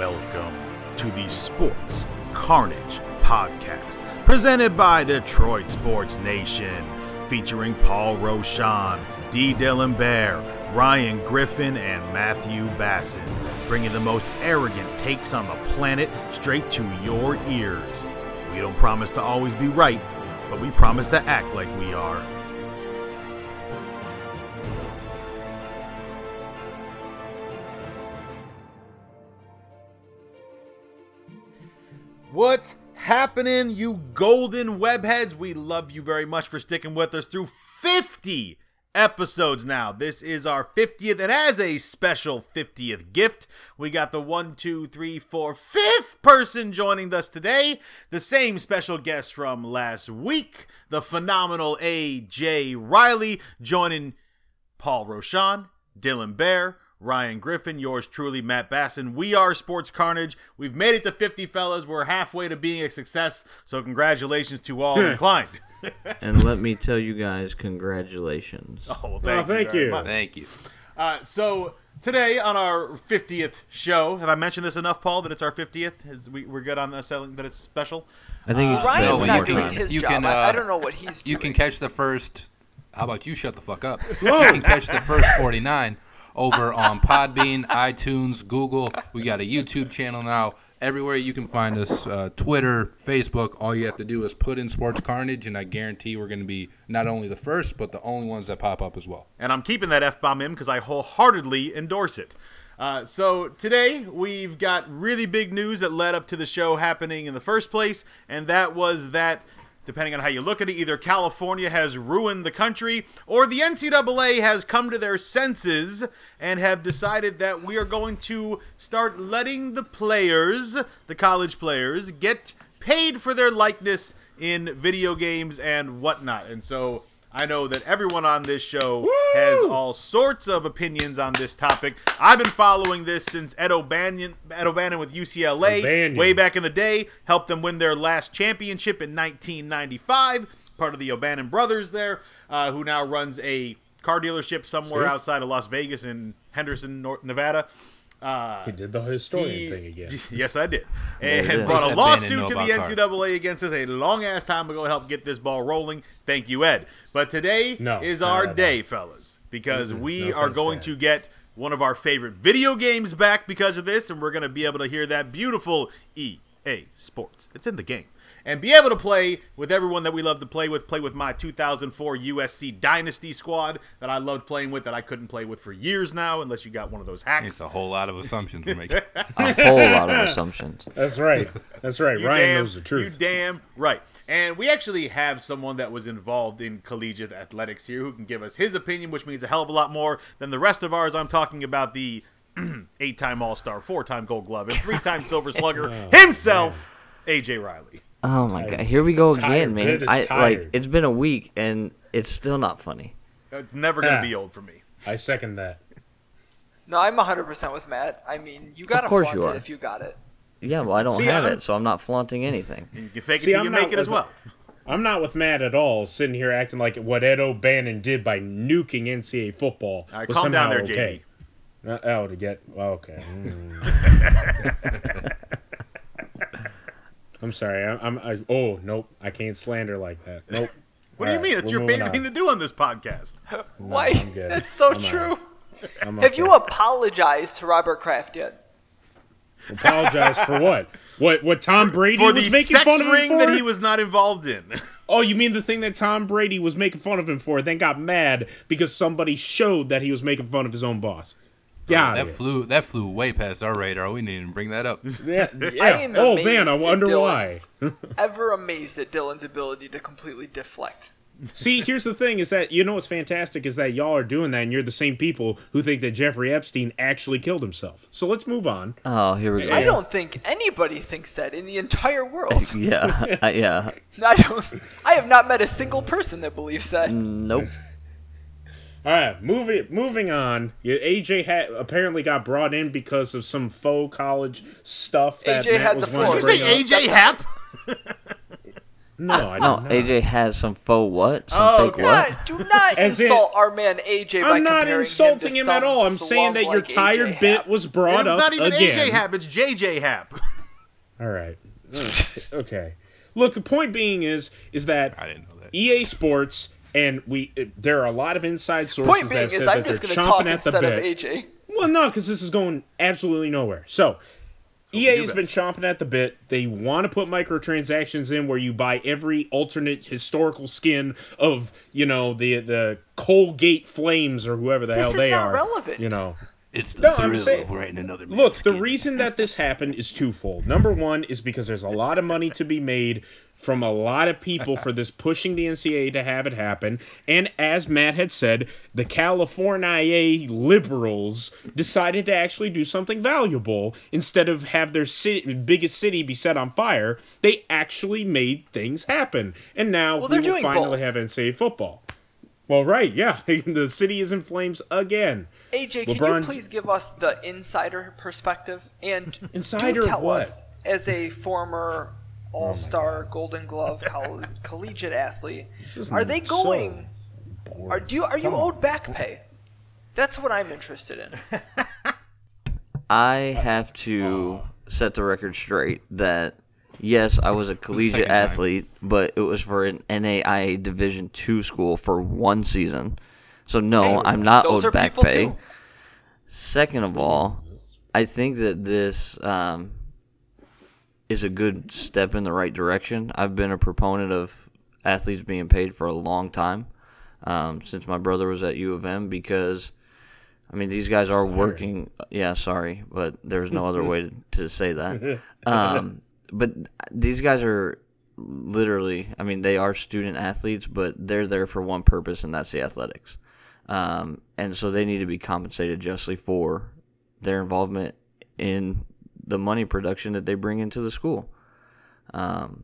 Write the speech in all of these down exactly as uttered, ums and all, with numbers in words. Welcome to the Sports Carnage Podcast, presented by Detroit Sports Nation, featuring Paul Rochon, D. Dylan Bear, Ryan Griffin, and Matthew Basson, bringing the most arrogant takes on the planet straight to your ears. We don't promise to always be right, but we promise to act like we are. What's happening, you golden webheads? We love you very much for sticking with us through fifty episodes now. This is our fiftieth, and as a special fiftieth gift, we got the one, two, three, four, fifth person joining us today. The same special guest from last week, the phenomenal A J Riley, joining Paul Rochon, Dylan Bear, Ryan Griffin, yours truly, Matt Basson. We are Sports Carnage. We've made it to fifty, fellas. We're halfway to being a success, so congratulations to all inclined. And let me tell you guys, congratulations. Oh, well, thank, oh, thank you. you. Thank you. Uh, so today on our fiftieth show, have I mentioned this enough, Paul, that it's our fiftieth? Is we, we're good on the selling that it's special? I think uh, Ryan's not doing his you job. Can, uh, I don't know what he's doing. You can catch the first – how about you shut the fuck up? Whoa. You can catch the first forty-nine – over on Podbean, iTunes, Google. We got a YouTube channel now. Everywhere you can find us, uh, Twitter, Facebook, all you have to do is put in Sports Carnage, and I guarantee we're going to be not only the first, but the only ones that pop up as well. And I'm keeping that F-bomb in because I wholeheartedly endorse it. Uh, so today we've got really big news that led up to the show happening in the first place, and that was that, depending on how you look at it, either California has ruined the country or the N C double A has come to their senses and have decided that we are going to start letting the players, the college players, get paid for their likeness in video games and whatnot. And so I know that everyone on this show Woo! Has all sorts of opinions on this topic. I've been following this since Ed O'Bannon, Ed O'Bannon with U C L A O'Bannon. Way back in the day, helped them win their last championship in nineteen ninety-five, part of the O'Bannon brothers there, uh, who now runs a car dealership somewhere See? outside of Las Vegas in Henderson, North Nevada. Uh, he did the historian he, thing again. Yes, I did. And yeah, brought a lawsuit to the N C double A against us a long-ass time ago to help get this ball rolling. Thank you, Ed. But today no, is our day, fellas, because mm-hmm. we no, are going bad. to get one of our favorite video games back because of this, and we're going to be able to hear that beautiful E A Sports. It's in the game. And be able to play with everyone that we love to play with, play with my two thousand four U S C Dynasty squad that I loved playing with, that I couldn't play with for years now, unless you got one of those hacks. It's a whole lot of assumptions we're making. A whole lot of assumptions. That's right. That's right. You Ryan damn, knows the truth. You damn right. And we actually have someone that was involved in collegiate athletics here who can give us his opinion, which means a hell of a lot more than the rest of ours. I'm talking about the eight-time All-Star, four-time Gold Glove, and three-time Silver Slugger oh, himself, man. A J Riley. Oh my god! Here we go again, man. I like it's been a week and it's still not funny. It's never gonna ah, be old for me. I second that. No, I'm one hundred percent with Matt. I mean, you gotta flaunt you it if you got it. Yeah, well, I don't See, have I'm, it, so I'm not flaunting anything. You fake it See, till you make it with, as well. I'm not with Matt at all. Sitting here acting like what Ed O'Bannon did by nuking N C double A football. All right, was calm down there, okay. J B. Oh, to get okay. Mm. I'm sorry. I'm. I, oh nope. I can't slander like that. Nope. What All do you mean? Right, that's your favorite thing to do on this podcast. Why? No, I'm good. That's so I'm true. Have okay. you apologized to Robert Kraft yet? Apologize for what? What? What? Tom Brady for, for was the making sex fun of ring him for? That he was not involved in. Oh, you mean the thing that Tom Brady was making fun of him for? Then got mad because somebody showed that he was making fun of his own boss. Yeah, that flew that flew way past our radar. We didn't even bring that up. Yeah, yeah. I am oh man, I wonder Dylan's, why. Ever amazed at Dylan's ability to completely deflect. See, here's the thing is that you know what's fantastic is that y'all are doing that and you're the same people who think that Jeffrey Epstein actually killed himself. So let's move on. Oh, here we go. I don't think anybody thinks that in the entire world. yeah. I, yeah. I don't I have not met a single person that believes that. Nope. All right, moving moving on. A J had, apparently got brought in because of some faux college stuff. That A J Matt had was the floor. Did you say A J Happ? No, I don't know. A J has some faux what? Some oh, fake what? Do not insult it, our man A J by I'm not insulting him, him at all. I'm saying that like your tired A J bit Happ. Was brought up again. It's not even A J Happ. It's J J Happ. All right. Okay. Look, the point being is is that, I didn't know that. E A Sports and we there are a lot of inside sources. Point being that is, I'm that just going to talk instead of A J. Well, no, because this is going absolutely nowhere. So. E A has been chomping at the bit. They want to put microtransactions in where you buy every alternate historical skin of, you know, the the Colgate Flames or whoever the this hell they are. This is not relevant. You know. It's the no, thrill I'm saying, of writing another man's Look, skin. The reason that this happened is twofold. Number one is because there's a lot of money to be made from a lot of people for this pushing the N C double A to have it happen. And as Matt had said, the California liberals decided to actually do something valuable instead of have their city, biggest city be set on fire. They actually made things happen. And now well, we will finally both. have N C double A football. Well, right, yeah. The city is in flames again. A J, LeBron... can you please give us the insider perspective? And insider do tell what? us, as a former All-Star, oh Golden Glove, coll- collegiate athlete, are they going? So are do you, are you owed back pay? That's what I'm interested in. I have to set the record straight that. Yes, I was a collegiate athlete, but it was for an N A I A Division two school for one season. So, no, hey, I'm not owed back pay. Too. Second of all, I think that this um, is a good step in the right direction. I've been a proponent of athletes being paid for a long time, um, since my brother was at U of M, because, I mean, these guys are sorry. working. Yeah, sorry, but there's no other way to, to say that. Um But these guys are literally, I mean, they are student athletes, but they're there for one purpose, and that's the athletics. Um, and so they need to be compensated justly for their involvement in the money production that they bring into the school. Um,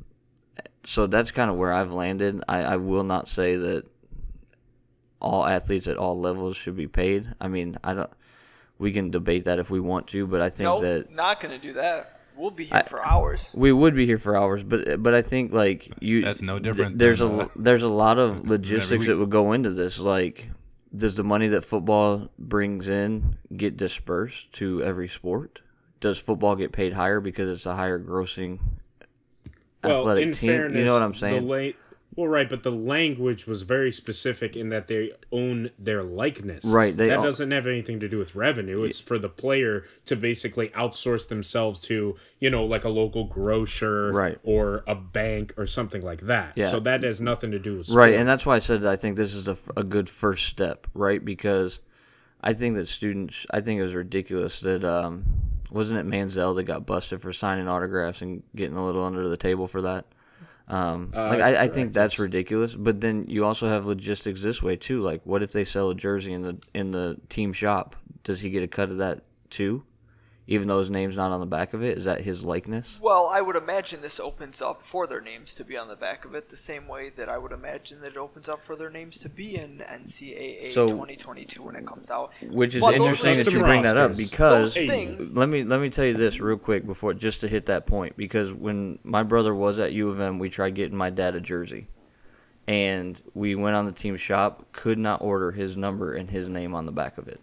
so that's kind of where I've landed. I, I will not say that all athletes at all levels should be paid. I mean, I don't. We can debate that if we want to, but I think nope, that not going to do that. We'll be here for hours. I, we would be here for hours, but but I think like that's, you, that's no different. Th- there's than, a uh, there's a lot of logistics that would go into this. Like, does the money that football brings in get dispersed to every sport? Does football get paid higher because it's a higher grossing well, athletic in team? Fairness, you know what I'm saying? The la- well, right, but the language was very specific in that they own their likeness. Right, they that all- doesn't have anything to do with revenue. It's for the player to basically outsource themselves to, you know, like a local grocer right. or a bank or something like that. Yeah. So that has nothing to do with sport. Right, and that's why I said that I think this is a, a good first step, right? Because I think that students, I think it was ridiculous that, um, wasn't it Manziel that got busted for signing autographs and getting a little under the table for that? Um, uh, like I, I think that's ridiculous, but then you also have logistics this way too. Like, what if they sell a jersey in the in the team shop? Does he get a cut of that too, even though his name's not on the back of it? Is that his likeness? Well, I would imagine this opens up for their names to be on the back of it, the same way that I would imagine that it opens up for their names to be in N C double A so, twenty twenty-two when it comes out. Which is well, interesting that you bring that up because things, let me let me tell you this real quick before just to hit that point, because when my brother was at U of M, we tried getting my dad a jersey, and we went on the team shop, could not order his number and his name on the back of it.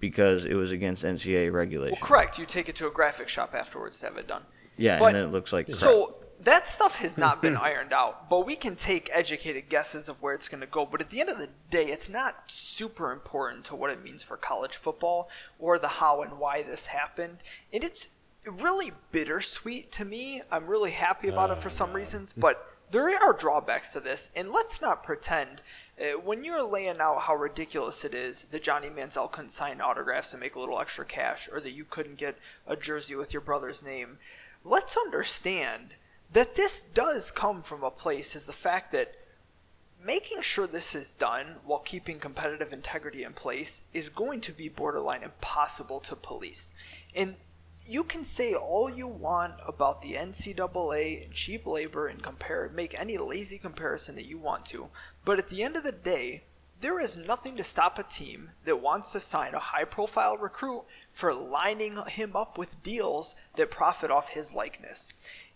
Because it was against N C double A regulation. Well, correct. You take it to a graphic shop afterwards to have it done. Yeah, but, and then it looks like crap. So that stuff has not been ironed out, but we can take educated guesses of where it's going to go. But at the end of the day, it's not super important to what it means for college football or the how and why this happened. And it's really bittersweet to me. I'm really happy about uh, it for some reasons, but there are drawbacks to this, and let's not pretend – when you're laying out how ridiculous it is that Johnny Manziel couldn't sign autographs and make a little extra cash, or that you couldn't get a jersey with your brother's name, let's understand that this does come from a place is the fact that making sure this is done while keeping competitive integrity in place is going to be borderline impossible to police. And you can say all you want about the N C double A and cheap labor and compare, make any lazy comparison that you want to, but at the end of the day, there is nothing to stop a team that wants to sign a high-profile recruit for lining him up with deals that profit off his likeness.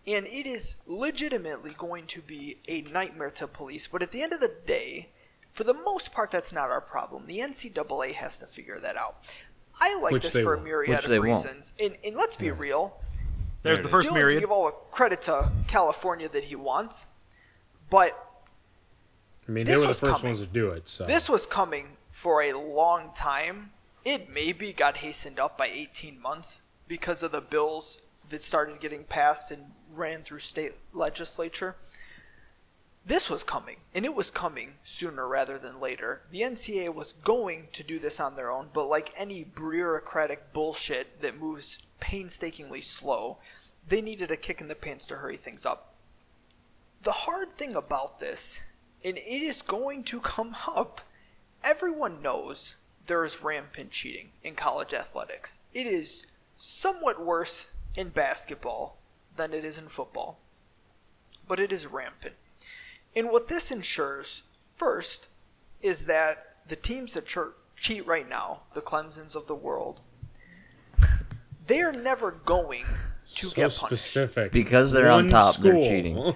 And it is legitimately going to be a nightmare to police. But at the end of the day, for the most part, that's not our problem. The N C double A has to figure that out. I like Which this for won't. a myriad Which of reasons. And, and let's be yeah. real. There's there the first Dylan myriad. Give all the credit to California that he wants. But I mean, they were the first coming. ones to do it. So. This was coming for a long time. It maybe got hastened up by eighteen months because of the bills that started getting passed and ran through state legislature. This was coming, and it was coming sooner rather than later. The N C double A was going to do this on their own, but like any bureaucratic bullshit that moves painstakingly slow, they needed a kick in the pants to hurry things up. The hard thing about this, and it is going to come up, everyone knows there is rampant cheating in college athletics. It is somewhat worse in basketball than it is in football, but it is rampant. And what this ensures, first, is that the teams that cheat right now, the Clemsons of the world, they are never going to so get punished. Specific. Because they're One on top, school. They're cheating.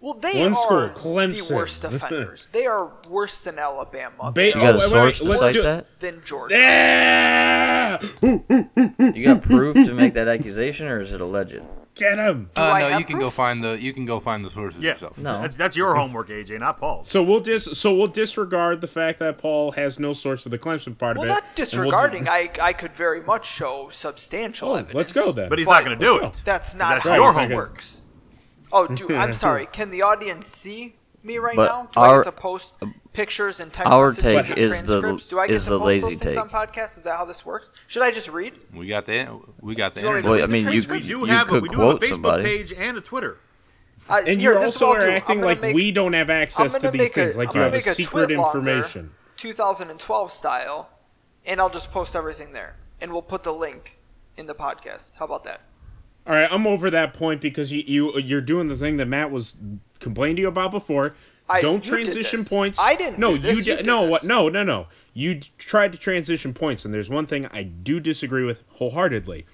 Well, they One are the worst offenders. They are worse than Alabama. Ba- you got a source wait, wait, wait, to cite that? Than Georgia. Yeah! You got proof to make that accusation, or is it alleged? Get him. Uh, no, you can proof? go find the you can go find the sources yeah, yourself. No, that's, that's your homework, A J, not Paul's. So we'll dis so we'll disregard the fact that Paul has no source for the Clemson part well, of it. Well, not disregarding. We'll d- I I could very much show substantial oh, evidence. Let's go then. But he's but not going to do it. Go. That's not that's how right, your home works. Oh, dude, I'm sorry. Can the audience see me right but now? Do our, I get to post pictures and text messages and transcripts? Our take is the, Do I get is to the post lazy those things take. on podcasts? Is that how this works? Should I just read? We got the we got the internet. Well, I mean, you, we do you have could a, we do quote have a Facebook somebody. page and a Twitter. Uh, and here, you also are acting like make, we don't have access to these things, a, like I'm you have a secret information. Longer, twenty twelve style, and I'll just post everything there, and we'll put the link in the podcast. How about that? All right, I'm over that point because you, you, you're doing the thing that Matt was complaining to you about before. I, Don't transition points. I didn't no, do this. You, di- you did no, this. No, no, no. You tried to transition points, and there's one thing I do disagree with wholeheartedly.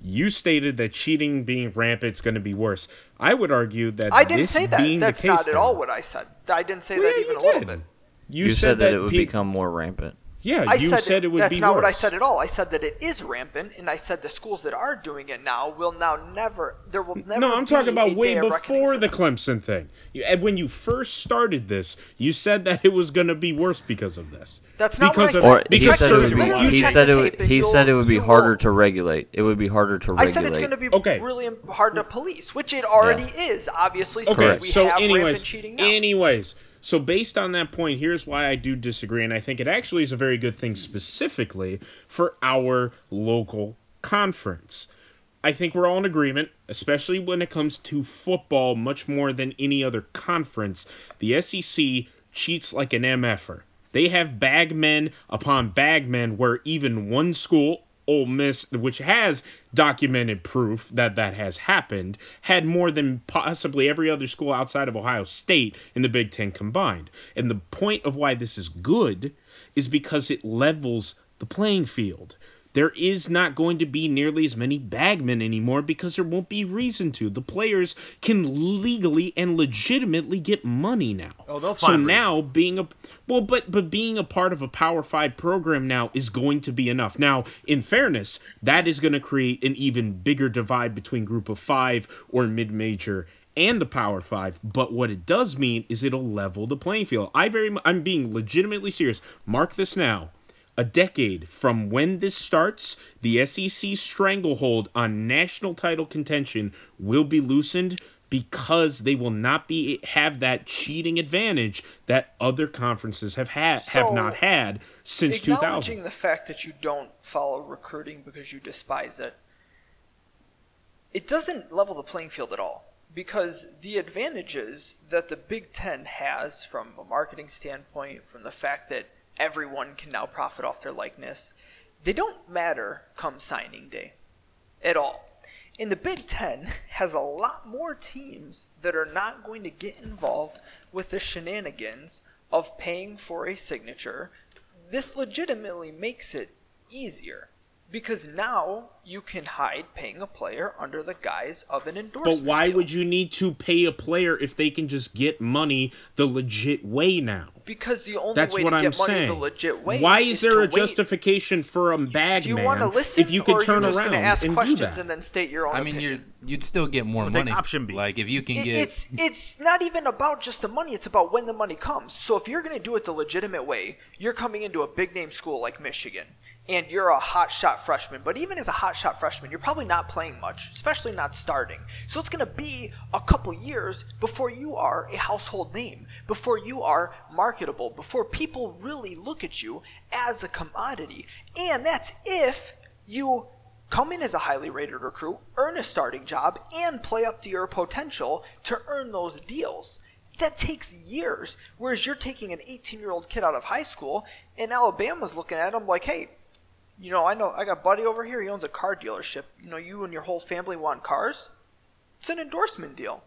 You stated that cheating being rampant is going to be worse. I would argue that I didn't this say that. Being That's the case not at all what I said. I didn't say well, that yeah, even a did. little bit. You, you said, said that, that it would pe- become more rampant. Yeah, I you said, said it would be worse. That's not what I said at all. I said that it is rampant, and I said the schools that are doing it now will now never – there will never be a No, I'm talking about way before the Clemson thing. You, and when you first started this, you said that it was going to be worse because of this. That's not because what I said. Or he said it would be, he said it would, he said it would be harder to regulate. It would be harder to regulate. I said it's going to be okay. really hard to police, which it already yeah. is, obviously, okay. since we so have anyways, rampant cheating now. Anyways – So based on that point, here's why I do disagree, and I think it actually is a very good thing specifically for our local conference. I think we're all in agreement, especially when it comes to football, much more than any other conference. The S E C cheats like an M F-er. They have bagmen upon bagmen where even one school, Ole Miss, which has documented proof that that has happened, had more than possibly every other school outside of Ohio State in the Big Ten combined. And the point of why this is good is because it levels the playing field. There is not going to be nearly as many bagmen anymore because there won't be reason to. The players can legally and legitimately get money now. Oh, they'll find So now reasons. being a well, but but being a part of a Power Five program now is going to be enough. Now, in fairness, that is going to create an even bigger divide between Group of Five or mid-major and the Power Five, but what it does mean is it'll level the playing field. I very I'm being legitimately serious. Mark this now. A decade from when this starts, the S E C stranglehold on national title contention will be loosened because they will not be have that cheating advantage that other conferences have had so, have not had since two thousand. Acknowledging the fact that you don't follow recruiting because you despise it, it doesn't level the playing field at all because the advantages that the Big Ten has from a marketing standpoint, from the fact that everyone can now profit off their likeness. They don't matter come signing day at all. And the Big Ten has a lot more teams that are not going to get involved with the shenanigans of paying for a signature. This legitimately makes it easier. Because now you can hide paying a player under the guise of an endorsement. But why deal. would you need to pay a player if they can just get money the legit way now? Because the only That's way to I'm get saying. money the legit way. Why is, is there a wait. justification for a bag? Do you man want to listen, if you could or turn you're just going to ask and questions and then state your own? I mean, you're, you'd still get more so money. Option B. Like if you can it, get, it's it's not even about just the money. It's about when the money comes. So if you're going to do it the legitimate way, you're coming into a big name school like Michigan. And you're a hotshot freshman. But even as a hotshot freshman, you're probably not playing much, especially not starting. So it's going to be a couple years before you are a household name, before you are marketable, before people really look at you as a commodity. And that's if you come in as a highly rated recruit, earn a starting job, and play up to your potential to earn those deals. That takes years. Whereas you're taking an eighteen-year-old kid out of high school, and Alabama's looking at him like, hey, you know, I know I got a buddy over here. He owns a car dealership. You know, you and your whole family want cars. It's an endorsement deal.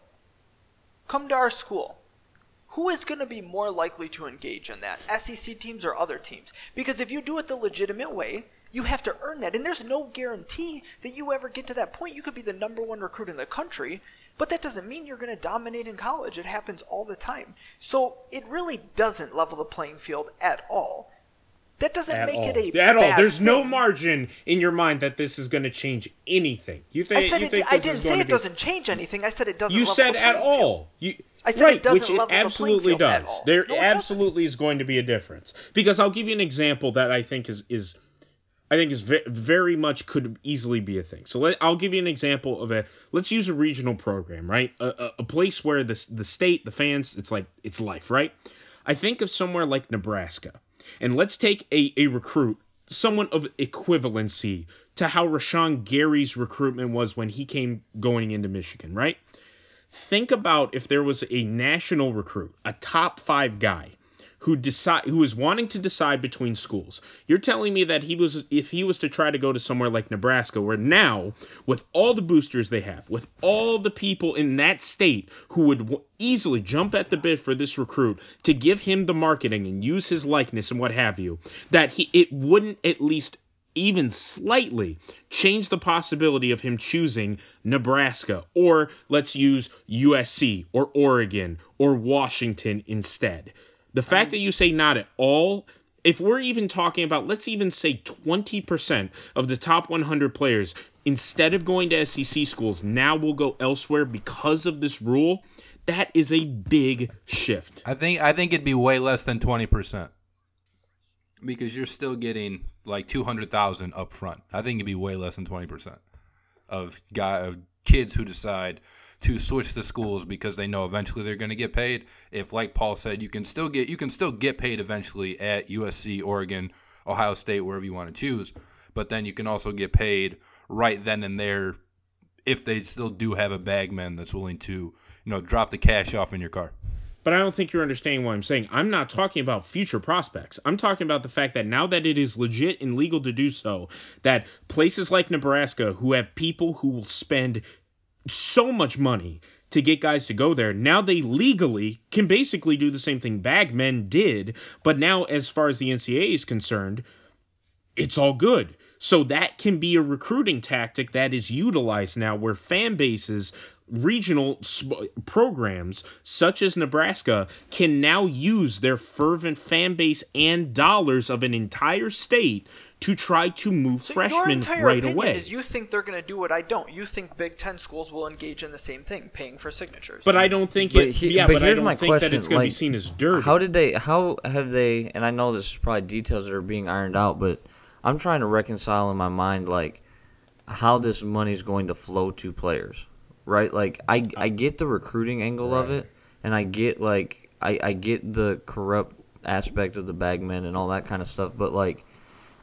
Come to our school. Who is going to be more likely to engage in that? S E C teams or other teams? Because if you do it the legitimate way, you have to earn that. And there's no guarantee that you ever get to that point. You could be the number one recruit in the country, but that doesn't mean you're going to dominate in college. It happens all the time. So it really doesn't level the playing field at all. That doesn't at make all. it a at bad all. There's thing. no margin in your mind that this is going to change anything. You think? I, said you it, think I didn't say it be... doesn't change anything. I said it doesn't. You level said the at all. You, I said right, it doesn't which level it absolutely the does. At all. There no, it absolutely doesn't. is going to be a difference, because I'll give you an example that I think is is I think is ve- very much could easily be a thing. So let, I'll give you an example of a let's use a regional program, right? A, a, a place where the the state, the fans, it's like it's life, right? I think of somewhere like Nebraska. And let's take a, a recruit, someone of equivalency to how Rashawn Gary's recruitment was when he came going into Michigan, right? Think about if there was a national recruit, a top five guy who decide who is wanting to decide between schools. You're telling me that he was if he was to try to go to somewhere like Nebraska, where now with all the boosters they have, with all the people in that state who would w- easily jump at the bid for this recruit to give him the marketing and use his likeness and what have you, that he it wouldn't at least even slightly change the possibility of him choosing Nebraska, or let's use U S C or Oregon or Washington instead. The fact that you say not at all, if we're even talking about, let's even say twenty percent of the top one hundred players, instead of going to S E C schools, now will go elsewhere because of this rule, that is a big shift. I think I think it'd be way less than twenty percent because you're still getting like two hundred thousand up front. I think it'd be way less than twenty percent of guy, of kids who decide to switch the schools because they know eventually they're going to get paid. If, like Paul said, you can still get you can still get paid eventually at U S C, Oregon, Ohio State, wherever you want to choose, but then you can also get paid right then and there if they still do have a bagman that's willing to, you know, drop the cash off in your car. But I don't think you're understanding what I'm saying. I'm not talking about future prospects. I'm talking about the fact that now that it is legit and legal to do so, that places like Nebraska, who have people who will spend so much money to get guys to go there, now they legally can basically do the same thing bagmen did, but now as far as the N C double A is concerned, it's all good. So that can be a recruiting tactic that is utilized now, where fan bases, regional sp- programs such as Nebraska can now use their fervent fan base and dollars of an entire state to try to move so freshmen right away. Your entire opinion is you think they're going to do what I don't. You think Big Ten schools will engage in the same thing, paying for signatures. But I don't think it, but he, yeah, but, but here's I don't my think question. that it's going like, to be seen as dirty. How did they, how have they, and I know this is probably details that are being ironed out, but I'm trying to reconcile in my mind, like, how this money's going to flow to players, right? Like, I, I get the recruiting angle right. of it, and I get, like, I, I get the corrupt aspect of the bagmen and all that kind of stuff, but, like,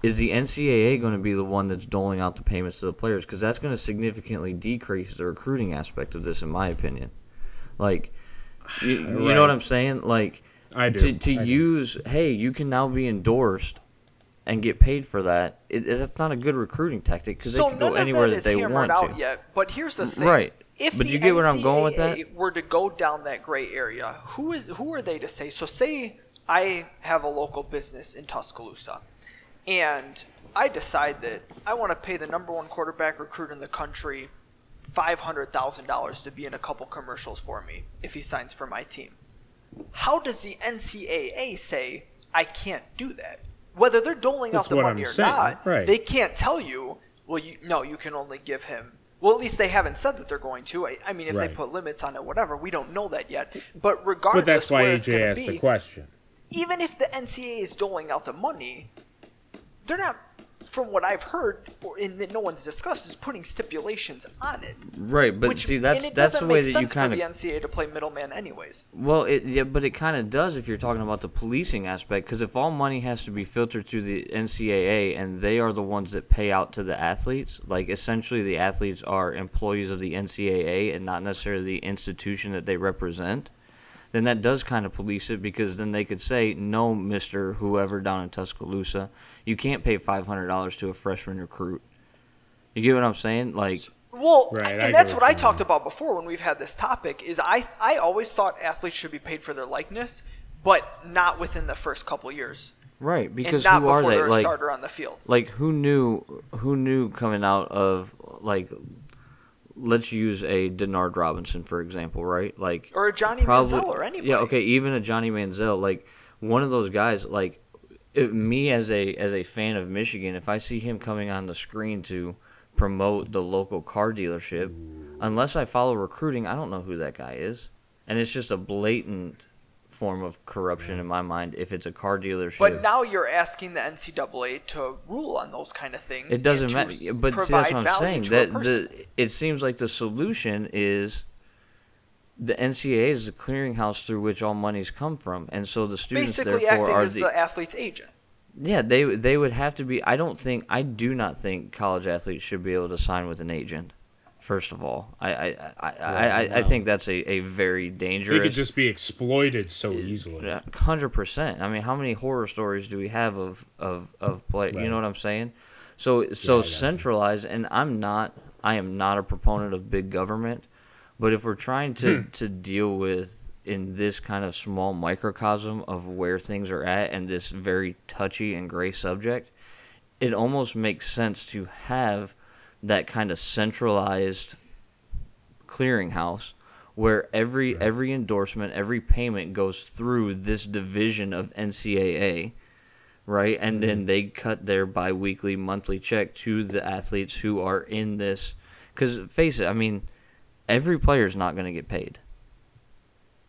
is the N C double A going to be the one that's doling out the payments to the players? Because that's going to significantly decrease the recruiting aspect of this, in my opinion. Like, you, right. you know what I'm saying? Like, I do. To, to I use, do. hey, you can now be endorsed and get paid for that, it, it, that's not a good recruiting tactic because so they can go anywhere that, that they want out to. Yet, but here's the thing. Right. If but the you get where I'm going with that? Were to go down that gray area, who is who are they to say? So say I have a local business in Tuscaloosa, and I decide that I want to pay the number one quarterback recruit in the country five hundred thousand dollars to be in a couple commercials for me if he signs for my team. How does the N C double A say I can't do that? Whether they're doling That's out the money I'm or saying. Not, right. They can't tell you, well, you, no, you can only give him. Well, at least they haven't said that they're going to. I, I mean, if right. they put limits on it, whatever, we don't know that yet. But regardless, but that's why A J asked be, the question. Even if the N C double A is doling out the money, they're not, from what I've heard, or in that no one's discussed, is putting stipulations on it. Right, but which, see, that's that's the way that you kind of. It doesn't make sense for the N C double A to play middleman, anyways. Well, it yeah, but it kind of does if you're talking about the policing aspect, because if all money has to be filtered through the N C double A and they are the ones that pay out to the athletes, like essentially the athletes are employees of the N C double A and not necessarily the institution that they represent, then that does kind of police it, because then they could say, no, Mister Whoever down in Tuscaloosa, you can't pay five hundred dollars to a freshman recruit. You get what I'm saying? Like, well, right, and that's what I talked about before when we've had this topic, is I I always thought athletes should be paid for their likeness, but not within the first couple of years. Right, because who are they? Like, starter on the field. Like, who knew, who knew coming out of, like, let's use a Denard Robinson, for example, right? Like, or a Johnny probably, Manziel or anybody. Yeah, okay, even a Johnny Manziel. Like, one of those guys, like, it, me as a as a fan of Michigan, if I see him coming on the screen to promote the local car dealership, unless I follow recruiting, I don't know who that guy is. And it's just a blatant form of corruption in my mind if it's a car dealership. But now you're asking the N C double A to rule on those kind of things. It doesn't matter. But see, that's what I'm saying. That the it seems like the solution is the N C double A is the clearinghouse through which all monies come from, and so the students basically therefore acting are as the, the athlete's agent. Yeah, they they would have to be. I don't think. I do not think college athletes should be able to sign with an agent. First of all, I I, I, right, I, I no. think that's a, a very dangerous. It could just be exploited so easily. one hundred percent. I mean, how many horror stories do we have of of of play? Right. You know what I'm saying? So so yeah, centralized, and I'm not. I am not a proponent of big government, but if we're trying to hmm. to deal with in this kind of small microcosm of where things are at, and this very touchy and gray subject, it almost makes sense to have that kind of centralized clearinghouse where every right. every endorsement, every payment goes through this division of N C double A, right? And mm-hmm. then they cut their biweekly, monthly check to the athletes who are in this. Because face it, I mean, every player is not going to get paid,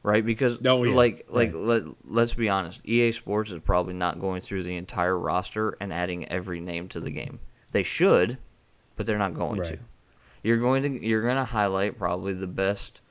right? Because no, yeah. like like yeah. let, let's be honest, E A Sports is probably not going through the entire roster and adding every name to the game. They should. But they're not going right. to. You're going to you're going to highlight probably the best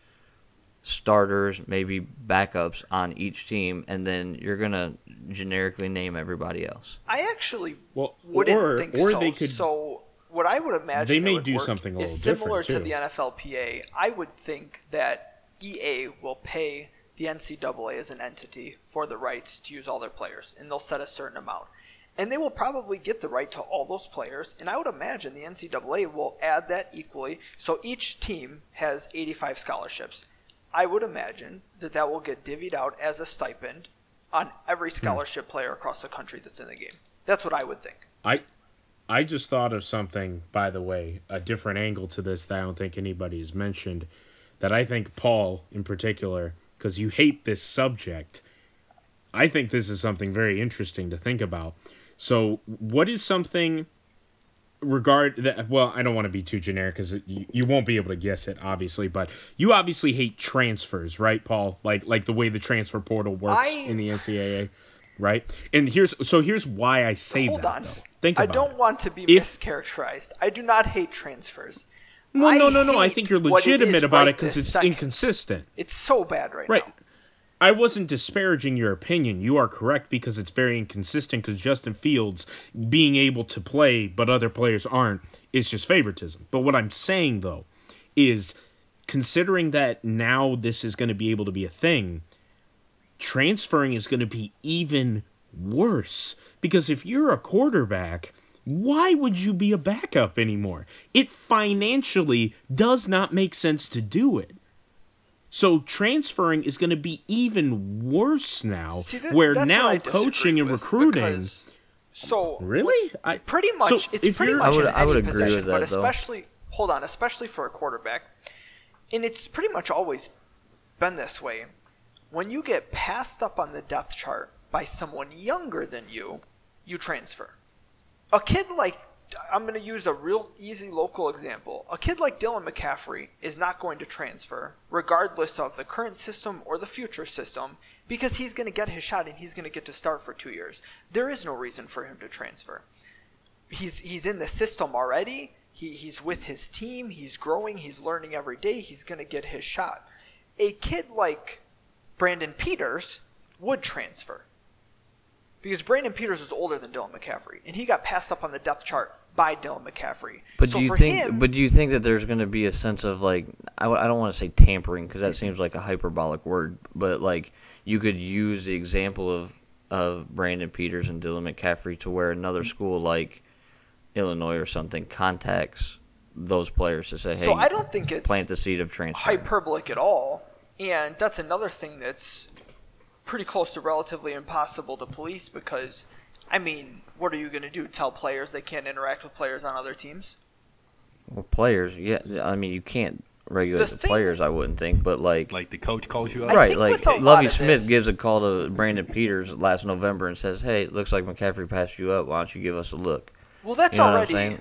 starters, maybe backups on each team, and then you're going to generically name everybody else. I actually well, wouldn't or, think or so. They could, so what I would imagine they may do something a little similar to the N F L P A. I would think that E A will pay the N C double A as an entity for the rights to use all their players, and they'll set a certain amount. And they will probably get the right to all those players. And I would imagine the N C double A will add that equally. So each team has eighty-five scholarships. I would imagine that that will get divvied out as a stipend on every scholarship hmm. player across the country that's in the game. That's what I would think. I I just thought of something, by the way, a different angle to this that I don't think anybody has mentioned, that I think Paul in particular, because you hate this subject, I think this is something very interesting to think about. So what is something regard that? Well, I don't want to be too generic because you, you won't be able to guess it, obviously. But you obviously hate transfers, right, Paul? Like like the way the transfer portal works I, in the N C double A, right? And here's so here's why I say hold that. Hold on, though. Think about I don't it. want to be if, mischaracterized. I do not hate transfers. No, I no, no, no. I think you're legitimate it about right it because it's second. inconsistent. It's so bad right, right. now. I wasn't disparaging your opinion. You are correct because it's very inconsistent because Justin Fields being able to play but other players aren't is just favoritism. But what I'm saying, though, is considering that now this is going to be able to be a thing, transferring is going to be even worse because if you're a quarterback, why would you be a backup anymore? It financially does not make sense to do it. So transferring is going to be even worse now, See, that, where now coaching and recruiting So really, I pretty much so it's pretty much I would, in I would any agree position, with that, but especially though. hold on, especially for a quarterback, and it's pretty much always been this way. When you get passed up on the depth chart by someone younger than you, you transfer. A kid like I'm going to use a real easy local example. A kid like Dylan McCaffrey is not going to transfer, regardless of the current system or the future system, because he's going to get his shot and he's going to get to start for two years. There is no reason for him to transfer. He's he's in the system already. He he's with his team. He's growing. He's learning every day. He's going to get his shot. A kid like Brandon Peters would transfer, because Brandon Peters is older than Dylan McCaffrey, and he got passed up on the depth chart by Dylan McCaffrey. But so do you think? Him, but do you think that there's going to be a sense of like I, I don't want to say tampering, because that seems like a hyperbolic word, but like you could use the example of of Brandon Peters and Dylan McCaffrey to where another school like Illinois or something contacts those players to say, hey, so I don't think it's plant the seed of transfer. Hyperbolic at all, and that's another thing that's pretty close to relatively impossible to police, because, I mean, what are you going to do? Tell players they can't interact with players on other teams? Well, players, yeah. I mean, you can't regulate the, the players, I wouldn't think, but like... Like the coach calls you up? Right, like Lovie Smith this, gives a call to Brandon Peters last November and says, hey, it looks like McCaffrey passed you up. Why don't you give us a look? Well, that's you know already...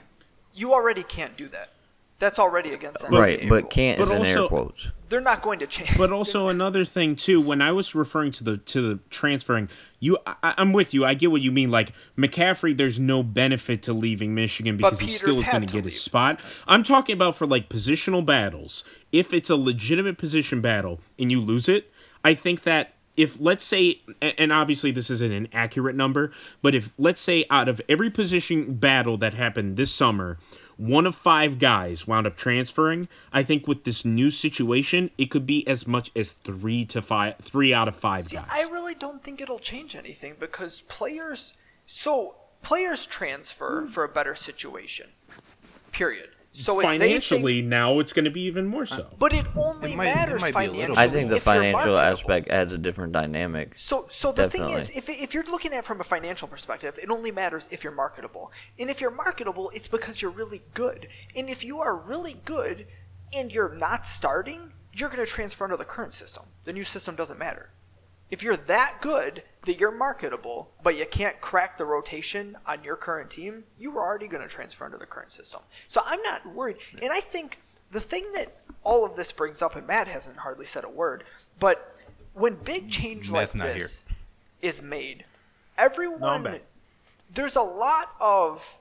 You already can't do that. That's already against N C double A. Right, but can't is in air quotes. They're not going to change. But also another thing too, when I was referring to the to the transferring, you, I, I'm with you. I get what you mean. Like McCaffrey, there's no benefit to leaving Michigan because he still is going to get his spot. I'm talking about for like positional battles. If it's a legitimate position battle and you lose it, I think that if let's say, and obviously this isn't an accurate number, but if let's say out of every position battle that happened this summer, one of five guys wound up transferring, I think with this new situation, it could be as much as three to five, three out of five See, guys. I really don't think it'll change anything because players, so players transfer mm. for a better situation, period. So financially, think, now it's going to be even more so. But it only it might, matters it financially. I think the financial aspect adds a different dynamic. So, so the Definitely. thing is, if if you're looking at it from a financial perspective, it only matters if you're marketable. And if you're marketable, it's because you're really good. And if you are really good and you're not starting, you're going to transfer under the current system. The new system doesn't matter. If you're that good that you're marketable, but you can't crack the rotation on your current team, you were already going to transfer under the current system. So I'm not worried. And I think the thing that all of this brings up, and Matt hasn't hardly said a word, but when big change Matt's like this here. is made, everyone, no, there's a lot of,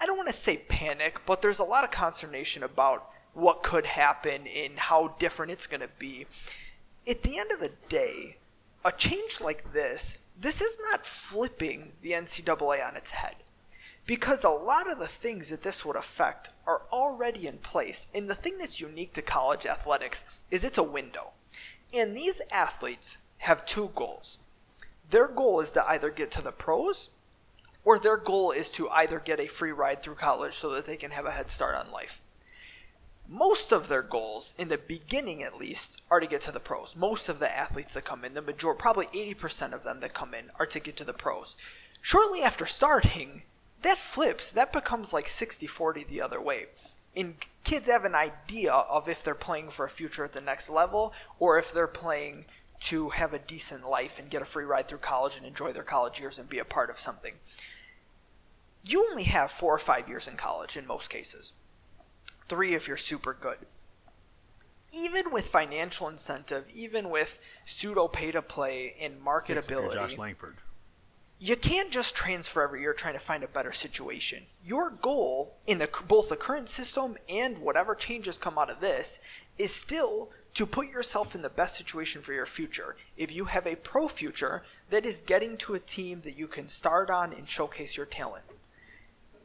I don't want to say panic, but there's a lot of consternation about what could happen and how different it's going to be. At the end of the day, a change like this, this is not flipping the N C double A on its head, because a lot of the things that this would affect are already in place. And the thing that's unique to college athletics is it's a window. And these athletes have two goals. Their goal is to either get to the pros, or their goal is to either get a free ride through college so that they can have a head start on life. Most of their goals, in the beginning at least, are to get to the pros. Most of the athletes that come in, the majority, probably eighty percent of them that come in, are to get to the pros. Shortly after starting, that flips. That becomes like sixty forty the other way. And kids have an idea of if they're playing for a future at the next level, or if they're playing to have a decent life and get a free ride through college and enjoy their college years and be a part of something. You only have four or five years in college in most cases. Three if you're super good. Even with financial incentive, even with pseudo pay to play and marketability, Josh Langford, you can't just transfer every year trying to find a better situation. Your goal in the, both the current system and whatever changes come out of this is still to put yourself in the best situation for your future. If you have a pro future, that is getting to a team that you can start on and showcase your talent.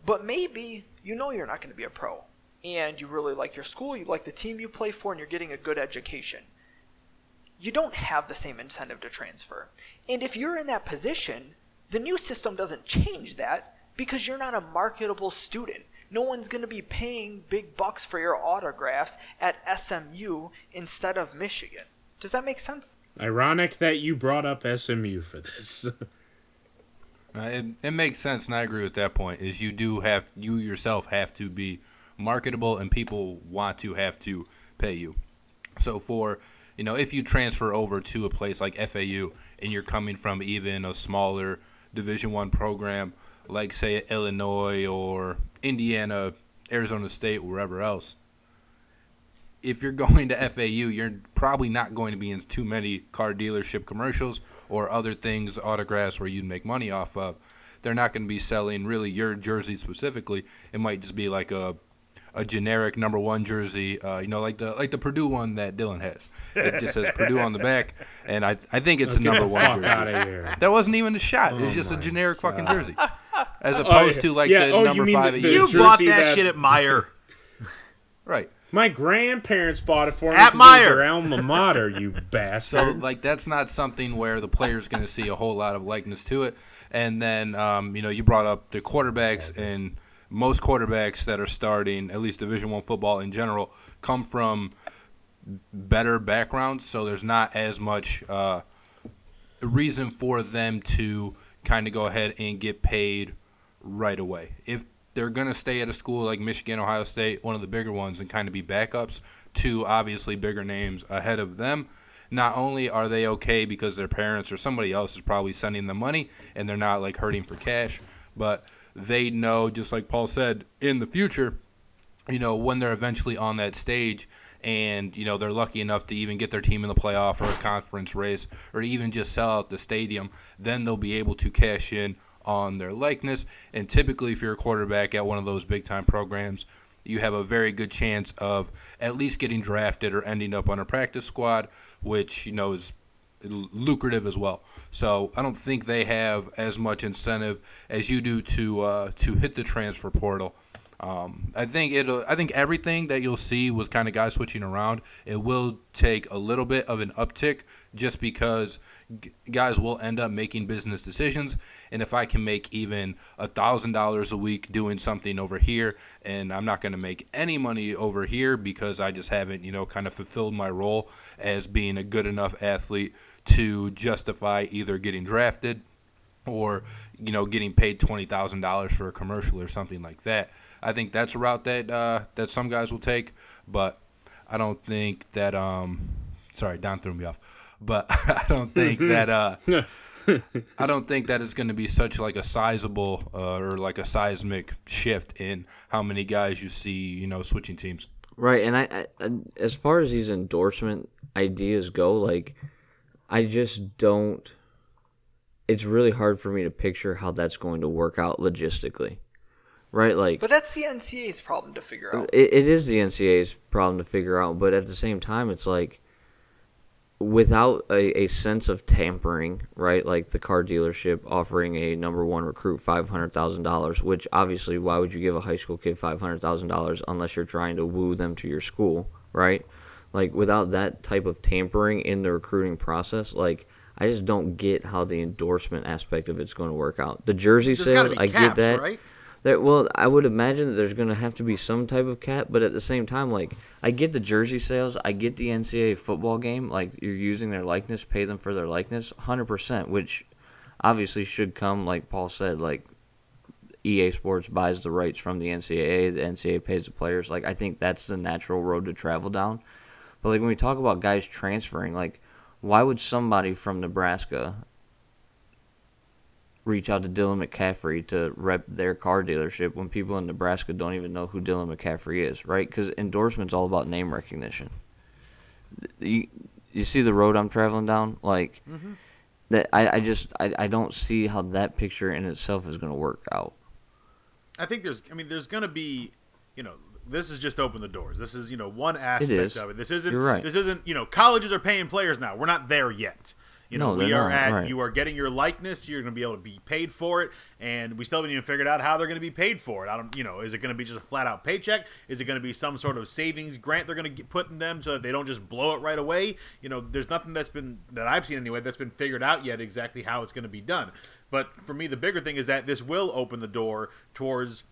But maybe you know you're not going to be a pro, and you really like your school, you like the team you play for, and you're getting a good education. You don't have the same incentive to transfer. And if you're in that position, the new system doesn't change that because you're not a marketable student. No one's going to be paying big bucks for your autographs at S M U instead of Michigan. Does that make sense? Ironic that you brought up S M U for this. It, it makes sense, and I agree with that point, is you do have, you yourself have to be marketable, and people want to have to pay you. So for, you know, if you transfer over to a place like F A U and you're coming from even a smaller Division I program, like say Illinois or Indiana, Arizona State, wherever else, if you're going to F A U, you're probably not going to be in too many car dealership commercials or other things, autographs, where you'd make money off of. They're not going to be selling really your jersey specifically. It might just be like a a generic number one jersey, uh, you know, like the like the Purdue one that Dylan has. It just says Purdue on the back, and I I think it's a number one jersey. That wasn't even a shot. Oh, it's just a generic God. fucking jersey, as opposed oh, yeah. to like yeah. the oh, number you five. The, the you bought that, that shit at Meijer, right? My grandparents bought it for me. At Meijer. Their alma mater, you bastard. So, like, that's not something where the player's going to see a whole lot of likeness to it. And then, um, you know, you brought up the quarterbacks, and most quarterbacks that are starting, at least Division I football in general, come from better backgrounds. So there's not as much uh, reason for them to kind of go ahead and get paid right away. If they're going to stay at a school like Michigan, Ohio State, one of the bigger ones, and kind of be backups to obviously bigger names ahead of them. Not only are they okay because their parents or somebody else is probably sending them money and they're not like hurting for cash, but they know, just like Paul said, in the future, you know, when they're eventually on that stage and, you know, they're lucky enough to even get their team in the playoff or a conference race or even just sell out the stadium, then they'll be able to cash in on their likeness. And typically, if you're a quarterback at one of those big time programs, you have a very good chance of at least getting drafted or ending up on a practice squad, which, you know, is lucrative as well. So I don't think they have as much incentive as you do to uh to hit the transfer portal. um I think it'll I think everything that you'll see with kind of guys switching around, it will take a little bit of an uptick, just because guys will end up making business decisions. And if I can make even a thousand dollars a week doing something over here, and I'm not going to make any money over here because I just haven't, you know, kind of fulfilled my role as being a good enough athlete to justify either getting drafted or, you know, getting paid twenty thousand dollars for a commercial or something like that. I think that's a route that uh, that some guys will take, but I don't think that um sorry, Don threw me off. But I don't think that uh, I don't think that it's going to be such like a sizable uh, or like a seismic shift in how many guys you see, you know, switching teams. Right, and I, I as far as these endorsement ideas go, like I just don't. It's really hard for me to picture how that's going to work out logistically, right? Like, but that's the N C double A's problem to figure out. It, it is the N C double A's problem to figure out, but at the same time, it's like, without a, a sense of tampering, right? Like the car dealership offering a number one recruit five hundred thousand dollars, which obviously, why would you give a high school kid five hundred thousand dollars unless you're trying to woo them to your school, right? Like without that type of tampering in the recruiting process, like I just don't get how the endorsement aspect of it's going to work out. The jersey there's sales, I caps, get that. Right? That, well, I would imagine that there's going to have to be some type of cap, but at the same time, like, I get the jersey sales, I get the N C double A football game, like, you're using their likeness, pay them for their likeness, one hundred percent, which obviously should come, like Paul said, like, E A Sports buys the rights from the N C double A, the N C double A pays the players, like, I think that's the natural road to travel down, but, like, when we talk about guys transferring, like, why would somebody from Nebraska reach out to Dylan McCaffrey to rep their car dealership when people in Nebraska don't even know who Dylan McCaffrey is, right? Because endorsement's all about name recognition. You, you see the road I'm traveling down? Like, mm-hmm. that I, I just I, I don't see how that picture in itself is going to work out. I think there's, I mean, there's going to be, you know, this is just open the doors. This is, you know, one aspect it is. of it. This isn't, You're right. This isn't, you know, colleges are paying players now. We're not there yet. You know, no, we are not, at, right. You are getting your likeness, you're going to be able to be paid for it, and we still haven't even figured out how they're going to be paid for it. I don't, you know, is it going to be just a flat-out paycheck? Is it going to be some sort of savings grant they're going to put in them so that they don't just blow it right away? You know, there's nothing that's been, that I've seen anyway, that's been figured out yet exactly how it's going to be done. But for me, the bigger thing is that this will open the door towards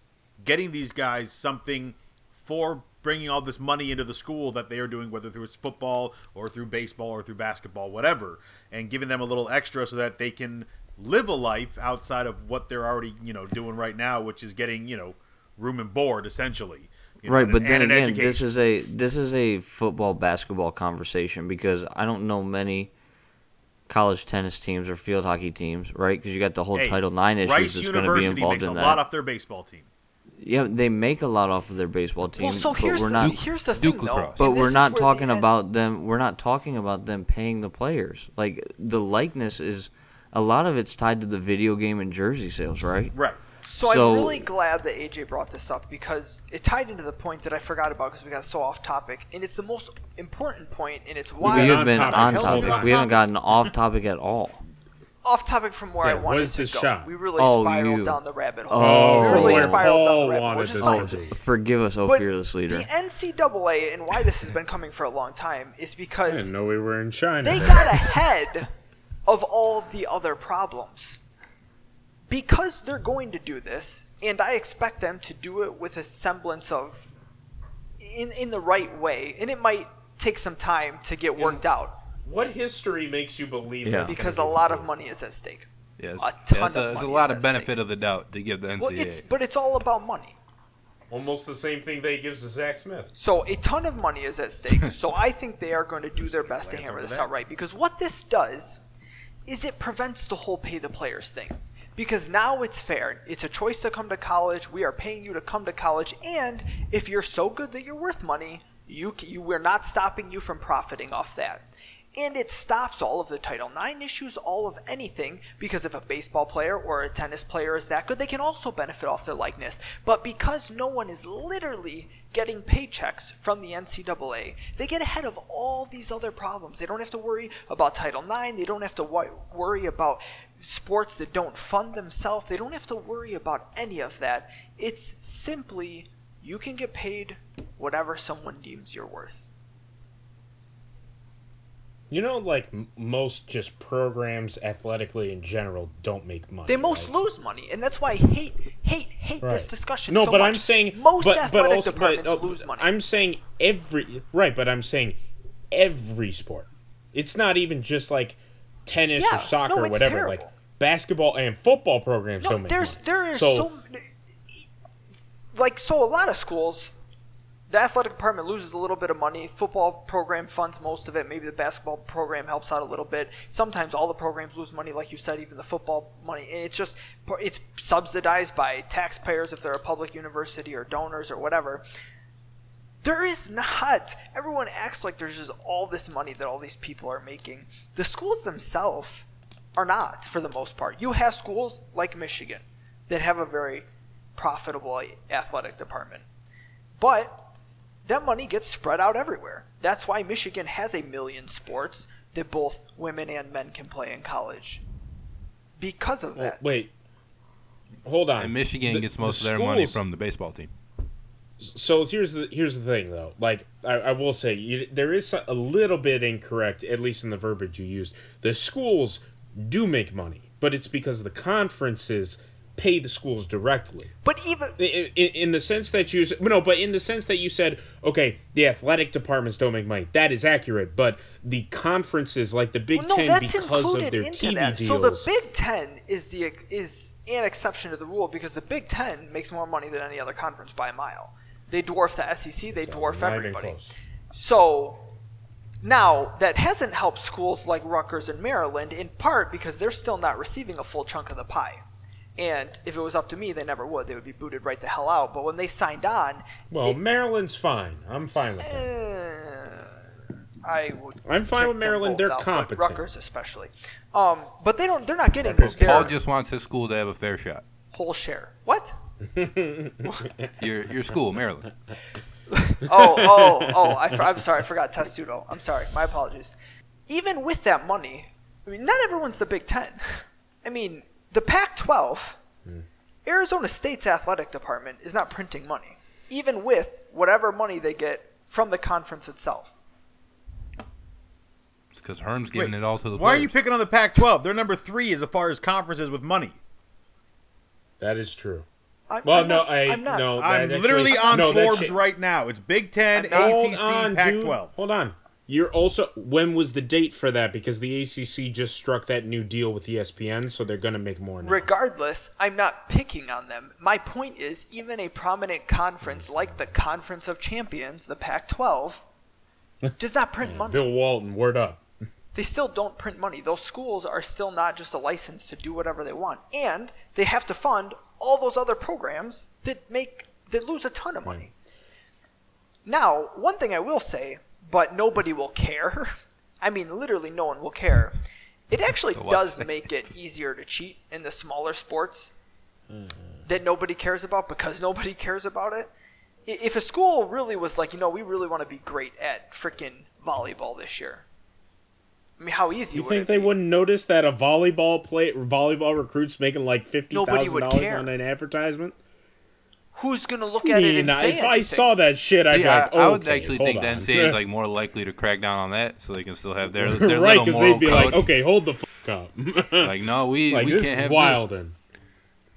getting these guys something for bringing all this money into the school that they are doing, whether through it's football or through baseball or through basketball, whatever, and giving them a little extra so that they can live a life outside of what they're already, you know, doing right now, which is getting, you know, room and board essentially. You know, right, but an, then again, education. this is a this is a football basketball conversation, because I don't know many college tennis teams or field hockey teams, right? Because you got the whole hey, Title nine issues Rice that's going to be involved in that. Rice University makes a lot off their baseball team. Yeah, they make a lot off of their baseball team. Well, so here's, but we're the, not, here's the thing, though. But we're not talking about them. We're not talking about them paying the players. Like, the likeness is a lot of it's tied to the video game and jersey sales, right? Right. So, so I'm really glad that A J brought this up, because it tied into the point that I forgot about because we got so off topic, and it's the most important point, and it's why we have been on topic. We haven't gotten off topic at all. Off topic from where yeah, I wanted to go. Shot? We really oh, spiraled you. down the rabbit hole. Oh, we really spiraled down the rabbit hole, which is fine. Oh, forgive us, oh but fearless leader. The N C double A, and why this has been coming for a long time, is because I didn't know we were in China. They got ahead of all the other problems. Because they're going to do this, and I expect them to do it with a semblance of in in the right way, and it might take some time to get worked yeah. out. What history makes you believe yeah. that? Because a lot of money is at stake. Yes. A ton yeah, it's a, of money. There's a lot of benefit stake. of the doubt to give the N C double A. Well, it's, but it's all about money. Almost the same thing they gives to Zach Smith. So a ton of money is at stake. So I think they are going to do their best to hammer this out right. Because what this does is it prevents the whole pay the players thing. Because now it's fair. It's a choice to come to college. We are paying you to come to college. And if you're so good that you're worth money, you, you we're not stopping you from profiting off that. And it stops all of the Title nine issues, all of anything, because if a baseball player or a tennis player is that good, they can also benefit off their likeness. But because no one is literally getting paychecks from the N C double A, they get ahead of all these other problems. They don't have to worry about Title nine. They don't have to w- worry about sports that don't fund themselves. They don't have to worry about any of that. It's simply you can get paid whatever someone deems you're worth. You know, like, m- most just programs athletically in general don't make money. They most right? lose money, and that's why I hate, hate, hate right. this discussion no, so much. No, but I'm saying... Most but, athletic but also, departments but, oh, lose money. I'm saying every... Right, but I'm saying every sport. It's not even just, like, tennis yeah, or soccer no, or whatever. Terrible. Like, basketball and football programs no, don't make there's, money. There is so, so... Like, so a lot of schools... The athletic department loses a little bit of money. Football program funds most of it. Maybe the basketball program helps out a little bit. Sometimes all the programs lose money, like you said, even the football money. And it's just it's subsidized by taxpayers if they're a public university or donors or whatever. There is not. Everyone acts like there's just all this money that all these people are making. The schools themselves are not, for the most part. You have schools like Michigan that have a very profitable athletic department. But... that money gets spread out everywhere. That's why Michigan has a million sports that both women and men can play in college. Because of that. Oh, wait. Hold on. And Michigan the, gets most the of their schools... money from the baseball team. So here's the here's the thing, though. Like, I, I will say, you, there is a little bit incorrect, at least in the verbiage you used. The schools do make money, but it's because the conferences pay the schools directly. But even in, in the sense that you no, but in the sense that you said, okay, the athletic departments don't make money. That is accurate, but the conferences like the Big well, no, Ten that's because of their into T V that. deals. So the Big Ten is the is an exception to the rule because the Big Ten makes more money than any other conference by a mile. They dwarf the S E C. They so dwarf everybody. So. Now, that hasn't helped schools like Rutgers and Maryland in part because they're still not receiving a full chunk of the pie. And if it was up to me, they never would. They would be booted right the hell out. But when they signed on... Well, it, Maryland's fine. I'm fine with that. Uh, I would I'm fine with Maryland. They're out, competent. Rutgers especially. Um, but they don't, they're not getting... Paul just wants his school to have a fair shot. Whole share. What? your your school, Maryland. oh, oh, oh. I, I'm sorry. I forgot Testudo. I'm sorry. My apologies. Even with that money, I mean, not everyone's the Big Ten. I mean... The Pac twelve, mm. Arizona State's athletic department is not printing money, even with whatever money they get from the conference itself. It's because Herm's giving Wait, it all to the why players. Why are you picking on the Pac twelve? They're number three as far as conferences with money. That is true. I'm, well, I'm no, not, I, I'm not. No, I'm literally actually, on no, Forbes right now. It's Big Ten, A C C, Pac twelve. Hold on. You're also, when was the date for that? Because the A C C just struck that new deal with E S P N, so they're going to make more now. Regardless, I'm not picking on them. My point is, even a prominent conference like the Conference of Champions, the Pac twelve, does not print money. Bill Walton, word up. They still don't print money. Those schools are still not just a license to do whatever they want. And they have to fund all those other programs that make that lose a ton of money. Right. Now, one thing I will say, but nobody will care. I mean, literally no one will care. It actually so does make it easier to cheat in the smaller sports mm-hmm. that nobody cares about because nobody cares about it. If a school really was like, you know, we really want to be great at freaking volleyball this year. I mean, how easy you would think it they be? Wouldn't notice that a volleyball play volleyball recruit's making like fifty thousand dollars on an advertisement? Who's going to look at I mean, it and I, say if anything? I saw that shit, I'd See, be like, oh, I, I would okay, actually think on. The N C double A is like more likely to crack down on that so they can still have their, their right, little moral code. Right, because they'd be like, okay, hold the fuck up. Like, no, we, like, we can't have wild this. And,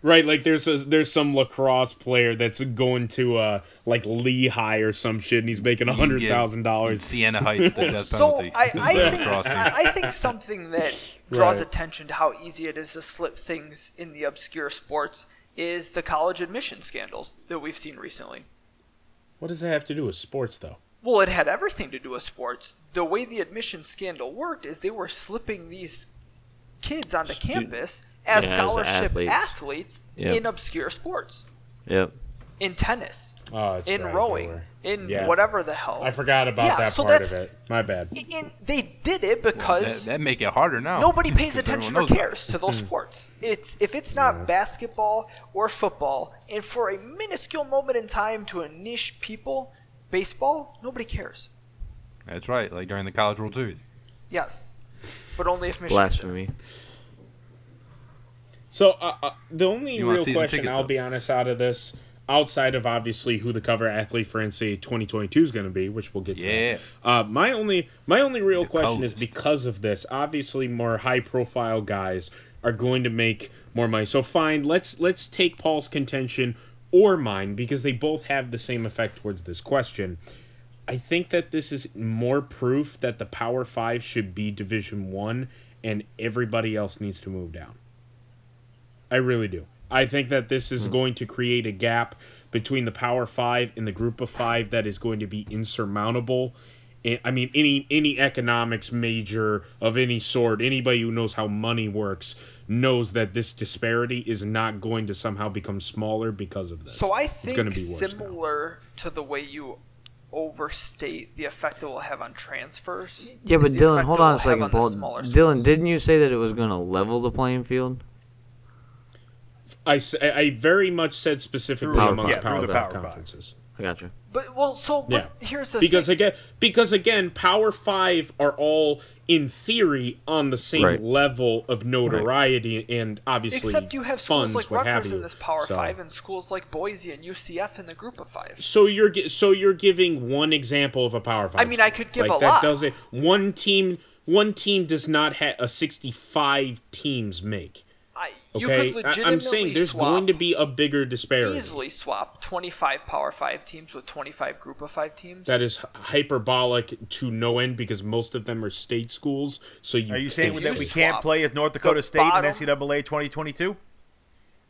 right, like there's a, there's some lacrosse player that's going to uh, like Lehigh or some shit and he's making one hundred thousand dollars. Siena Heights, the death penalty. So I, I, think, I think something that draws right. attention to how easy it is to slip things in the obscure sports is the college admission scandals that we've seen recently. What does that have to do with sports, though? Well, it had everything to do with sports. The way the admission scandal worked is they were slipping these kids onto Stu- campus as yeah, scholarship as athletes, athletes yep. in obscure sports. Yep. In tennis. Oh, in right, rowing. In yeah. whatever the hell. I forgot about yeah, that so part of it. My bad. And they did it because... Well, that, that make it harder now. Nobody pays attention or cares to those sports. It's If it's not yeah. basketball or football, and for a minuscule moment in time to a niche people, baseball, nobody cares. That's right, like during the College World Series. Yes, but only if Michigan... Blasphemy. So uh, uh, the only real question, I'll up. be honest, out of this... Outside of, obviously, who the cover athlete for N C double A twenty twenty-two is going to be, which we'll get to. Yeah. Uh, my only my only real the question coast. is because of this, obviously more high-profile guys are going to make more money. So fine, let's let's take Paul's contention or mine because they both have the same effect towards this question. I think that this is more proof that the Power Five should be Division I and everybody else needs to move down. I really do. I think that this is going to create a gap between the Power Five and the Group of Five that is going to be insurmountable. I mean, any any economics major of any sort, anybody who knows how money works, knows that this disparity is not going to somehow become smaller because of this. So I think similar now. to the way you overstate the effect it will have on transfers. Yeah, but Dylan, hold on a second, Paul. Dylan, didn't you say that it was going to level the playing field? I, I very much said specifically among yeah, power, power conferences. I gotcha. But well, so but yeah. here's the because thing. again because again, Power Five are all in theory on the same right. level of notoriety right. and obviously except you have schools funds, like Rutgers in this Power so. Five and schools like Boise and U C F in the Group of Five. So you're so you're giving one example of a Power Five. I mean, I could give like, a that lot. Does it. One team one team does not have a sixty-five teams make. I, you okay. could legitimately I'm saying there's swap, going to be a bigger disparity. Easily swap twenty-five Power Five teams with twenty-five Group of Five teams. That is hyperbolic to no end because most of them are state schools. So you, are you saying you that we can't play as North Dakota State bottom, in N C double A twenty twenty-two?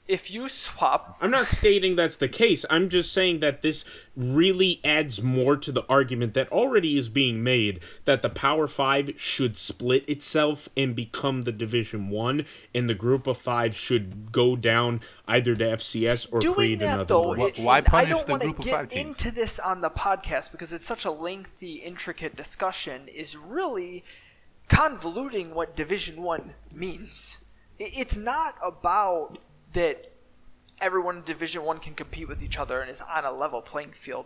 If you swap... I'm not stating that's the case. I'm just saying that this really adds more to the argument that already is being made that the Power Five should split itself and become the Division One, and the Group of Five should go down either to F C S or Doing create that, another though, group. It, Why punish I don't the want Group to of Five teams? Into this on the podcast because it's such a lengthy, intricate discussion is really convoluting what Division One means. It's not about... that everyone in Division One can compete with each other and is on a level playing field.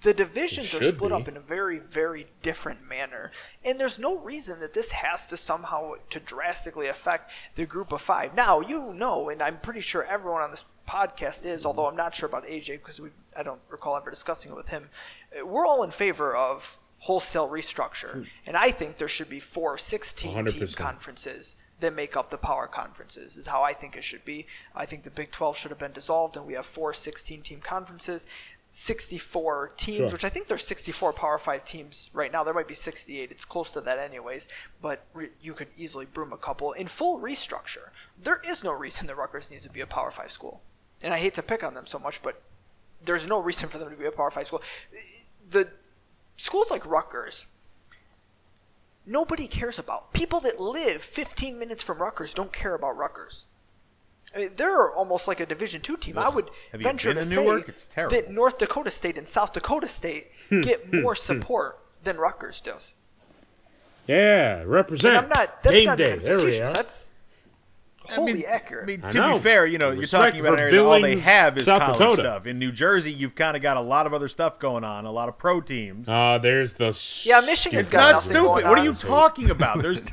The divisions are split be. up in a very, very different manner. And there's no reason that this has to somehow to drastically affect the Group of Five. Now, you know, and I'm pretty sure everyone on this podcast is, although I'm not sure about A J because we I don't recall ever discussing it with him, we're all in favor of wholesale restructure. And I think there should be four sixteen-team conferences that make up the power conferences is how I think it should be. I think the Big twelve should have been dissolved and we have four sixteen-team conferences. sixty-four teams, sure. which I think there's sixty-four Power Five teams right now. There might be sixty-eight. It's close to that anyways, but re- you could easily broom a couple in full restructure. There is no reason that Rutgers needs to be a Power Five school. And I hate to pick on them so much, but there's no reason for them to be a Power Five school. The schools like Rutgers, nobody cares about. People that live fifteen minutes from Rutgers don't care about Rutgers. I mean, they're almost like a Division Two team. Well, I would venture to say that North Dakota State and South Dakota State get more support than Rutgers does. Yeah, represent. And I'm not. That's Game not day. Even facetious. That's wholly I mean, accurate. I mean, to I be fair, you know, Respect you're talking about an area that all they have is South college Dakota. Stuff. In New Jersey, you've kind of got a lot of other stuff going on, a lot of pro teams. Uh, there's the. Yeah, Michigan's it's got not nothing stupid. Going on. What are you talking about? There's.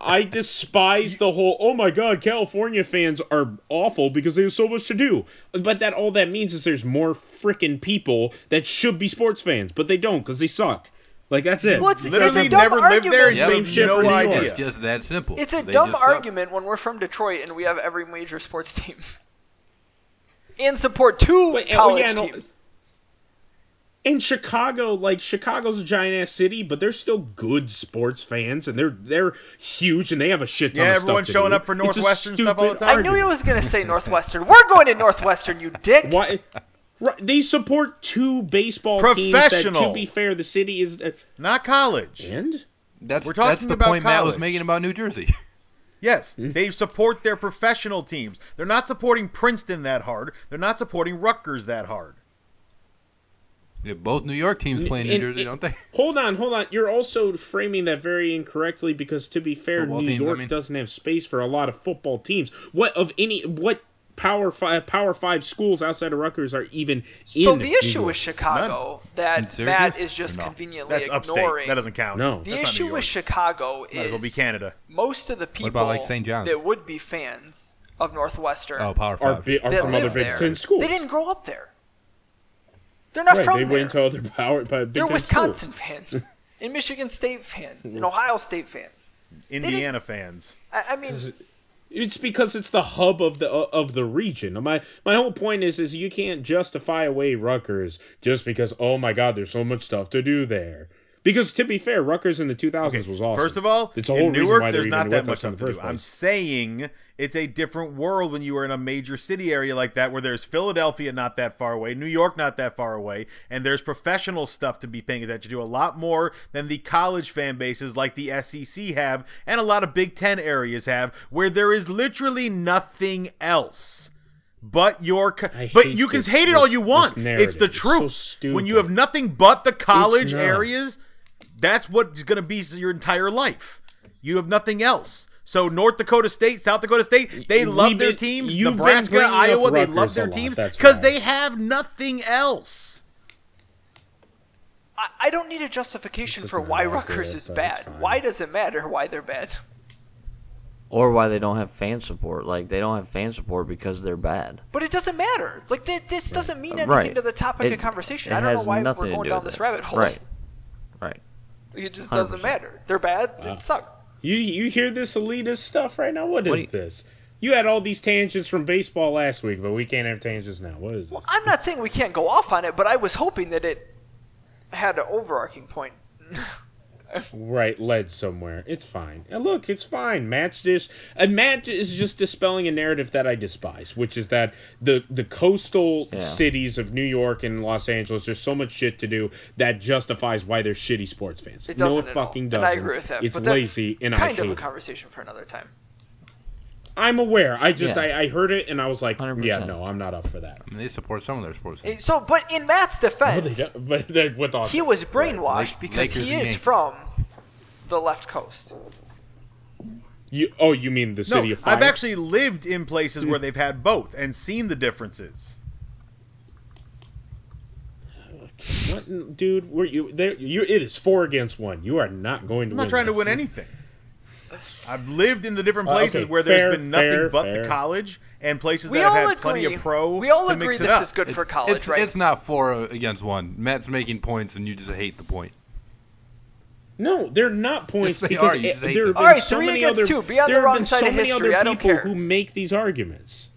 I despise the whole, oh my God, California fans are awful because they have so much to do. But that all that means is there's more frickin' people that should be sports fans, but they don't because they suck. Like, that's it. Well, it's, literally it's never argument. Lived there. Yep. Same shit no idea. It's just that simple. It's a they dumb argument suck. When we're from Detroit and we have every major sports team. And support two Wait, college and, well, yeah, teams. No, in Chicago, like, Chicago's a giant-ass city, but they're still good sports fans, and they're they're huge, and they have a shit ton yeah, of stuff. Yeah, everyone's showing do. Up for Northwestern stuff all the time. Argument. I knew he was going to say Northwestern. We're going to Northwestern, you dick! Why? Right, they support two baseball Professional. Teams that, to be fair, the city is... Uh, Not college. And? That's, We're talking that's the about point college. Matt was making about New Jersey. Yes, they support their professional teams. They're not supporting Princeton that hard. They're not supporting Rutgers that hard. Yeah, both New York teams play in New Jersey, don't they? Hold on, hold on. You're also framing that very incorrectly because, to be fair, football New teams, York I mean. Doesn't have space for a lot of football teams. What of any what Power Five Power Five schools outside of Rutgers are even so in? So the issue with Chicago None. That Matt is just no. conveniently That's ignoring. Upstate. That doesn't count. No, the That's issue with Chicago is Might as well be Canada. Most of the people about, like, Saint John's? That would be fans of Northwestern oh, Power Five. Are, are from other Big Ten schools. They didn't grow up there. They're not right, from they there. Went to other power, Big They're Ten Wisconsin schools. Fans, and Michigan State fans, and Ohio State fans, Indiana fans. I, I mean, it's because it's the hub of the uh, of the region. My my whole point is is you can't justify away Rutgers just because oh my God, there's so much stuff to do there. Because to be fair, Rutgers in the two thousands okay, was awesome. First of all, it's a whole in Newark, there's not that much stuff to do. Place. I'm saying it's a different world when you are in a major city area like that where there's Philadelphia not that far away, New York not that far away, and there's professional stuff to be paying attention to a lot more than the college fan bases like the S E C have and a lot of Big Ten areas have where there is literally nothing else. But your, but you can this, hate it all you want. It's the truth. It's so when you have nothing but the college areas... That's what's going to be your entire life. You have nothing else. So North Dakota State, South Dakota State, they love been, their teams. Nebraska, Iowa, they love their lot, teams because right. they have nothing else. I, I don't need a justification for why Rutgers is bad. Fine. Why does it matter why they're bad? Or why they don't have fan support. Like, they don't have fan support because they're bad. But it doesn't matter. Like, th- this doesn't mean anything right. to the topic it, of conversation. I don't know why we're going do down this it. Rabbit hole. Right, right. It just doesn't one hundred percent. Matter. They're bad. Wow. It sucks. You you hear this elitist stuff right now? What is what you, this? You had all these tangents from baseball last week, but we can't have tangents now. What is this? Well, I'm not saying we can't go off on it, but I was hoping that it had an overarching point. Right, led somewhere. It's fine. And look, it's fine. Matt's just, and Matt is just dispelling a narrative that I despise, which is that the, the coastal yeah. cities of New York and Los Angeles, there's so much shit to do that justifies why they're shitty sports fans. It doesn't no, it fucking all. Doesn't. And I agree with that. It's but that's lazy, and kind I kind of a conversation it. For another time. I'm aware. I just yeah. I, I heard it and I was like, one hundred percent. Yeah, no, I'm not up for that. I mean, they support some of their sports teams. So, but in Matt's defense, well, but with all he was brainwashed right. because Lakers he is from the left coast. You oh, you mean the city no, of fire? I've actually lived in places mm. where they've had both and seen the differences. What, dude? Were you there? You it is four against one. You are not going to. I'm win not trying this. To win anything. I've lived in the different places uh, okay. where there's fair, been nothing fair, but fair. The college and places we that have had agree. Plenty of pro. We all to agree mix this up. Is good it's, for college, it's, right? It's not four against one. Matt's making points, and you just hate the point. No, they're not points yes, they because are. It, there have been all right, so three many against other, two. Be on the wrong side so of history. I don't care. There have been so many other people who make these arguments.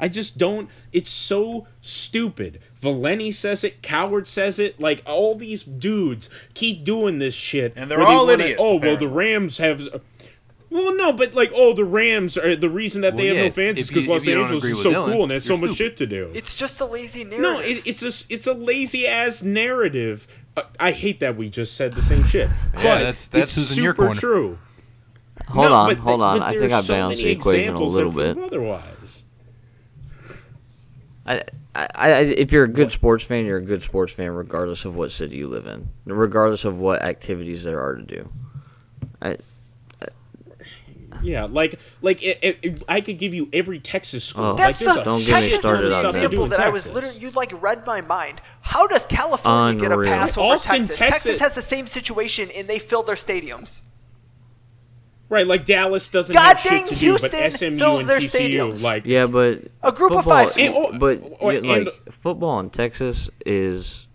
I just don't. It's so stupid. Valeni says it. Coward says it. Like, all these dudes keep doing this shit. And they're all they wanna, idiots. Oh, apparently. Well, the Rams have. Well, no, but, like, oh, the Rams are the reason that well, they have yeah, no fans is because Los Angeles is so Dylan, cool and has so stupid. much shit to do. It's just a lazy narrative. No, it, it's a, it's a lazy-ass narrative. Uh, I hate that we just said the same shit. But yeah, that's, that's who's in your corner. It's super true. Hold no, on, but, hold on. But I think I so balanced the equation a little bit. Otherwise. I, I, I, if you're a good sports fan, you're a good sports fan regardless of what city you live in, regardless of what activities there are to do. I, I, yeah, like, like it, it, I could give you every Texas school. Oh, like, that's the don't get me started on that. that I was literally you like read my mind. How does California Unreal. get a pass over Austin, Texas? Texas? Texas has the same situation, and they fill their stadiums. Right, like Dallas doesn't God have shit to do, Houston but S M U fills and their T C U, stadium. like yeah, but a group football, of five, and, oh, but oh, yeah, like football in Texas is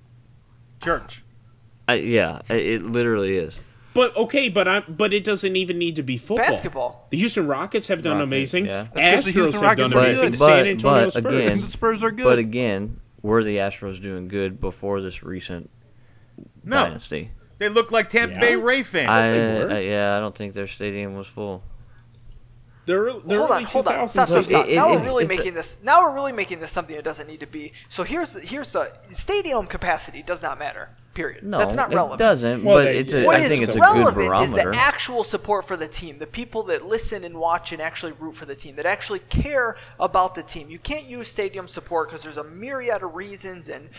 church. I, yeah, it literally is. But okay, but I but it doesn't even need to be football. Basketball. The Houston Rockets have done Rockets, amazing. Yeah. That's Astros the Houston have Rockets done amazing. But, San Antonio but, Spurs. Again, the Spurs are good. But again, were the Astros doing good before this recent no. dynasty? They look like Tampa yeah. Bay Ray fans. I, I, yeah, I don't think their stadium was full. They're, they're well, hold on, hold on, stop, stop, stop. It, it, now we're really making a... this. Now we're really making this something it doesn't need to be. So here's here's the stadium capacity does not matter. Period. No, that's not relevant. It doesn't. Well, but they, it's a, what I think it's a good barometer. Is the actual support for the team, the people that listen and watch and actually root for the team, that actually care about the team. You can't use stadium support because there's a myriad of reasons and.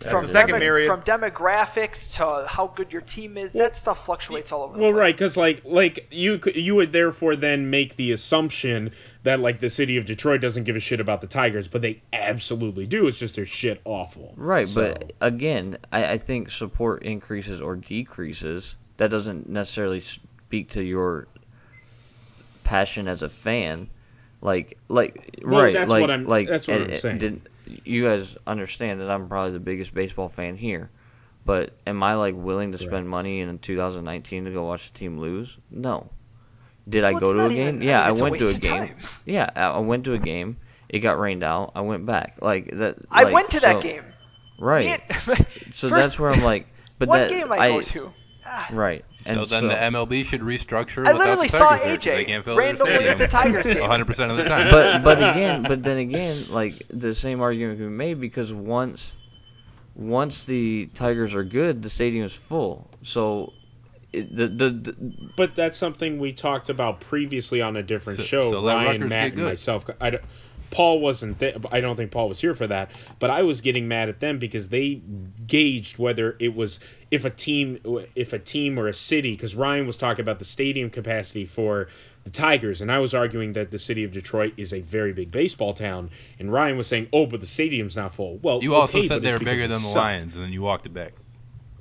From, demo- from demographics to how good your team is, well, that stuff fluctuates all over the well, place. Well, right, because like, like you you would therefore then make the assumption that like the city of Detroit doesn't give a shit about the Tigers, but they absolutely do. It's just they're shit awful. Right, so. But again, I, I think support increases or decreases. That doesn't necessarily speak to your passion as a fan. Like, like well, right, that's like, what I'm, like, that's what and, I'm saying. Didn't, You guys understand that I'm probably the biggest baseball fan here, but am I like willing to spend right. money in two thousand nineteen to go watch the team lose? No. Did well, I go to a game? Even, yeah, I, mean, I went to a game. Time. Yeah, I went to a game. It got rained out. I went back. Like that. I like, went to so, that game. Right. So First, that's where I'm like. But one that, game I, I go to. God. Right. And so then so, the M L B should restructure. I literally the saw A J so randomly at the Tigers game. one hundred percent of the time. But but again, but then again, like the same argument can be made because once once the Tigers are good, the stadium is full. So it, the, the the but that's something we talked about previously on a different so, show. So Ryan, Matt, and myself. I don't, Paul wasn't there. I don't think Paul was here for that. But I was getting mad at them because they gauged whether it was if a team, if a team or a city. Because Ryan was talking about the stadium capacity for the Tigers, and I was arguing that the city of Detroit is a very big baseball town. And Ryan was saying, "Oh, but the stadium's not full." Well, you also okay, said they were bigger than the Lions, and then you walked it back,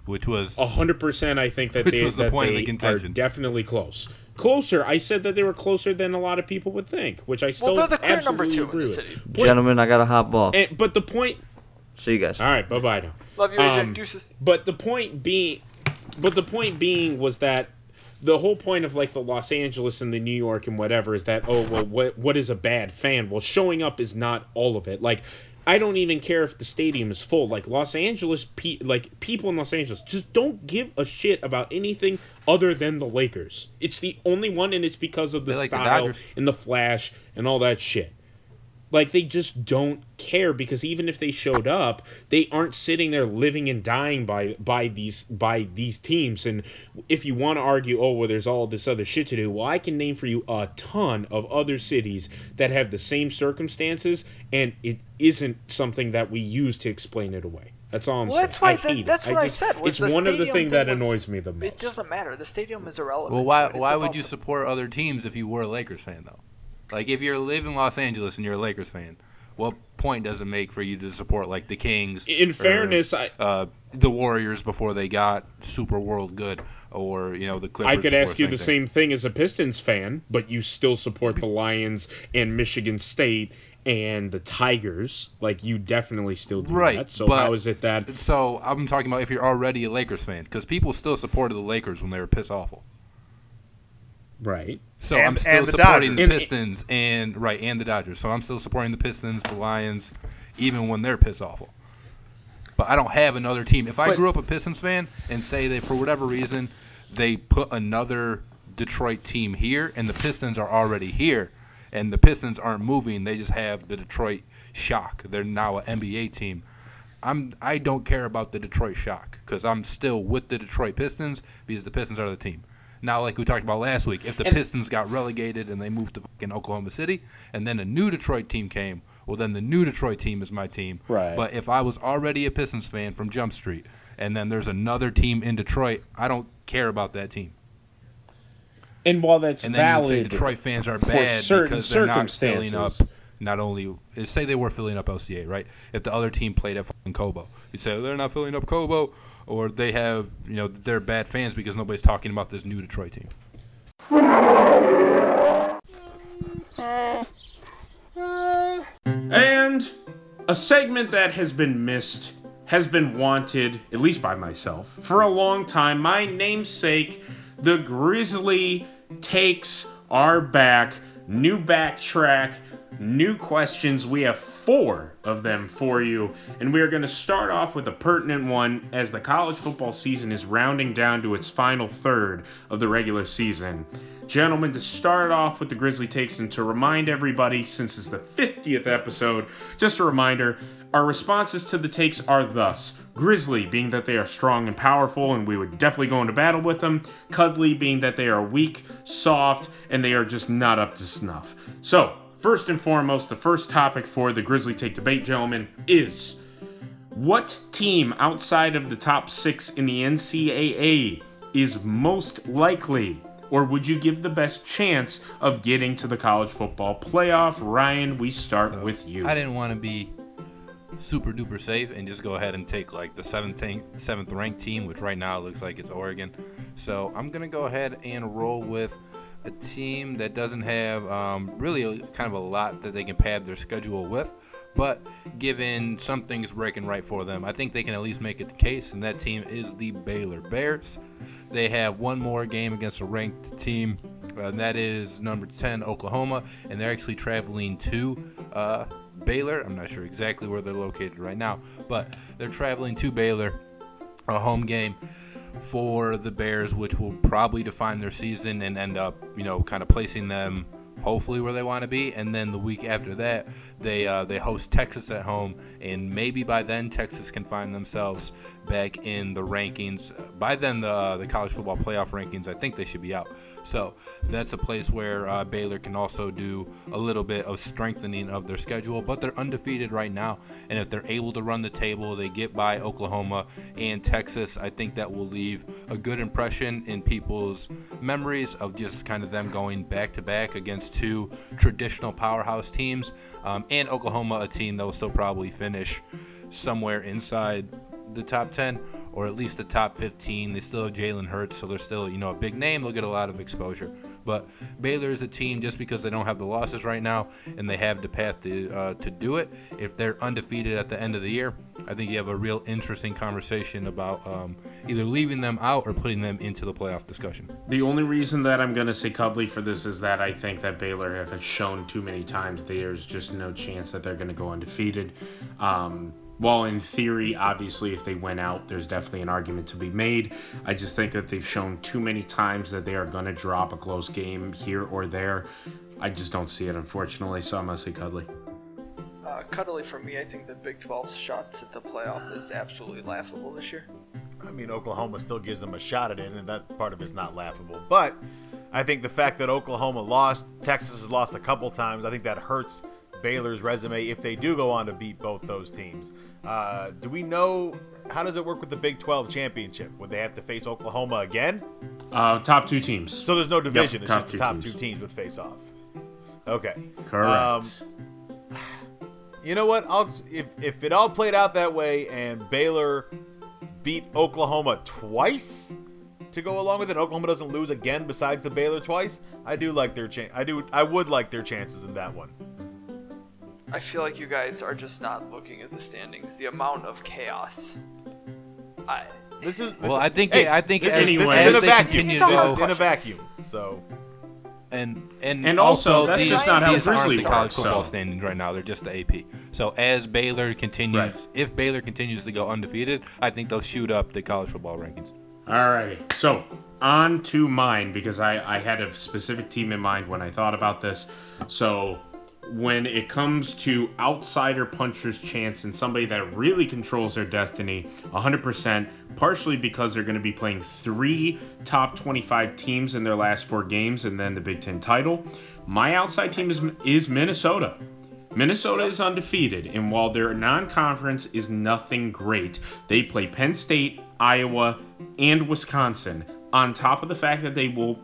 which was a hundred percent. I think that which they, was the that point they of the contention. Are definitely close. Closer. I said that they were closer than a lot of people would think, which I still well, they're the clear number two in the city. Point, Gentlemen, I got a hot ball. And, but the point. See you guys. All right, bye bye now. Love you, A J. Um, Deuces. But the point being, but the point being was that the whole point of like the Los Angeles and the New York and whatever is that oh well what what is a bad fan? Well, showing up is not all of it. Like. I don't even care if the stadium is full. Like, Los Angeles, pe- like people in Los Angeles just don't give a shit about anything other than the Lakers. It's the only one, and it's because of the like style the and the flash and all that shit. Like, they just don't care because even if they showed up, they aren't sitting there living and dying by by these by these teams. And if you want to argue, oh, well, there's all this other shit to do, well, I can name for you a ton of other cities that have the same circumstances, and it isn't something that we use to explain it away. That's all I'm well, saying. That's why. I the, that's what I, just, I said. Was it's the one of the things that was, annoys me the most. It doesn't matter. The stadium is irrelevant. Well, why why would you support other teams if you were a Lakers fan, though? Like, if you live in Los Angeles and you're a Lakers fan, what point does it make for you to support, like, the Kings? In or, fairness, I... Uh, the Warriors before they got super world good, or, you know, the Clippers. I could ask you the same thing as a Pistons fan, but you still support the Lions and Michigan State and the Tigers. Like, you definitely still do right, that. So but, how is it that... So I'm talking about if you're already a Lakers fan, because people still supported the Lakers when they were piss awful. Right. So and, I'm still supporting the, the Pistons and right and the Dodgers. So I'm still supporting the Pistons, the Lions, even when they're piss awful. But I don't have another team. If I but, grew up a Pistons fan and say that for whatever reason they put another Detroit team here and the Pistons are already here and the Pistons aren't moving, they just have the Detroit Shock. They're now an N B A team. I'm I don't care about the Detroit Shock because I'm still with the Detroit Pistons because the Pistons are the team. Now, like we talked about last week, if the and, Pistons got relegated and they moved to fucking Oklahoma City and then a new Detroit team came, well, then the new Detroit team is my team. Right. But if I was already a Pistons fan from Jump Street and then there's another team in Detroit, I don't care about that team. And while that's and then valid, you would say Detroit fans are bad because they're not filling up. Not only say they were filling up L C A, right? If the other team played at fucking Cobo, you'd say they're not filling up Cobo, or they have, you know, they're bad fans because nobody's talking about this new Detroit team. And a segment that has been missed, has been wanted, at least by myself, for a long time. My namesake, the Grizzly takes our back, new backtrack. New questions. We have four of them for you, and we are going to start off with a pertinent one as the college football season is rounding down to its final third of the regular season. Gentlemen, to start off with the Grizzly Takes, and to remind everybody, since it's the fiftieth episode, just a reminder, our responses to the takes are thus. Grizzly, being that they are strong and powerful, and we would definitely go into battle with them. Cuddly, being that they are weak, soft, and they are just not up to snuff. So, first and foremost, the first topic for the Grizzly Take debate, gentlemen, is what team outside of the top six in the N C A A is most likely, or would you give the best chance of getting to the college football playoff? Ryan, we start so, with you. I didn't want to be super duper safe and just go ahead and take like the seventh ranked team, which right now looks like it's Oregon. So I'm going to go ahead and roll with a team that doesn't have um, really a, kind of a lot that they can pad their schedule with, but given some things breaking right for them, I think they can at least make it the case, and that team is the Baylor Bears. They have one more game against a ranked team, uh, and that is number ten, Oklahoma, and they're actually traveling to uh, Baylor. I'm not sure exactly where they're located right now, but they're traveling to Baylor, a home game for the Bears, which will probably define their season and end up, you know, kind of placing them hopefully where they want to be. And then the week after that, they uh, they host Texas at home, and maybe by then Texas can find themselves back in the rankings. By then, the uh, the college football playoff rankings, I think they should be out. So that's a place where uh, Baylor can also do a little bit of strengthening of their schedule. But they're undefeated right now, and if they're able to run the table, they get by Oklahoma and Texas. I think that will leave a good impression in people's memories of just kind of them going back to back against two traditional powerhouse teams, um, and Oklahoma, a team that will still probably finish somewhere inside the top ten or at least the top fifteen. They still have Jalen Hurts, so they're still, you know, a big name. They'll get a lot of exposure. But Baylor is a team, just because they don't have the losses right now and they have the path to uh, to do it, if they're undefeated at the end of the year, I think you have a real interesting conversation about um, either leaving them out or putting them into the playoff discussion. The only reason that I'm going to say Cubley for this is that I think that Baylor have shown too many times there's just no chance that they're going to go undefeated. Um While in theory, obviously, if they went out, there's definitely an argument to be made. I just think that they've shown too many times that they are going to drop a close game here or there. I just don't see it, unfortunately, so I'm going to say Cuddly. Uh, Cuddly, for me, I think the Big twelve's shots at the playoff is absolutely laughable this year. I mean, Oklahoma still gives them a shot at it, and that part of it's not laughable. But I think the fact that Oklahoma lost, Texas has lost a couple times, I think that hurts Baylor's resume if they do go on to beat both those teams. Uh, do we know how does it work with the Big twelve championship? Would they have to face Oklahoma again? Uh, top two teams. So there's no division. Yep, it's just the top teams. Two teams would face off. Okay. Correct. Um, you know what? I'll if if it all played out that way and Baylor beat Oklahoma twice to go along with it, Oklahoma doesn't lose again besides the Baylor twice. I do like their chance. I do. I would like their chances in that one. I feel like you guys are just not looking at the standings. The amount of chaos. I. This is this well. Is, I think. Hey, I think. This, as, anyway, this is in a vacuum. This is in a vacuum. So. And and, and also, also that's these, just not how these aren't the college so. football standings right now. They're just the A P. So as Baylor continues, right. if Baylor continues to go undefeated, I think they'll shoot up the college football rankings. All right. So on to mine, because I, I had a specific team in mind when I thought about this. So when it comes to outsider puncher's chance and somebody that really controls their destiny one hundred percent, partially because they're going to be playing three top twenty-five teams in their last four games and then the Big Ten title, my outside team is is Minnesota. Minnesota is undefeated, and while their non-conference is nothing great, they play Penn State, Iowa, and Wisconsin, on top of the fact that they will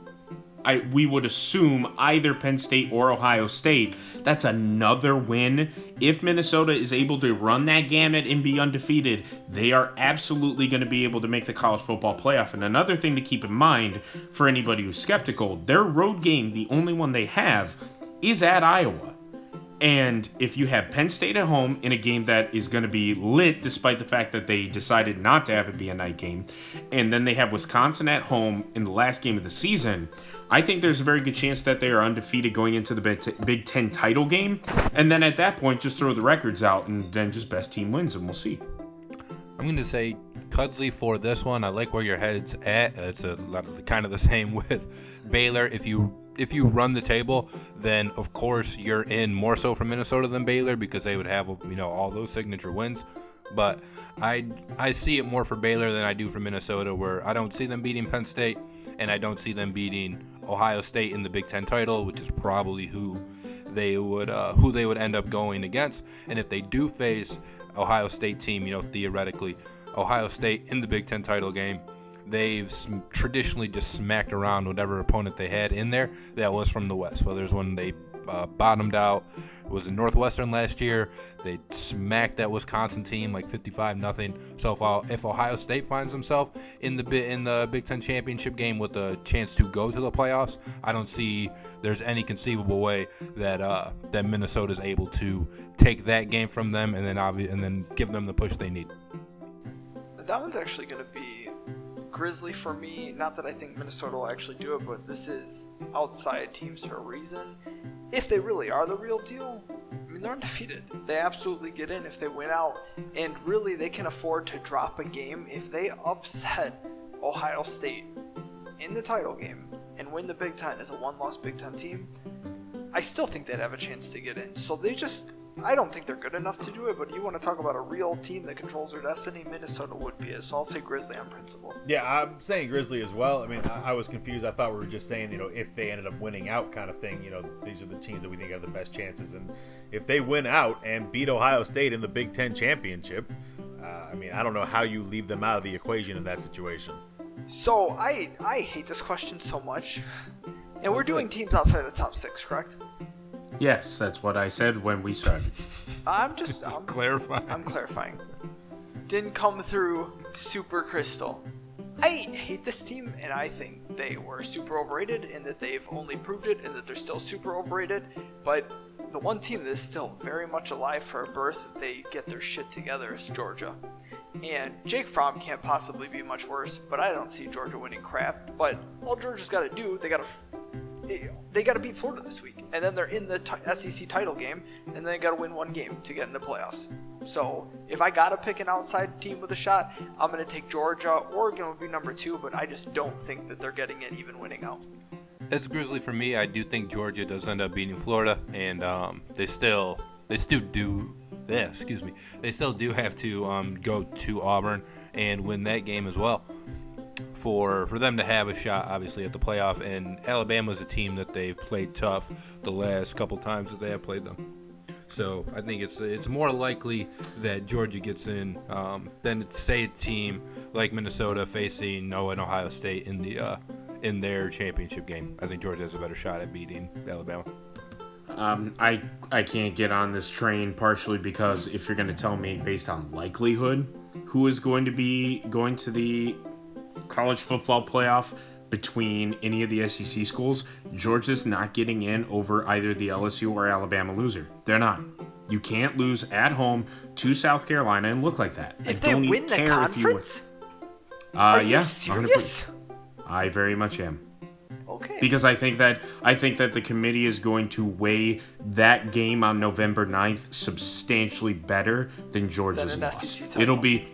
I, we would assume either Penn State or Ohio State. That's another win. If Minnesota is able to run that gamut and be undefeated, they are absolutely going to be able to make the college football playoff. And another thing to keep in mind for anybody who's skeptical, their road game, the only one they have, is at Iowa. And if you have Penn State at home in a game that is going to be lit, despite the fact that they decided not to have it be a night game, and then they have Wisconsin at home in the last game of the season, I think there's a very good chance that they are undefeated going into the Big Ten title game. And then at that point, just throw the records out and then just best team wins, and we'll see. I'm going to say Cudley for this one. I like where your head's at. It's a kind of the same with Baylor. If you if you run the table, then of course you're in more so for Minnesota than Baylor, because they would have, you know, all those signature wins. But I I see it more for Baylor than I do for Minnesota, where I don't see them beating Penn State, and I don't see them beating Ohio State in the Big Ten title, which is probably who they would uh, who they would end up going against. And if they do face Ohio State team, you know, theoretically, Ohio State in the Big Ten title game, they've traditionally just smacked around whatever opponent they had in there that was from the West. Whether it's when they uh, bottomed out, it was in Northwestern last year, they smacked that Wisconsin team like fifty-five nothing. So if, if Ohio State finds himself in the in the Big Ten championship game with a chance to go to the playoffs, I don't see there's any conceivable way that uh, that Minnesota's able to take that game from them and then obvi- and then give them the push they need. That one's actually going to be Grizzly for me. Not that I think Minnesota will actually do it, but this is outside teams for a reason. If they really are the real deal, I mean, they're undefeated. They absolutely get in if they win out, and really they can afford to drop a game. If they upset Ohio State in the title game and win the Big Ten as a one-loss Big Ten team, I still think they'd have a chance to get in. So they just, I don't think they're good enough to do it, but you want to talk about a real team that controls their destiny, Minnesota would be it. So I'll say Grizzly on principle. Yeah, I'm saying Grizzly as well. I mean, I, I was confused. I thought we were just saying, you know, if they ended up winning out kind of thing, you know, these are the teams that we think have the best chances. And if they win out and beat Ohio State in the Big Ten championship, uh, I mean, I don't know how you leave them out of the equation in that situation. So I, I hate this question so much. And we're doing teams outside of the top six, correct? Yes, that's what I said when we started. I'm just, just I'm, clarifying. I'm clarifying. Didn't come through super crystal. I hate this team, and I think they were super overrated, and that they've only proved it, and that they're still super overrated. But the one team that is still very much alive for a berth, if they get their shit together, is Georgia. And Jake Fromm can't possibly be much worse, but I don't see Georgia winning crap. But all Georgia's got to do, they got to... they got to beat Florida this week, and then they're in the t- S E C title game, and they got to win one game to get in the playoffs. So if I got to pick an outside team with a shot, I'm going to take Georgia. Oregon would be number two, but I just don't think that they're getting in even winning out. It's Grizzly for me. I do think Georgia does end up beating Florida, and um, they still they still do yeah, excuse me. They still do have to um, go to Auburn and win that game as well. For for them to have a shot, obviously, at the playoff, and Alabama's a team that they've played tough the last couple times that they have played them. So I think it's it's more likely that Georgia gets in um, than say a team like Minnesota facing Noah and Ohio State in the uh, in their championship game. I think Georgia has a better shot at beating Alabama. Um, I I can't get on this train, partially because if you're going to tell me based on likelihood who is going to be going to the college football playoff between any of the S E C schools, Georgia's not getting in over either the L S U or Alabama loser. They're not. You can't lose at home to South Carolina and look like that. If I don't they win the conference? If you win. Uh, Are yeah, you serious? I very much am. Okay. Because I think that I think that the committee is going to weigh that game on November ninth substantially better than Georgia's loss. It'll be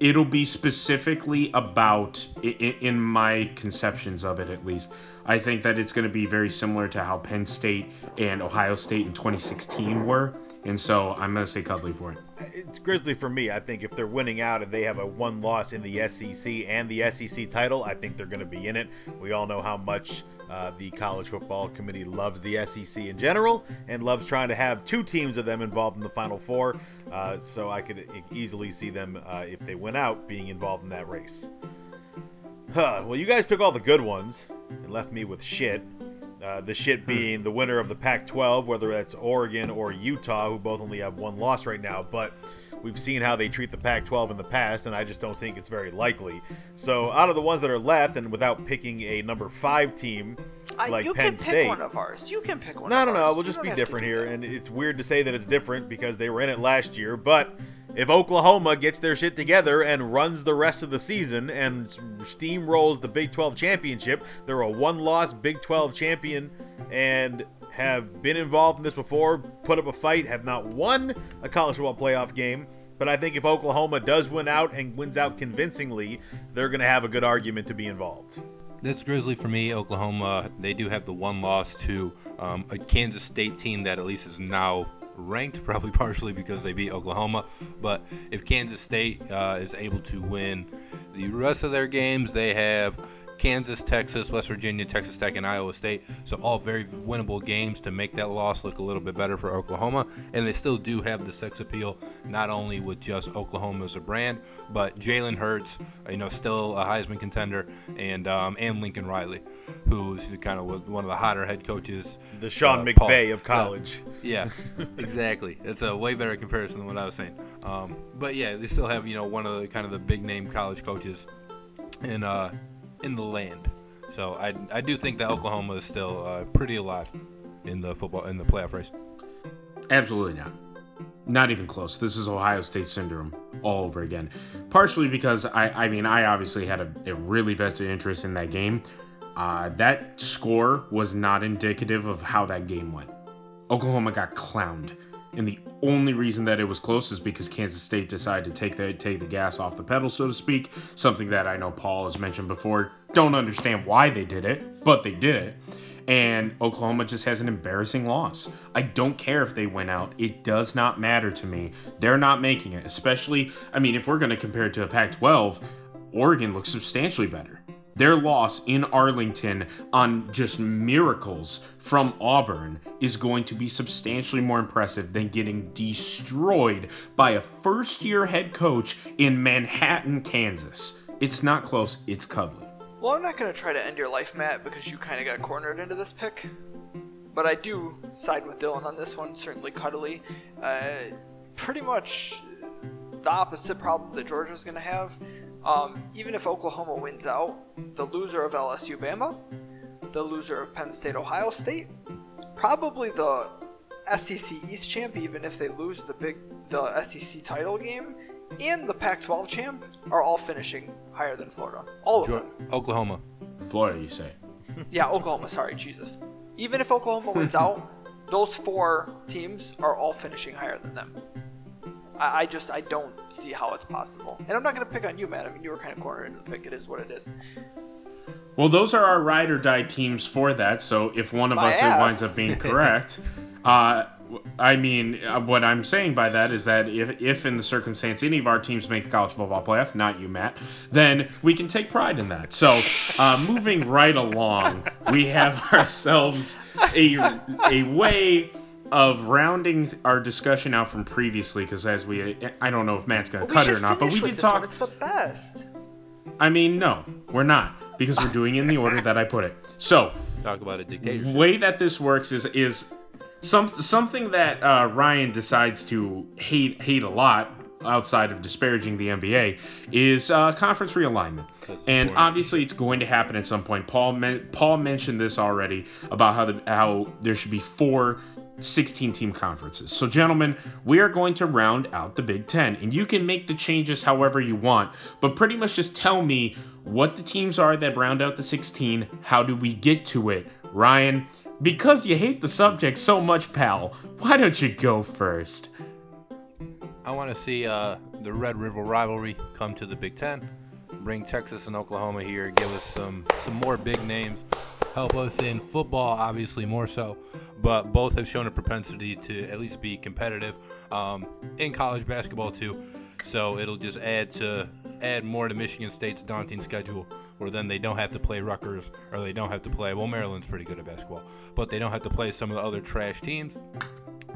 it'll be specifically about, in my conceptions of it at least, I think that it's going to be very similar to how Penn State and Ohio State in twenty sixteen were. And so I'm going to say Cuddly for it. It's Grizzly for me. I think if they're winning out and they have a one loss in the S E C and the S E C title, I think they're going to be in it. We all know how much uh, the college football committee loves the S E C in general and loves trying to have two teams of them involved in the Final Four. Uh, so I could easily see them, uh, if they win out, being involved in that race. Huh. Well, you guys took all the good ones and left me with shit. Uh, the shit being the winner of the Pac twelve, whether that's Oregon or Utah, who both only have one loss right now. But we've seen how they treat the Pac twelve in the past, and I just don't think it's very likely. So out of the ones that are left, and without picking a number five team like uh, Penn State. You can pick one of ours. You can pick one no, of no, ours. No, no, no. We'll just be different here. And it's weird to say that it's different because they were in it last year. But if Oklahoma gets their shit together and runs the rest of the season and steamrolls the Big twelve championship, they're a one-loss Big twelve champion and have been involved in this before, put up a fight, have not won a college football playoff game. But I think if Oklahoma does win out and wins out convincingly, they're going to have a good argument to be involved. That's Grizzly for me. Oklahoma, they do have the one loss to um, a Kansas State team that at least is now ranked, probably partially because they beat Oklahoma. But if Kansas State uh, is able to win the rest of their games, they have Kansas, Texas, West Virginia, Texas Tech, and Iowa State. So all very winnable games to make that loss look a little bit better for Oklahoma. And they still do have the sex appeal, not only with just Oklahoma as a brand, but Jalen Hurts, you know, still a Heisman contender, and um, and Lincoln Riley, who's kind of one of the hotter head coaches. The Sean uh, McVay of college. Uh, yeah, exactly. It's a way better comparison than what I was saying. Um, but yeah, they still have, you know, one of the kind of the big name college coaches in uh, in the land. So I I do think that Oklahoma is still uh, pretty alive in the football in the playoff race. Absolutely not. Not even close. This is Ohio State syndrome all over again. Partially because I I mean I obviously had a, a really vested interest in that game. Uh, that score was not indicative of how that game went. Oklahoma got clowned. And the only reason that it was close is because Kansas State decided to take the take the gas off the pedal, so to speak. Something that I know Paul has mentioned before. Don't understand why they did it, but they did it. And Oklahoma just has an embarrassing loss. I don't care if they win out. It does not matter to me. They're not making it. Especially, I mean, if we're going to compare it to a Pac twelve, Oregon looks substantially better. Their loss in Arlington on just miracles from Auburn is going to be substantially more impressive than getting destroyed by a first-year head coach in Manhattan, Kansas. It's not close. It's Cuddly. Well, I'm not going to try to end your life, Matt, because you kind of got cornered into this pick. But I do side with Dylan on this one, certainly Cuddly. Uh, pretty much the opposite problem that Georgia's going to have. Um, even if Oklahoma wins out, the loser of L S U-Bama, the loser of Penn State-Ohio State, probably the S E C East champ, even if they lose the big the S E C title game, and the Pac twelve champ are all finishing higher than Florida. All of them. Oklahoma. Florida, you say. Yeah, Oklahoma. Sorry, Jesus. Even if Oklahoma wins out, those four teams are all finishing higher than them. I just, I don't see how it's possible. And I'm not going to pick on you, Matt. I mean, you were kind of cornered into the pick. It is what it is. Well, those are our ride or die teams for that. So if one of My us ass. winds up being correct, uh, I mean, what I'm saying by that is that if, if in the circumstance any of our teams make the college football playoff, not you, Matt, then we can take pride in that. So uh, moving right along, we have ourselves a, a way of rounding our discussion out from previously, because as we, I don't know if Matt's going to well, cut it or not, but we did talk. One. It's the best. I mean, no, we're not, because we're doing it in the order that I put it. So, talk about a dictatorship. The way that this works is is some something that uh, Ryan decides to hate hate a lot outside of disparaging the N B A is uh, conference realignment. That's and boring. Obviously it's going to happen at some point. Paul men- Paul mentioned this already about how the how there should be four sixteen-team conferences. So, gentlemen, we are going to round out the Big Ten, and you can make the changes however you want, but pretty much just tell me what the teams are that round out the sixteen. How do we get to it? Ryan, because you hate the subject so much, pal, why don't you go first? I want to see uh, the Red River rivalry come to the Big Ten. Bring Texas and Oklahoma here. Give us some, some more big names. Help us in football, obviously, more so. But both have shown a propensity to at least be competitive um, in college basketball, too. So it'll just add to add more to Michigan State's daunting schedule, where then they don't have to play Rutgers, or they don't have to play, well, Maryland's pretty good at basketball, but they don't have to play some of the other trash teams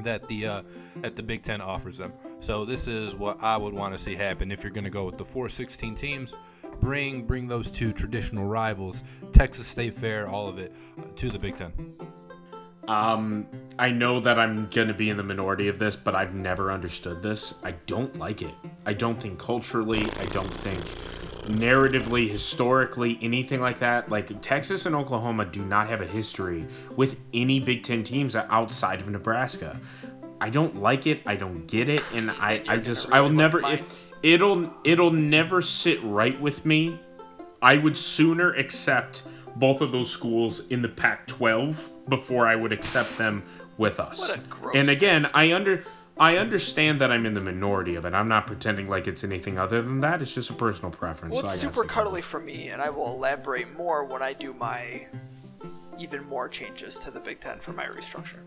that the uh, that the Big Ten offers them. So this is what I would want to see happen if you're going to go with the four sixteen teams. Bring bring those two traditional rivals, Texas State Fair, all of it, to the Big Ten. Um, I know that I'm going to be in the minority of this, but I've never understood this. I don't like it. I don't think culturally, I don't think narratively, historically, anything like that. Like, Texas and Oklahoma do not have a history with any Big Ten teams outside of Nebraska. I don't like it. I don't get it. And I, I just, really I will never, it, it'll, it'll never sit right with me. I would sooner accept both of those schools in the Pac twelve before I would accept them with us. What a gross. And again, I under, I understand that I'm in the minority of it. I'm not pretending like it's anything other than that. It's just a personal preference. Well, it's so super cuddly for me, and I will elaborate more when I do my even more changes to the Big Ten for my restructure.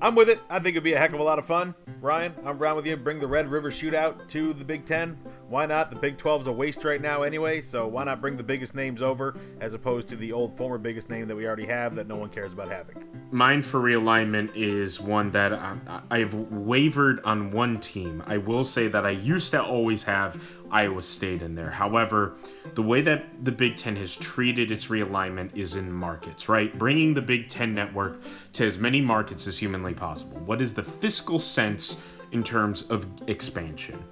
I'm with it. I think it'd be a heck of a lot of fun. Ryan, I'm around with you. Bring the Red River Shootout to the Big Ten. Why not? The Big twelve's a waste right now anyway, so why not bring the biggest names over as opposed to the old former biggest name that we already have that no one cares about having? Mine for realignment is one that I, I've wavered on one team. I will say that I used to always have Iowa State in there. However, the way that the Big Ten has treated its realignment is in markets, right? Bringing the Big Ten network to as many markets as humanly possible. What is the fiscal sense in terms of expansion?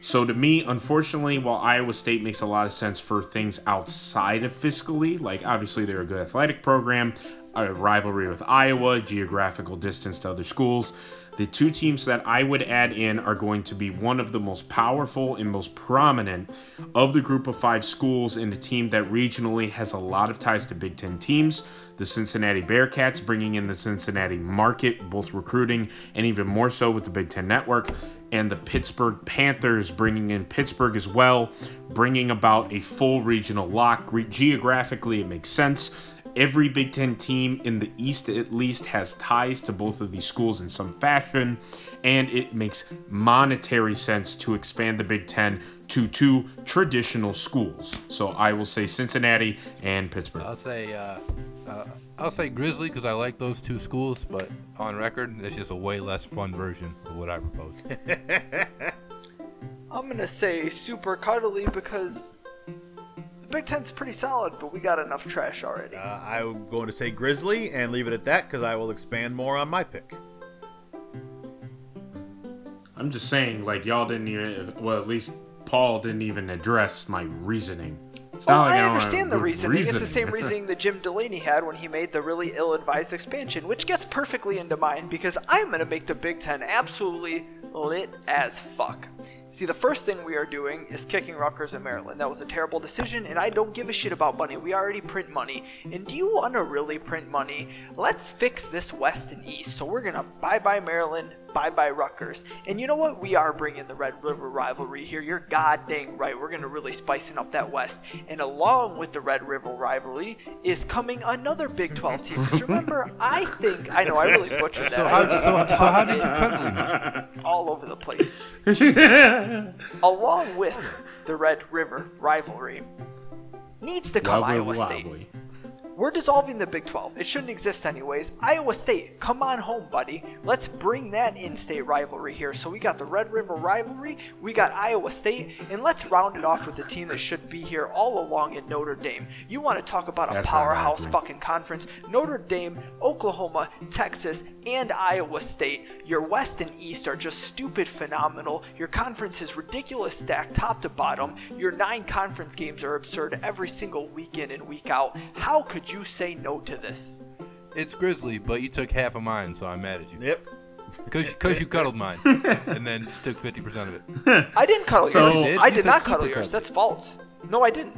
So to me, unfortunately, while Iowa State makes a lot of sense for things outside of fiscally, like obviously they're a good athletic program, a rivalry with Iowa, geographical distance to other schools, the two teams that I would add in are going to be one of the most powerful and most prominent of the group of five schools, and a team that regionally has a lot of ties to Big Ten teams, the Cincinnati Bearcats, bringing in the Cincinnati market, both recruiting and even more so with the Big Ten Network, and the Pittsburgh Panthers, bringing in Pittsburgh as well, bringing about a full regional lock. Geographically, it makes sense. Every Big Ten team in the East at least has ties to both of these schools in some fashion, and it makes monetary sense to expand the Big Ten to two traditional schools. So I will say Cincinnati and Pittsburgh. I'll say uh, uh, I'll say Grizzly because I like those two schools, but on record, it's just a way less fun version of what I proposed. I'm going to say super cuddly because Big Ten's pretty solid, but we got enough trash already. Uh, I'm going to say Grizzly and leave it at that because I will expand more on my pick. I'm just saying, like, y'all didn't even, well, at least Paul didn't even address my reasoning. It's well, not like I understand the reasoning. reasoning. It's the same reasoning that Jim Delaney had when he made the really ill-advised expansion, which gets perfectly into mine because I'm going to make the Big Ten absolutely lit as fuck. See, the first thing we are doing is kicking Rutgers in Maryland. That was a terrible decision, and I don't give a shit about money. We already print money. And do you want to really print money? Let's fix this West and East. So we're going to bye-bye Maryland, bye-bye Rutgers. And you know what? We are bringing the Red River rivalry here. You're god dang right. We're going to really spicing up that West. And along with the Red River rivalry is coming another Big twelve team. Because remember, I think... I know, I really butchered that. So how, so, so how did you cut me? All over the place. Along with the Red River rivalry needs to come wobbly, Iowa State. Wobbly. We're dissolving the Big twelve. It shouldn't exist anyways. Iowa State, come on home, buddy. Let's bring that in-state rivalry here. So we got the Red River rivalry, we got Iowa State, and let's round it off with the team that should be here all along in Notre Dame. You want to talk about a That's powerhouse fucking conference. Notre Dame, Oklahoma, Texas, and Iowa State. Your West and East are just stupid phenomenal. Your conference is ridiculous stacked top to bottom. Your nine conference games are absurd every single week in and week out. How could you say no to this? it's Grizzly, but you took half of mine, so I'm mad at you. Yep. Because because you cuddled mine, and then just took fifty percent of it. I didn't cuddle so, yours. Did? I did not cuddle yours. Cuddly. That's false. No, I didn't.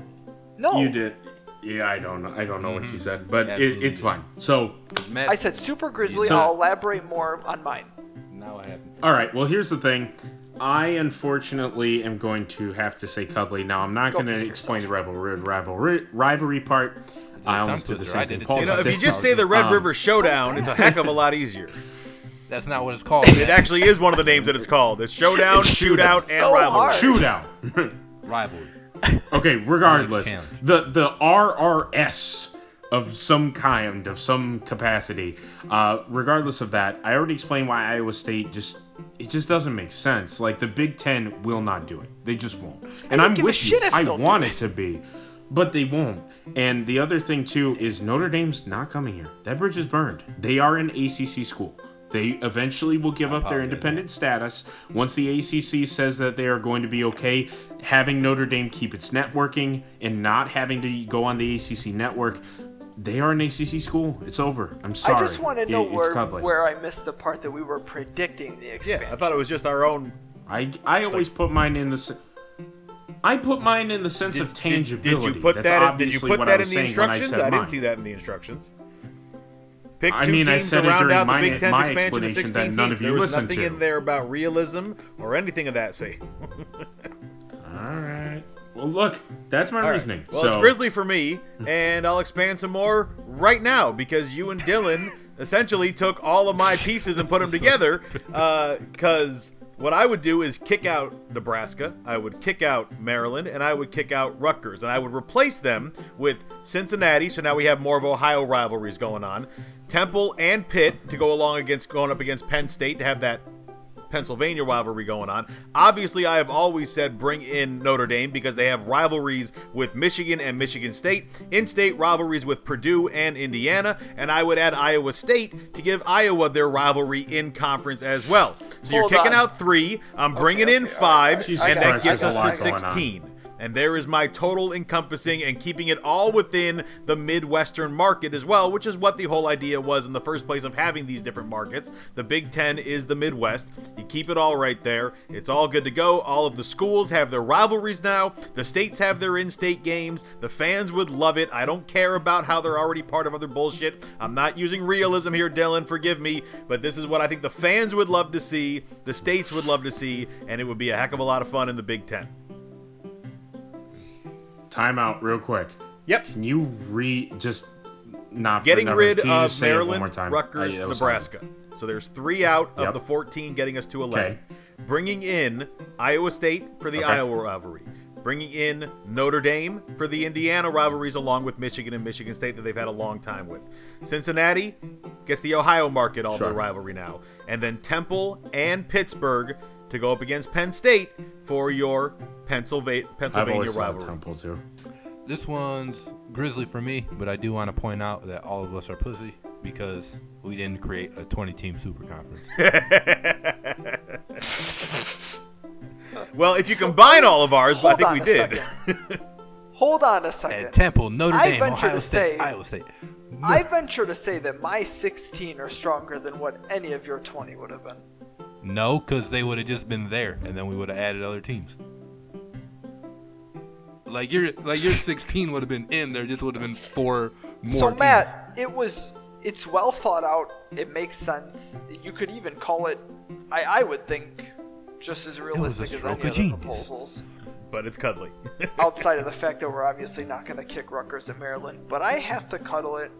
No. You did. Yeah, I don't know. I don't know mm-hmm. what you said, but it, it's fine. So I said super Grizzly. So, I'll elaborate more on mine. Now I haven't. All right. Well, here's the thing. I unfortunately am going to have to say cuddly. Now I'm not Go going to explain yourself. the rivalry rivalry rivalry part. I almost did the same thing. You know, if you just say the Red um, River Showdown, so it's a heck of a lot easier. That's not what it's called. It actually is one of the names that it's called. It's Showdown, it's Shootout, it's and so Rivalry. Shootout. Rivalry. Okay, regardless, the, the R R S of some kind, of some capacity, uh, regardless of that, I already explained why Iowa State just, it just doesn't make sense. Like, the Big Ten will not do it. They just won't. And I'm with you. I want it to be. But they won't. And the other thing, too, is Notre Dame's not coming here. That bridge is burned. They are an A C C school. They eventually will give up their independent status once the A C C says that they are going to be okay having Notre Dame keep its networking and not having to go on the A C C network. They are an A C C school. It's over. I'm sorry. I just want to know it, where, where I missed the part that we were predicting the expansion. Yeah, I thought it was just our own. I, I always put mine in the... I put mine in the sense did, of tangibility. Did, did you put That's that in, did you put that in the instructions? I, I didn't see that in the instructions. Pick two I mean, teams to round out my, the Big Ten expansion to sixteen teams. None of you there was nothing to. in there about realism or anything of that sort. All right. Well, look, that's my All reasoning. Right. Well, so. It's Grizzly for me, and I'll expand some more right now because you and Dylan essentially took all of my pieces and put them together because... Uh, What I would do is kick out Nebraska, I would kick out Maryland, and I would kick out Rutgers, and I would replace them with Cincinnati, so now we have more of Ohio rivalries going on, Temple and Pitt to go along against going up against Penn State to have that Pennsylvania rivalry going on. Obviously, I have always said bring in Notre Dame because they have rivalries with Michigan and Michigan State, in-state rivalries with Purdue and Indiana, and I would add Iowa State to give Iowa their rivalry in conference as well. So Hold you're kicking on. out three, I'm okay, bringing okay, in five, right, right. and that gets us to sixteen. And there is my total encompassing and keeping it all within the Midwestern market as well, which is what the whole idea was in the first place of having these different markets. The Big Ten is the Midwest. You keep it all right there. It's all good to go. All of the schools have their rivalries now. The states have their in-state games. The fans would love it. I don't care about how they're already part of other bullshit. I'm not using realism here, Dylan. Forgive me. But this is what I think the fans would love to see. The states would love to see. And it would be a heck of a lot of fun in the Big Ten. Time out real quick. Yep. Can you re just not getting rid of Maryland, Rutgers, Nebraska? So there's three out of the fourteen, getting us to eleven. Okay. Bringing in Iowa State for the okay. Iowa rivalry. Bringing in Notre Dame for the Indiana rivalries along with Michigan and Michigan State that they've had a long time with. Cincinnati gets the Ohio market all sure. their rivalry now. And then Temple and Pittsburgh to go up against Penn State for your Pennsylvania, Pennsylvania rivalry. Temple too. This one's Grizzly for me, but I do want to point out that all of us are pussy because we didn't create a twenty-team super conference. Well, if you combine all of ours, well, I think we did. Hold on a second. At Temple, Notre Dame, Ohio State, Iowa State. No. I venture to say that my sixteen are stronger than what any of your twenty would have been. No, because they would have just been there, and then we would have added other teams. Like your like your sixteen would have been in there, just would have been four more. So teams. Matt, it was it's well thought out. It makes sense. You could even call it, I, I would think, just as realistic as any other proposals. But it's cuddly. Outside of the fact that we're obviously not going to kick Rutgers at Maryland, but I have to cuddle it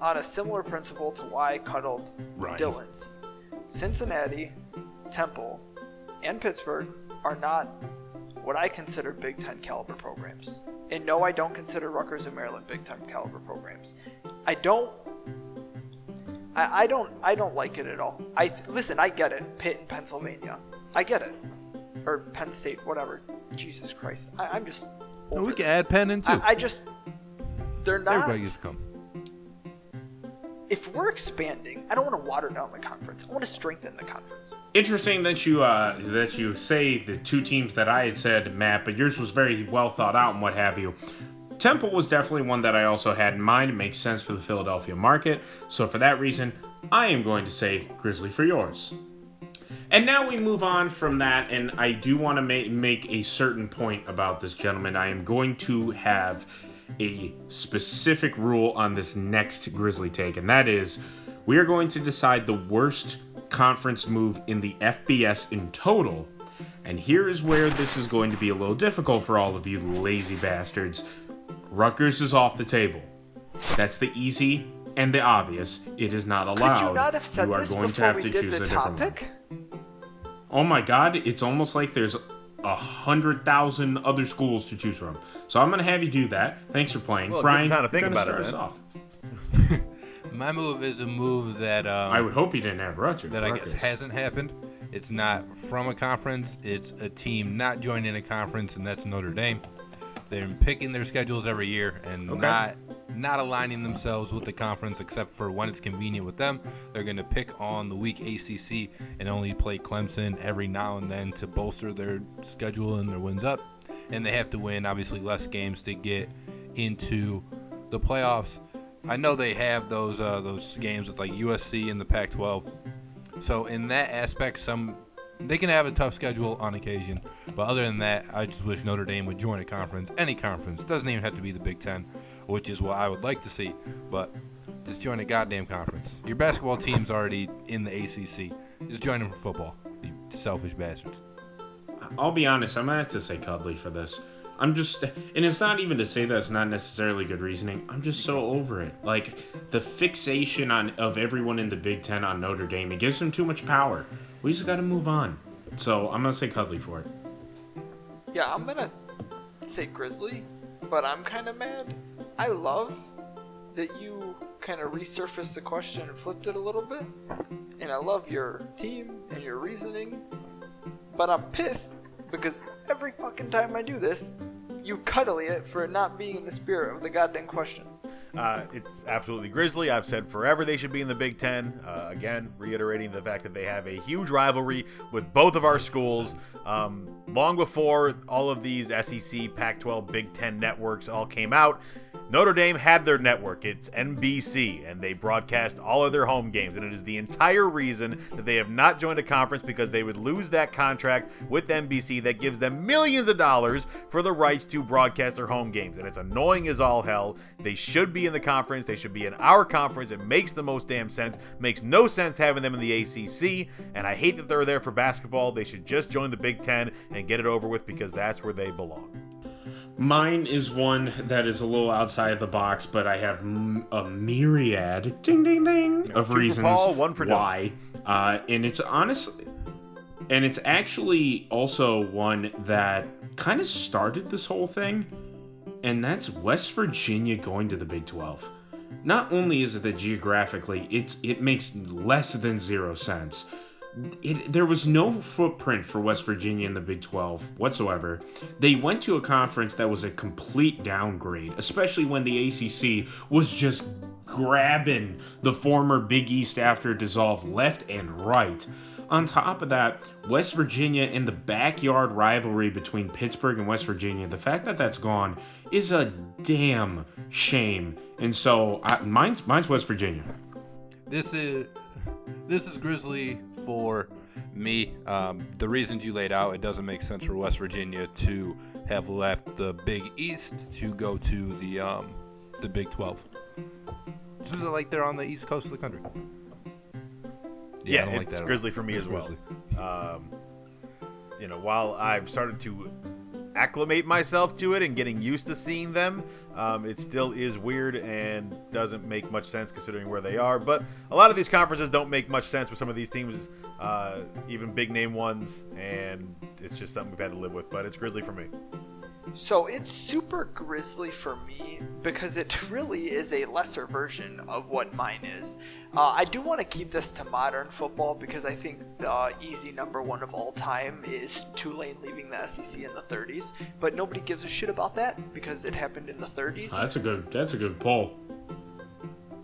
on a similar principle to why I cuddled right. Dylan's. Cincinnati, Temple, and Pittsburgh are not what I consider Big Ten caliber programs. And no, I don't consider Rutgers and Maryland Big Ten caliber programs. I don't I, I don't I don't like it at all. I listen, I get it. Pitt in Pennsylvania. I get it. Or Penn State, whatever. Jesus Christ. I, I'm just over no, we can this. add Penn in too. I, I just they're not Everybody used to come. If we're expanding, I don't want to water down the conference. I want to strengthen the conference. Interesting that you uh, that you say the two teams that I had said, Matt, but yours was very well thought out and what have you. Temple was definitely one that I also had in mind. It makes sense for the Philadelphia market. So for that reason, I am going to say Grizzly for yours. And now we move on from that, and I do want to ma- make a certain point about this gentleman. I am going to have a specific rule on this next Grizzly take, and that is we are going to decide the worst conference move in the F B S in total. And here is where this is going to be a little difficult for all of you lazy bastards. Rutgers is off the table. That's the easy and the obvious. It is not allowed. Could you not have said you are this going to have to choose a topic? Different one. Oh my God, it's almost like there's a hundred thousand other schools to choose from. So I'm going to have you do that. Thanks for playing. Well, Brian, time to think about start it, us off. My move is a move that... Um, I would hope you didn't have Rutgers. That I Rutgers. guess hasn't happened. It's not from a conference. It's a team not joining a conference, and that's Notre Dame. They're picking their schedules every year and okay. not not aligning themselves with the conference except for when it's convenient with them. They're going to pick on the weak A C C and only play Clemson every now and then to bolster their schedule and their wins up. And they have to win, obviously, less games to get into the playoffs. I know they have those uh, those games with like U S C in the Pac twelve. So in that aspect, some they can have a tough schedule on occasion. But other than that, I just wish Notre Dame would join a conference, any conference. Doesn't even have to be the Big Ten, which is what I would like to see. But just join a goddamn conference. Your basketball team's already in the A C C. Just join them for football, you selfish bastards. I'll be honest. I'm going to have to say Cuddly for this. I'm just, and it's not even to say that's not necessarily good reasoning. I'm just so over it. Like, the fixation on of everyone in the Big Ten on Notre Dame, it gives them too much power. We just got to move on. So I'm going to say Cuddly for it. Yeah, I'm going to say Grizzly, but I'm kind of mad. I love that you kind of resurfaced the question and flipped it a little bit. And I love your team and your reasoning, but I'm pissed because every fucking time I do this, you cuddly it for not being in the spirit of the goddamn question. Uh, it's absolutely Grizzly. I've said forever they should be in the Big Ten. Uh, again, reiterating the fact that they have a huge rivalry with both of our schools. Um, long before all of these S E C, Pac twelve, Big Ten networks all came out, Notre Dame had their network. It's N B C, and they broadcast all of their home games. And it is the entire reason that they have not joined a conference, because they would lose that contract with N B C that gives them millions of dollars for the rights to broadcast their home games. And it's annoying as all hell. They should be in the conference. They should be in our conference. It makes the most damn sense. Makes no sense having them in the A C C, and I hate that they're there for basketball. They should just join the Big Ten and get it over with, because that's where they belong. Mine is one that is a little outside of the box, but I have a myriad ding ding ding of Two reasons for Paul, one for why. Uh, and it's honestly, and it's actually also one that kind of started this whole thing. And that's West Virginia going to the Big twelve. Not only is it that geographically, it's it makes less than zero sense. It, there was no footprint for West Virginia in the Big twelve whatsoever. They went to a conference that was a complete downgrade, especially when the A C C was just grabbing the former Big East after it dissolved left and right. On top of that, West Virginia and the backyard rivalry between Pittsburgh and West Virginia, the fact that that's gone is a damn shame. And so I, mine's, mine's West Virginia. This is this is Grizzly for me. Um, the reasons you laid out, it doesn't make sense for West Virginia to have left the Big East to go to the um, the Big twelve. It's like they're on the east coast of the country. Yeah, yeah, it's like Grizzly for me it's as well. Um, you know, while I've started to acclimate myself to it and getting used to seeing them, um, it still is weird and doesn't make much sense considering where they are. But a lot of these conferences don't make much sense with some of these teams, uh, even big name ones, and it's just something we've had to live with. But it's Grizzly for me. So it's super Grizzly for me because it really is a lesser version of what mine is. Uh, I do want to keep this to modern football because I think the easy number one of all time is Tulane leaving the S E C in the thirties, but nobody gives a shit about that because it happened in the thirties. Oh, that's a good. That's a good poll.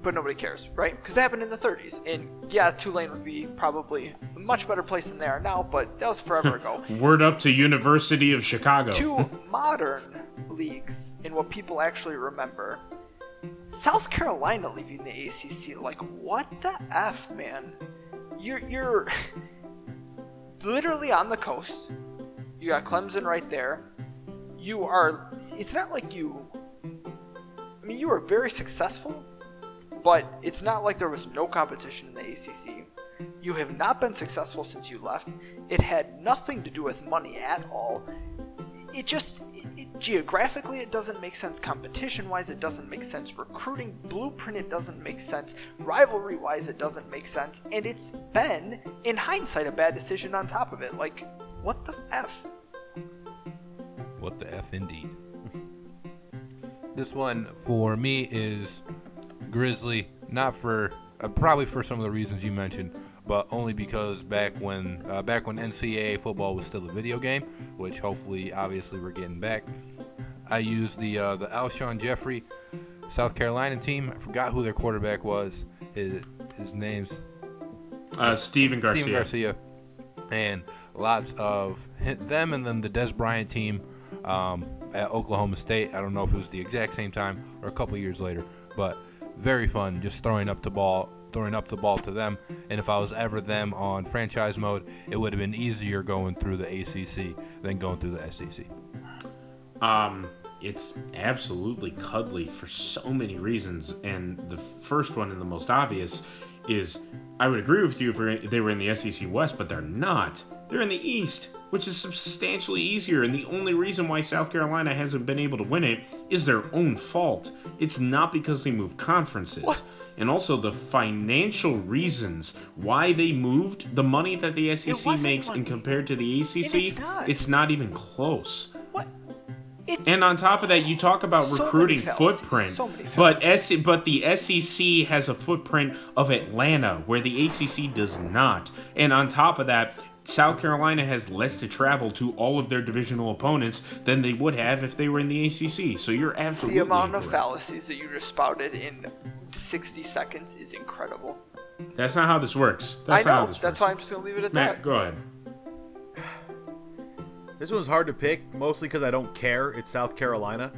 but nobody cares, right? Because that happened in the thirties. And yeah, Tulane would be probably a much better place than they are now, but that was forever ago. Word up to University of Chicago. To modern leagues and what people actually remember, South Carolina leaving the A C C, like, what the F, man? You're, you're literally on the coast. You got Clemson right there. You are, it's not like you, I mean, you were very successful, but it's not like there was no competition in the A C C. You have not been successful since you left. It had nothing to do with money at all. It just, it, it, geographically, it doesn't make sense. Competition-wise, it doesn't make sense. Recruiting blueprint, it doesn't make sense. Rivalry-wise, it doesn't make sense. And it's been, in hindsight, a bad decision on top of it. Like, what the F? What the F, indeed. This one, for me, is Grizzly. Not for, uh, probably for some of the reasons you mentioned, but only because back when uh, back when N C double A football was still a video game, which hopefully, obviously, we're getting back, I used the uh, the Alshon Jeffrey South Carolina team. I forgot who their quarterback was. His, his name's uh, Steven Garcia. Steven Garcia. And lots of them, and then the Des Bryant team um, at Oklahoma State. I don't know if it was the exact same time or a couple years later, but very fun just throwing up the ball. throwing up the ball to them, and if I was ever them on franchise mode, it would have been easier going through the A C C than going through the S E C. Um, it's absolutely cuddly for so many reasons, and the first one and the most obvious is I would agree with you if they were in the S E C West, but they're not. They're in the East, which is substantially easier, and the only reason why South Carolina hasn't been able to win it is their own fault. It's not because they moved conferences. What? And also the financial reasons why they moved, the money that the S E C makes money. And compared to the A C C, it's not. it's not even close. What? It's and on top of that, you talk about so recruiting footprint, so but S- but the S E C has a footprint of Atlanta, where the A C C does not. And on top of that, South Carolina has less to travel to all of their divisional opponents than they would have if they were in the A C C. So you're absolutely The amount correct. of fallacies that you just spouted in sixty seconds is incredible. That's not how this works. That's I know. Not how this That's works. Why I'm just going to leave it at Matt, that. Go ahead. This one's hard to pick, mostly because I don't care. It's South Carolina.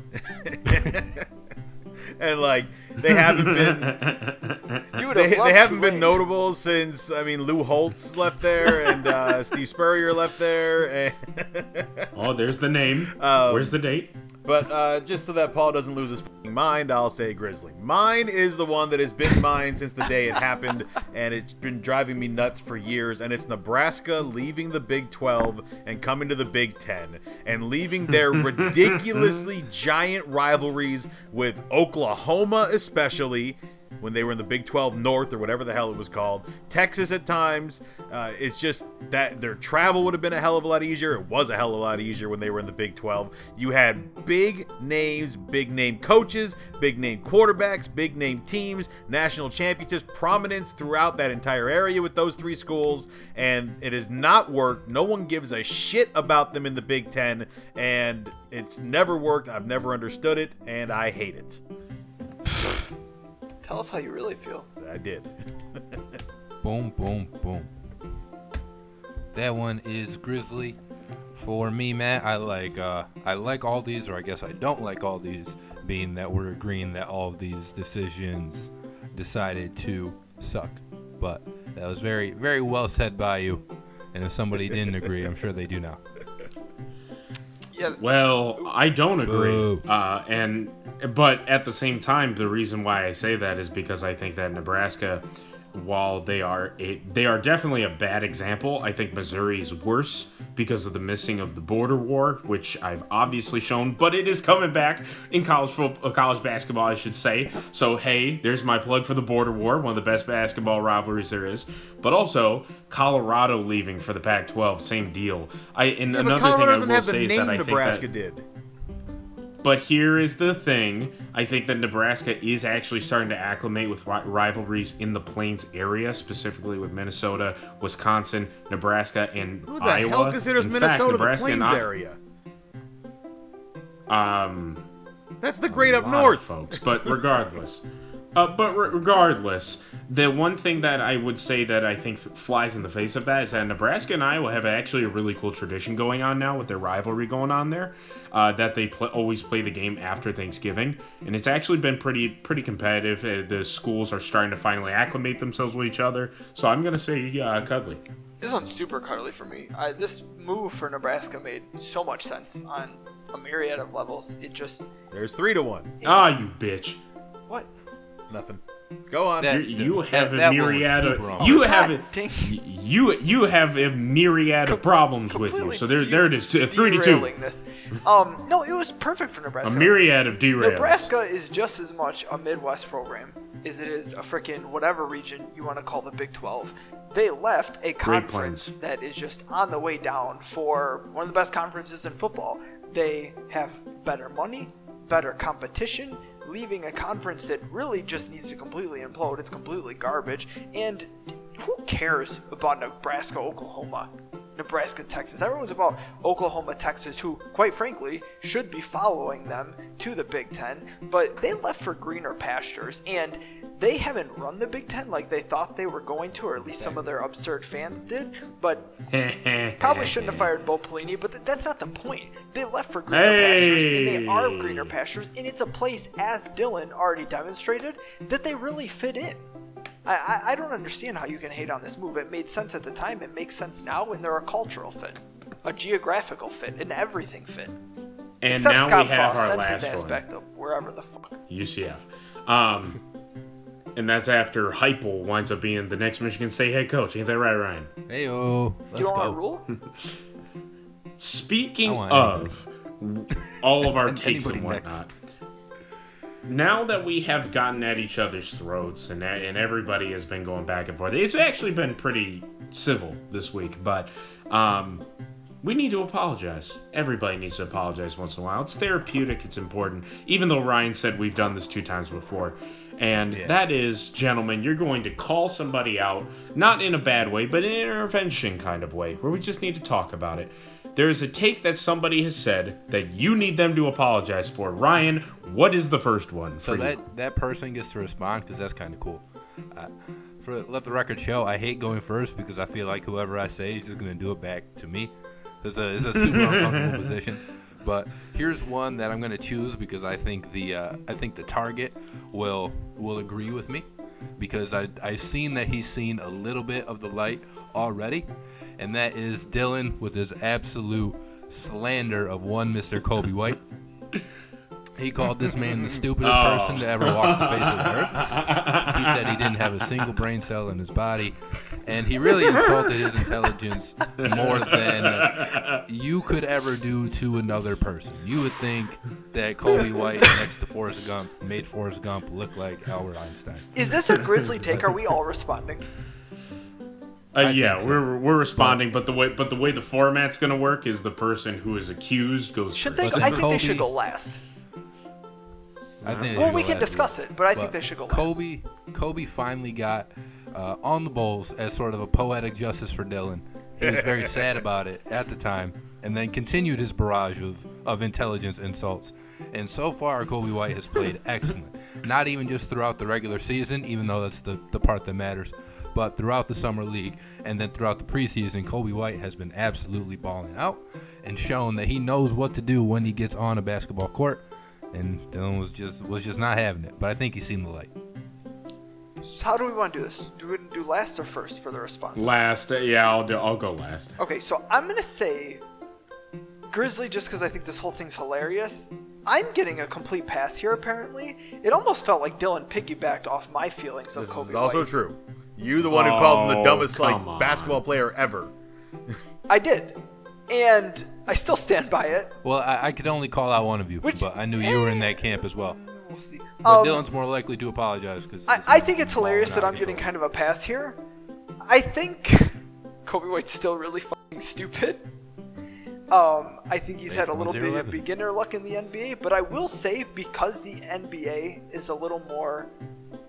And, like, they haven't been you they, they haven't been notable since, I mean, Lou Holtz left there and uh, Steve Spurrier left there. And oh, there's the name. Um, Where's the date? But uh, just so that Paul doesn't lose his f***ing mind, I'll say Grizzly. Mine is the one that has been mine since the day it happened, and it's been driving me nuts for years, and it's Nebraska leaving the Big twelve and coming to the Big ten and leaving their ridiculously giant rivalries with Oklahoma especially when they were in the Big twelve North or whatever the hell it was called, Texas at times. Uh, it's just that their travel would have been a hell of a lot easier. It was a hell of a lot easier when they were in the Big twelve. You had big names, big name coaches, big name quarterbacks, big name teams, national championships, prominence throughout that entire area with those three schools, and it has not worked. No one gives a shit about them in the Big Ten, and it's never worked. I've never understood it, and I hate it. Tell us how you really feel. I did. Boom, boom, boom. That one is Grizzly. For me, Matt, I like uh, I like all these, or I guess I don't like all these, being that we're agreeing that all of these decisions decided to suck. But that was very, very well said by you. And if somebody didn't agree, I'm sure they do now. Yeah. Well, I don't agree. Uh, and But at the same time, the reason why I say that is because I think that Nebraska, while they are a, they are definitely a bad example, I think Missouri is worse because of the missing of the border war, which I've obviously shown, but it is coming back in college football, college basketball, I should say. So, hey, there's my plug for the border war, one of the best basketball rivalries there is. But also, Colorado leaving for the Pac twelve, same deal. I and yeah, another thing I will say is that I think Nebraska did. But here is the thing. I think that Nebraska is actually starting to acclimate with rivalries in the Plains area, specifically with Minnesota, Wisconsin, Nebraska, and Iowa. Who the Iowa. hell considers in Minnesota fact, the Plains area? Um, That's the great up north. Folks, but regardless. Uh, but re- regardless, the one thing that I would say that I think flies in the face of that is that Nebraska and Iowa have actually a really cool tradition going on now with their rivalry going on there, uh, that they pl- always play the game after Thanksgiving, and it's actually been pretty pretty competitive. Uh, the schools are starting to finally acclimate themselves with each other, so I'm going to say uh, cuddly. This one's super cuddly for me. I, this move for Nebraska made so much sense on a myriad of levels. It just... There's three to one. Ah, oh, you bitch. What? Nothing. Go on. That, you that, have that, a myriad of you have a, you you have a myriad Co- of problems with you. So there de- there it is. Three to two. This. Um, no, it was perfect for Nebraska. A myriad of derails. Nebraska is just as much a Midwest program as it is a freaking whatever region you want to call the Big twelve. They left a conference that is just on the way down for one of the best conferences in football. They have better money, better competition. Leaving a conference that really just needs to completely implode. It's completely garbage. And who cares about Nebraska, Oklahoma, Nebraska, Texas? Everyone's about Oklahoma, Texas, who, quite frankly, should be following them to the Big Ten. But they left for greener pastures, and they haven't run the Big Ten like they thought they were going to, or at least some of their absurd fans did, but probably shouldn't have fired Bo Pelini, but th- that's not the point. They left for greener hey. pastures, and they are greener pastures, and it's a place, as Dylan already demonstrated, that they really fit in. I, I, I don't understand how you can hate on this move. It made sense at the time, it makes sense now, and they're a cultural fit, a geographical fit, an everything fit. And except now Scott we have Foss, our last his aspect one. Of wherever the fuck. U C F. Um... And that's after Heupel winds up being the next Michigan State head coach. Ain't that right, Ryan? Hey-o. Let's you don't go. Want a rule? Speaking of anybody. All of our takes and whatnot, next. Now that we have gotten at each other's throats and and everybody has been going back and forth, it's actually been pretty civil this week, but um, we need to apologize. Everybody needs to apologize once in a while. It's therapeutic. It's important. Even though Ryan said we've done this two times before. And yeah. That is, gentlemen, you're going to call somebody out, not in a bad way, but in an intervention kind of way, where we just need to talk about it. There is a take that somebody has said that you need them to apologize for. Ryan, what is the first one? So for that, you? that person gets to respond, because that's kind of cool. Uh, for Let the Record Show, I hate going first, because I feel like whoever I say is just going to do it back to me. It's a, it's a super uncomfortable position. But here's one that I'm going to choose because I think the uh, I think the target will will agree with me, because I, I've seen that he's seen a little bit of the light already, and that is Dylan with his absolute slander of one Mister Coby White. He called this man the stupidest oh. person to ever walk the face of the earth. He said he didn't have a single brain cell in his body, and he really insulted his intelligence more than you could ever do to another person. You would think that Coby White next to Forrest Gump made Forrest Gump look like Albert Einstein. Is this a grisly take? Are we all responding? Uh, yeah, so. we're we're responding, but, but the way but the way the format's gonna work is the person who is accused goes. Should they? I think Kobe, they should go last. I think well, we can discuss week. it, but I but think they should go last. Kobe, Kobe finally got uh, on the Bulls as sort of a poetic justice for Dylan. He was very sad about it at the time, and then continued his barrage of, of intelligence insults. And so far, Coby White has played excellent. Not even just throughout the regular season, even though that's the, the part that matters, but throughout the summer league and then throughout the preseason, Coby White has been absolutely balling out and shown that he knows what to do when he gets on a basketball court. And Dylan was just was just not having it, but I think he's seen the light. So how do we want to do this? Do we do last or first for the response? Last, yeah, I'll do. I'll go last. Okay, so I'm gonna say Grizzly just because I think this whole thing's hilarious. I'm getting a complete pass here. Apparently, it almost felt like Dylan piggybacked off my feelings of Kobe White. This is also true. You, the one who oh, called him the dumbest like on. basketball player ever. I did, and. I still stand by it. Well, I, I could only call out one of you, Which, but I knew you were in that camp as well. We'll see. But um, Dylan's more likely to apologize. because I, I think it's hilarious that I'm getting kind of a pass here. I think Coby White's still really fucking stupid. Um, I think he's had a little bit of beginner luck in the N B A, but I will say because the N B A is a little more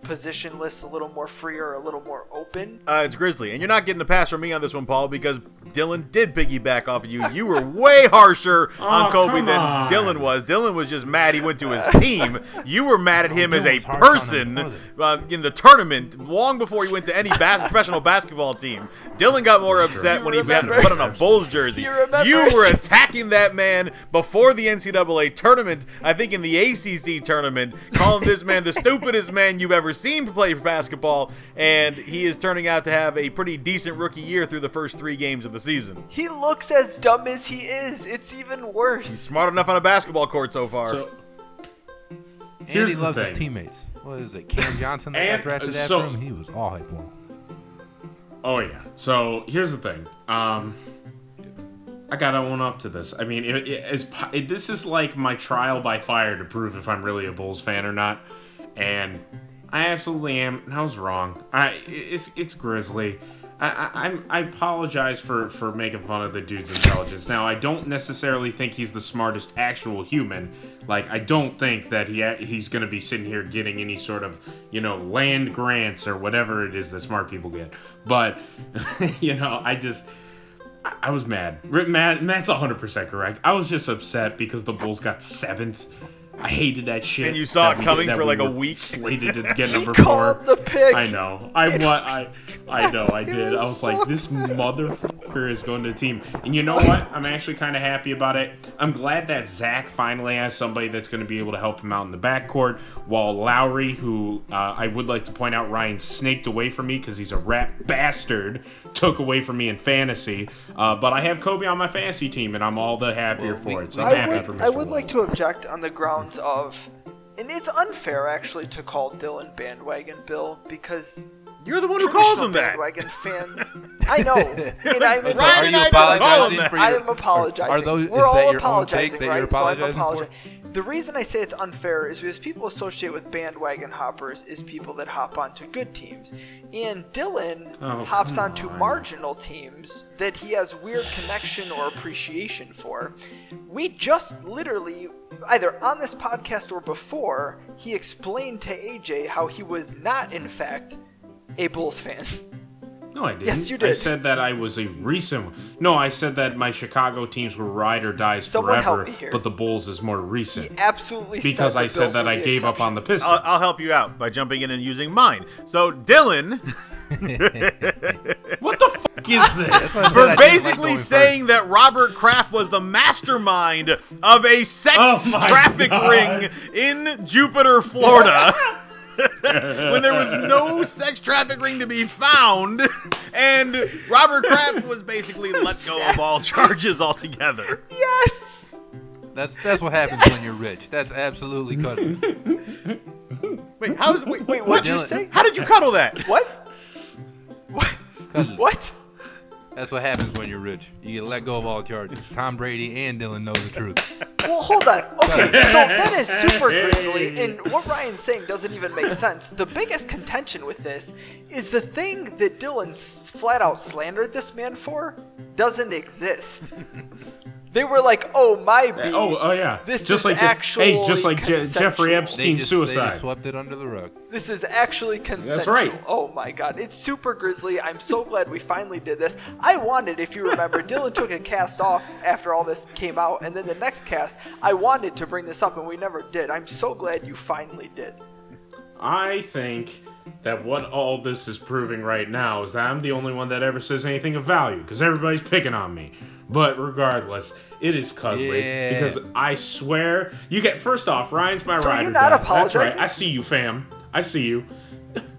positionless, a little more freer, a little more open. Uh, it's Grizzly, and you're not getting a pass from me on this one, Paul, because Dylan did piggyback off of you. You were way harsher oh, on Kobe than on. Dylan was. Dylan was just mad he went to his team. You were mad at him oh, as a person uh, in the tournament long before he went to any bas- professional basketball team. Dylan got more upset sure. when he had to put on a Bulls jersey. You were attacking that man before the N C double A tournament, I think in the A C C tournament, calling this man the stupidest man you've ever seen play basketball, and he is turning out to have a pretty decent rookie year through the first three games of the season. He looks as dumb as he is. It's even worse. He's smart enough on a basketball court so far. So, and he loves thing. his teammates. What is it, Cam Johnson that and, got drafted uh, so, after him? He was all hype one. Oh, yeah. So here's the thing. Um, I got to own up to this. I mean, it, it, as, it, this is like my trial by fire to prove if I'm really a Bulls fan or not. And I absolutely am, and I was wrong. I it's it's Grizzly. I I, I apologize for, for making fun of the dude's intelligence. Now, I don't necessarily think he's the smartest actual human. Like, I don't think that he he's going to be sitting here getting any sort of, you know, land grants or whatever it is that smart people get. But, you know, I just... I, I was mad. Matt, Matt's one hundred percent correct. I was just upset because the Bulls got seventh. I hated that shit. And you saw it coming did, for we like a week. Slated to get number he four. Called the pick. I know. I want. I. I know. I did. I was so like, this motherfucker is going to the team. And you know what? I'm actually kind of happy about it. I'm glad that Zach finally has somebody that's going to be able to help him out in the backcourt. While Lowry, who uh, I would like to point out, Ryan snaked away from me because he's a rat bastard, took away from me in fantasy. Uh, but I have Kobe on my fantasy team, and I'm all the happier well, for it. So I'm I happy would, for Mister I would Lowry. Like to object on the ground of, and it's unfair actually to call Dylan bandwagon Bill because you're the one who calls him that. Bandwagon fans, I know, and I'm so right, and I, know, your, I am apologizing. Are those, We're all apologizing, right? Apologizing so I'm apologizing. The reason I say it's unfair is because people associate with bandwagon hoppers is people that hop onto good teams, and Dylan oh, hops onto on. marginal teams that he has weird connection or appreciation for. We just literally, either on this podcast or before, he explained to A J how he was not, in fact, a Bulls fan. No, I didn't. Yes, you did. I said that I was a recent one. No, I said that my Chicago teams were ride or dies Someone forever, help me here. But the Bulls is more recent. He absolutely because said I said that I gave exception. up on the Pistons. I'll, I'll help you out by jumping in and using mine. So, Dylan... what the fuck is this? For basically like saying first. that Robert Kraft was the mastermind of a sex oh traffic God. ring in Jupiter, Florida. When there was no sex traffic ring to be found, and Robert Kraft was basically let go yes. of all charges altogether. Yes! That's that's what happens yes. when you're rich. That's absolutely cuddling. Wait, how is, wait, wait, what did you say? How did you cuddle that? What? What? Cuddling. What? That's what happens when you're rich. You get let go of all charges. Tom Brady and Dylan know the truth. Well, hold on. Okay, so that is super grisly, and what Ryan's saying doesn't even make sense. The biggest contention with this is the thing that Dylan flat out slandered this man for doesn't exist. They were like, "Oh my B, oh, oh yeah, this just is like actually hey, just like Je- Jeffrey Epstein's suicide." They just swept it under the rug. This is actually consensual. That's right. Oh my God, it's super grisly. I'm so glad we finally did this. I wanted, if you remember, Dylan took a cast off after all this came out, and then the next cast, I wanted to bring this up, and we never did. I'm so glad you finally did. I think that what all this is proving right now is that I'm the only one that ever says anything of value because everybody's picking on me. But regardless, it is cuddly yeah. because I swear you get. First off, Ryan's my so rider. Are you not dad. apologizing? That's right. I see you, fam. I see you,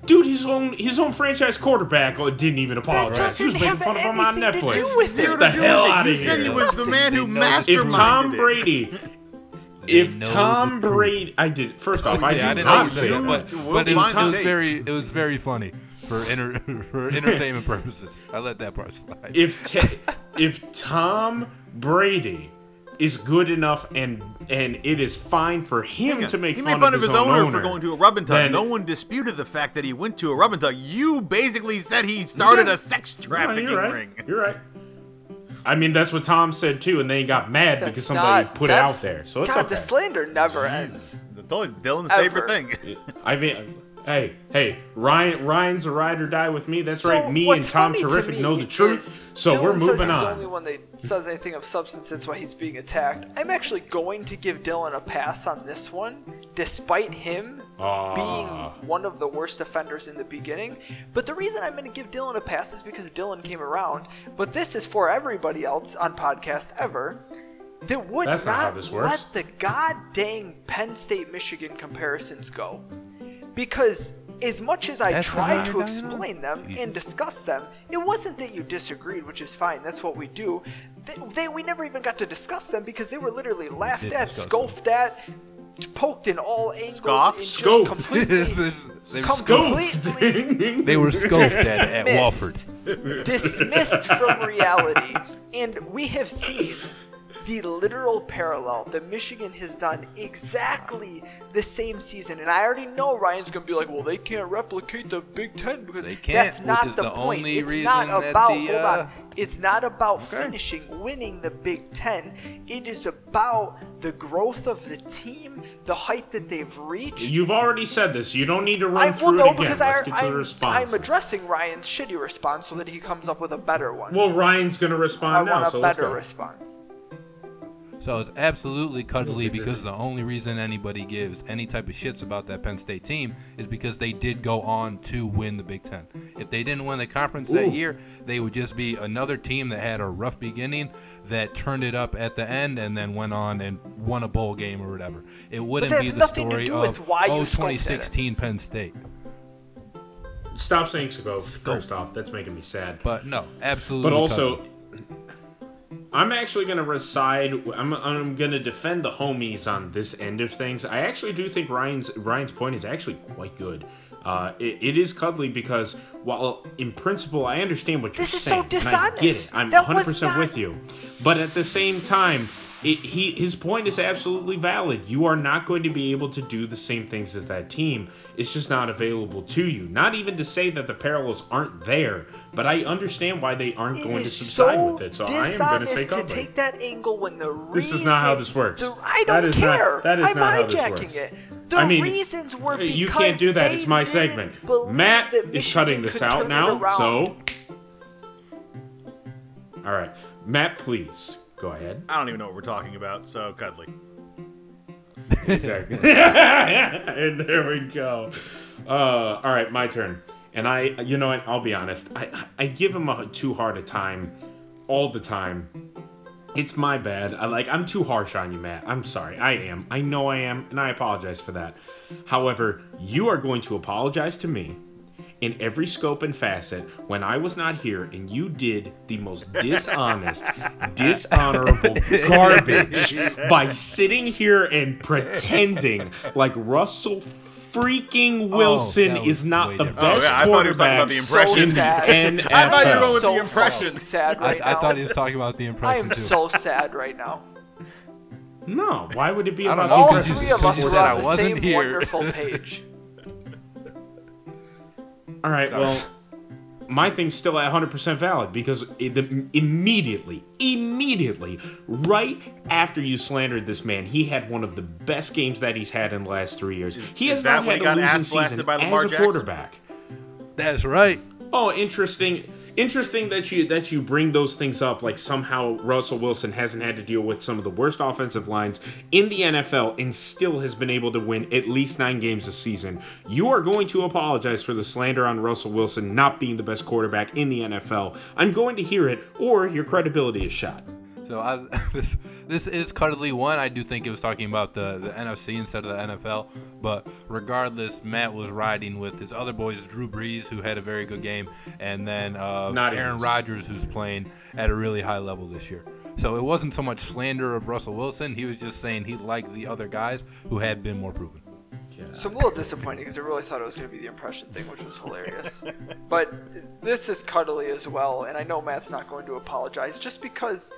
dude. His own his own franchise quarterback didn't even apologize. That he was making fun of him on Netflix. To do with Get it. the hell out of here! You said he was the man who masterminded. If Tom Brady. If Tom Brady, I did. First off, I yeah, did I not say that, but, but it, was, it was very, it was very funny for inter, for entertainment purposes. I let that part slide. If t- if Tom Brady is good enough and and it is fine for him to make he fun, made fun of, of his, his own owner, owner for going to a rub and tug. Then, no one disputed the fact that he went to a rub and tug. You basically said he started yeah. a sex trafficking no, you're right. ring. You're right. I mean, that's what Tom said, too, and then he got mad that's because somebody not, put it out there. So it's God, okay. The slander never ends. Dylan's favorite thing. I mean, Hey, hey, Ryan, Ryan's a ride or die with me. That's so right. Me and Tom Terrific to know the truth, so Dylan we're moving says he's on. The only one that says anything of substance. That's why he's being attacked. I'm actually going to give Dylan a pass on this one, despite him uh. being one of the worst offenders in the beginning. But the reason I'm going to give Dylan a pass is because Dylan came around. But this is for everybody else on Podcast Ever. That would That's not, not let the goddamn Penn State Michigan comparisons go. Because as much as I That's tried to explain them and discuss them, it wasn't that you disagreed, which is fine. That's what we do. They, they, we never even got to discuss them because they were literally laughed at, scoffed at, poked in all angles. Scoffed? And just completely, is, they, completely they were scoffed at at Wofford. Dismissed from reality. And we have seen the literal parallel that Michigan has done exactly the same season. And I already know Ryan's going to be like, well, they can't replicate the Big Ten because they can't, that's not the, the point. It's not about, the, uh... hold on. It's not about okay. finishing, winning the Big Ten. It is about the growth of the team, the height that they've reached. You've already said this. You don't need to run I, through well, no, it again. Because Let's I, get to the response. I'm addressing Ryan's shitty response so that he comes up with a better one. Well, Ryan's going to respond I now. I want a so better response. So it's absolutely cuddly because the only reason anybody gives any type of shits about that Penn State team is because they did go on to win the Big Ten. If they didn't win the conference Ooh. that year, they would just be another team that had a rough beginning that turned it up at the end and then went on and won a bowl game or whatever. It wouldn't be the story of oh, twenty sixteen Penn State. Stop saying Scope, first off. That's making me sad. But no, absolutely But also... cuddly. I'm actually going to reside. I'm, I'm going to defend the homies on this end of things. I actually do think Ryan's Ryan's point is actually quite good. Uh, it, it is cuddly because while in principle I understand what you're this saying. This is so dishonest. I get it. I'm that one hundred percent not... with you. But at the same time, it, he his point is absolutely valid. You are not going to be able to do the same things as that team. It's just not available to you. Not even to say that the parallels aren't there, but I understand why they aren't it going to subside so with it. So I am going to say cuddly. To take that angle when the reason, this is not how this works. The, I don't that is care. Not, that is I'm not hijacking how this works. It. The I mean, reasons were because you can't do that. It's my segment. Matt is cutting this out now, so. All right. Matt, please go ahead. I don't even know what we're talking about, so cuddly. Exactly. And there we go. Uh, all right, my turn. And I, you know what, I'll be honest. I, I give him a, too hard a time all the time. It's my bad. I like I'm too harsh on you, Matt. I'm sorry. I am. I know I am, and I apologize for that. However, you are going to apologize to me in every scope and facet when I was not here and you did the most dishonest, dishonorable garbage by sitting here and pretending like Russell freaking Wilson oh, is not the different. best oh, yeah. I quarterback thought he was talking about the impression. So I thought you were going with so the impression. Sad right I, I thought he was talking about the impression. I am too. so sad right now. No, why would it be about all three just, of us were on the wasn't same here. wonderful page? All right, Sorry. well, my thing's still at one hundred percent valid because it, the, immediately, immediately, right after you slandered this man, he had one of the best games that he's had in the last three years. Is, he has not had a losing season by as a Jackson? quarterback. That's right. Oh, interesting. Interesting that you that you bring those things up, like somehow Russell Wilson hasn't had to deal with some of the worst offensive lines in the N F L and still has been able to win at least nine games a season. You are going to apologize for the slander on Russell Wilson not being the best quarterback in the N F L. I'm going to hear it, or your credibility is shot. So I, this this is cuddly one. I do think it was talking about the, the N F C instead of the N F L. But regardless, Matt was riding with his other boys, Drew Brees, who had a very good game, and then uh, Aaron Rodgers, who's playing at a really high level this year. So it wasn't so much slander of Russell Wilson. He was just saying he liked the other guys who had been more proven. So I'm a little disappointed because I really thought it was going to be the impression thing, which was hilarious. But this is cuddly as well, and I know Matt's not going to apologize just because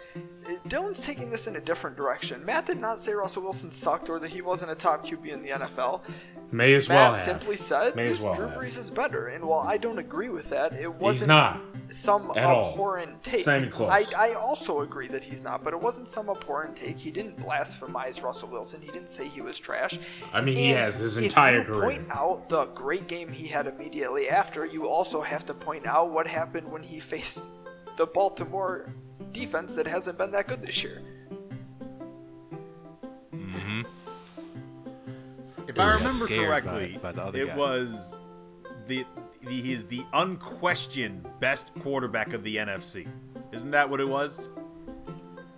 Dylan's taking this in a different direction. Matt did not say Russell Wilson sucked or that he wasn't a top Q B in the N F L. May as Matt well have. simply said May as well Drew Brees have. is better, and while I don't agree with that, it wasn't... He's not. some At abhorrent all. take. Not even close. I, I also agree that he's not, but it wasn't some abhorrent take. He didn't blasphemize Russell Wilson. He didn't say he was trash. I mean, and he has his entire career. If you point out the great game he had immediately after, you also have to point out what happened when he faced the Baltimore defense that hasn't been that good this year. Mm-hmm. If I remember correctly, by, by it guy. was the, the he is the unquestioned best quarterback of the N F C. Isn't that what it was?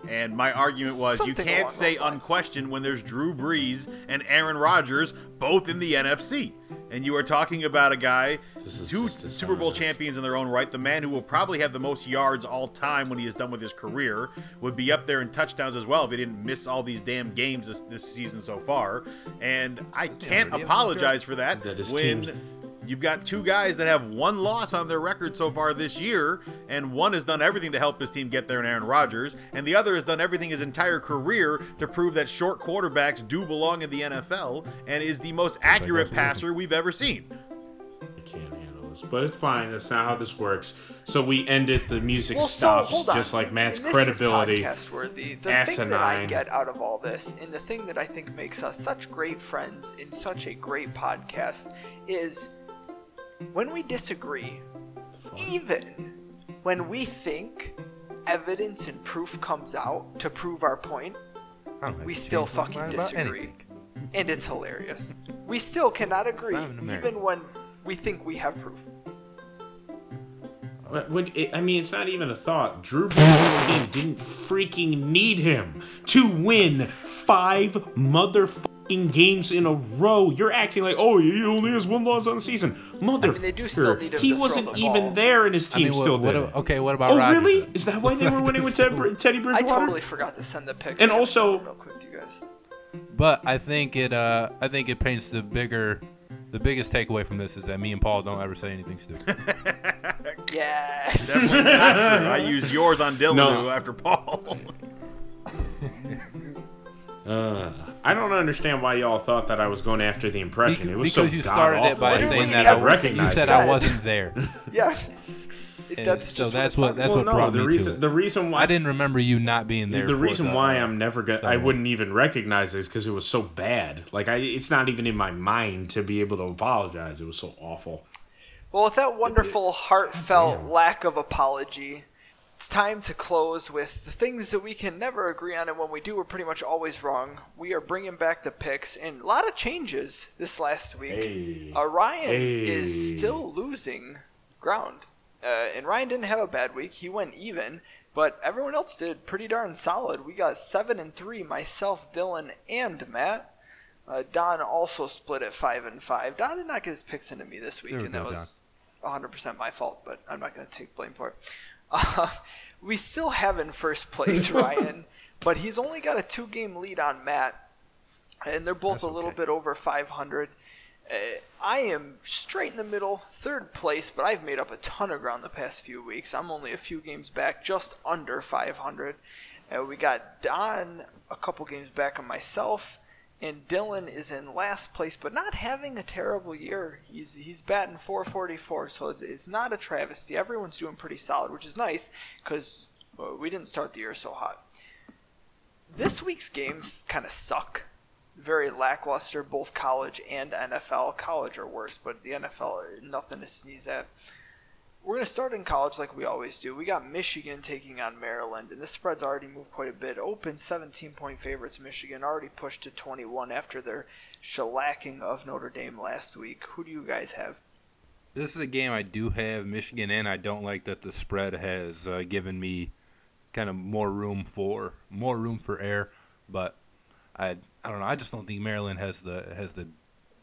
And my argument was Something you can't say unquestioned when there's Drew Brees and Aaron Rodgers both in the N F C. And you are talking about a guy, two Super Bowl champions in their own right, the man who will probably have the most yards all time when he is done with his career, would be up there in touchdowns as well if he didn't miss all these damn games this, this season so far. And I can't apologize for that when you've got two guys that have one loss on their record so far this year, and one has done everything to help his team get there in Aaron Rodgers, and the other has done everything his entire career to prove that short quarterbacks do belong in the N F L and is the most accurate passer we've ever seen. I can't handle this, but it's fine. That's not how this works. So we ended the music well, stops so, just like Matt's and this credibility. Is podcast worthy. The asinine. Thing that I get out of all this, and the thing that I think makes us such great friends in such a great podcast, is when we disagree, even when we think evidence and proof comes out to prove our point, we still fucking disagree. And it's hilarious. We still cannot agree, even when we think we have proof. I mean, it's not even a thought. Drew Brees didn't freaking need him to win five motherfuckers. Games in a row. You're acting like, oh, he only has one loss on the season. Mother, I mean, they do still need him he to wasn't throw the even ball. There, and his team I mean, what, still did. What, okay, what about? Oh, Rodgers? Really? Is that why they were winning with Teddy Bridgewater? I totally forgot to send the pics. And also, real quick to you guys. But I think it, uh, I think it paints the bigger, the biggest takeaway from this is that me and Paul don't ever say anything stupid. Yes. That's not true. I used yours on Dylan no. after Paul. Uh, I don't understand why y'all thought that I was going after the impression. It was because so you started it by saying that I wasn't. You said I wasn't there. Yeah, that's so that's what that's what brought me to it. The reason why I didn't remember you not being there. The reason why I'm never gonna, I wouldn't even recognize this because it was so bad. Like I, it's not even in my mind to be able to apologize. It was so awful. Well, with that wonderful, heartfelt lack of apology, it's time to close with the things that we can never agree on, and when we do, we're pretty much always wrong. We are bringing back the picks, and a lot of changes this last week. Hey. Uh, Ryan hey. is still losing ground, uh, and Ryan didn't have a bad week. He went even, but everyone else did pretty darn solid. We got seven and three, myself, Dylan, and Matt. Uh, Don also split at five and five. Don did not get his picks into me this week, there and that was Don. one hundred percent my fault, but I'm not going to take blame for it. Uh, we still have in first place Ryan, but he's only got a two-game lead on Matt, and they're both That's a little okay. bit over five hundred. Uh, I am straight in the middle, third place, but I've made up a ton of ground the past few weeks. I'm only a few games back, just under five hundred. Uh, we got Don a couple games back on myself, and Dylan is in last place, but not having a terrible year. He's he's batting four forty-four, so it's, it's not a travesty. Everyone's doing pretty solid, which is nice because well, we didn't start the year so hot. This week's games kind of suck. Very lackluster, both college and N F L. College are worse, but the N F L, nothing to sneeze at. We're going to start in college like we always do. We got Michigan taking on Maryland, and this spread's already moved quite a bit. Open seventeen-point favorites, Michigan already pushed to twenty-one after their shellacking of Notre Dame last week. Who do you guys have? This is a game I do have Michigan in. I don't like that the spread has uh, given me kind of more room for more room for air, but I I don't know. I just don't think Maryland has the has the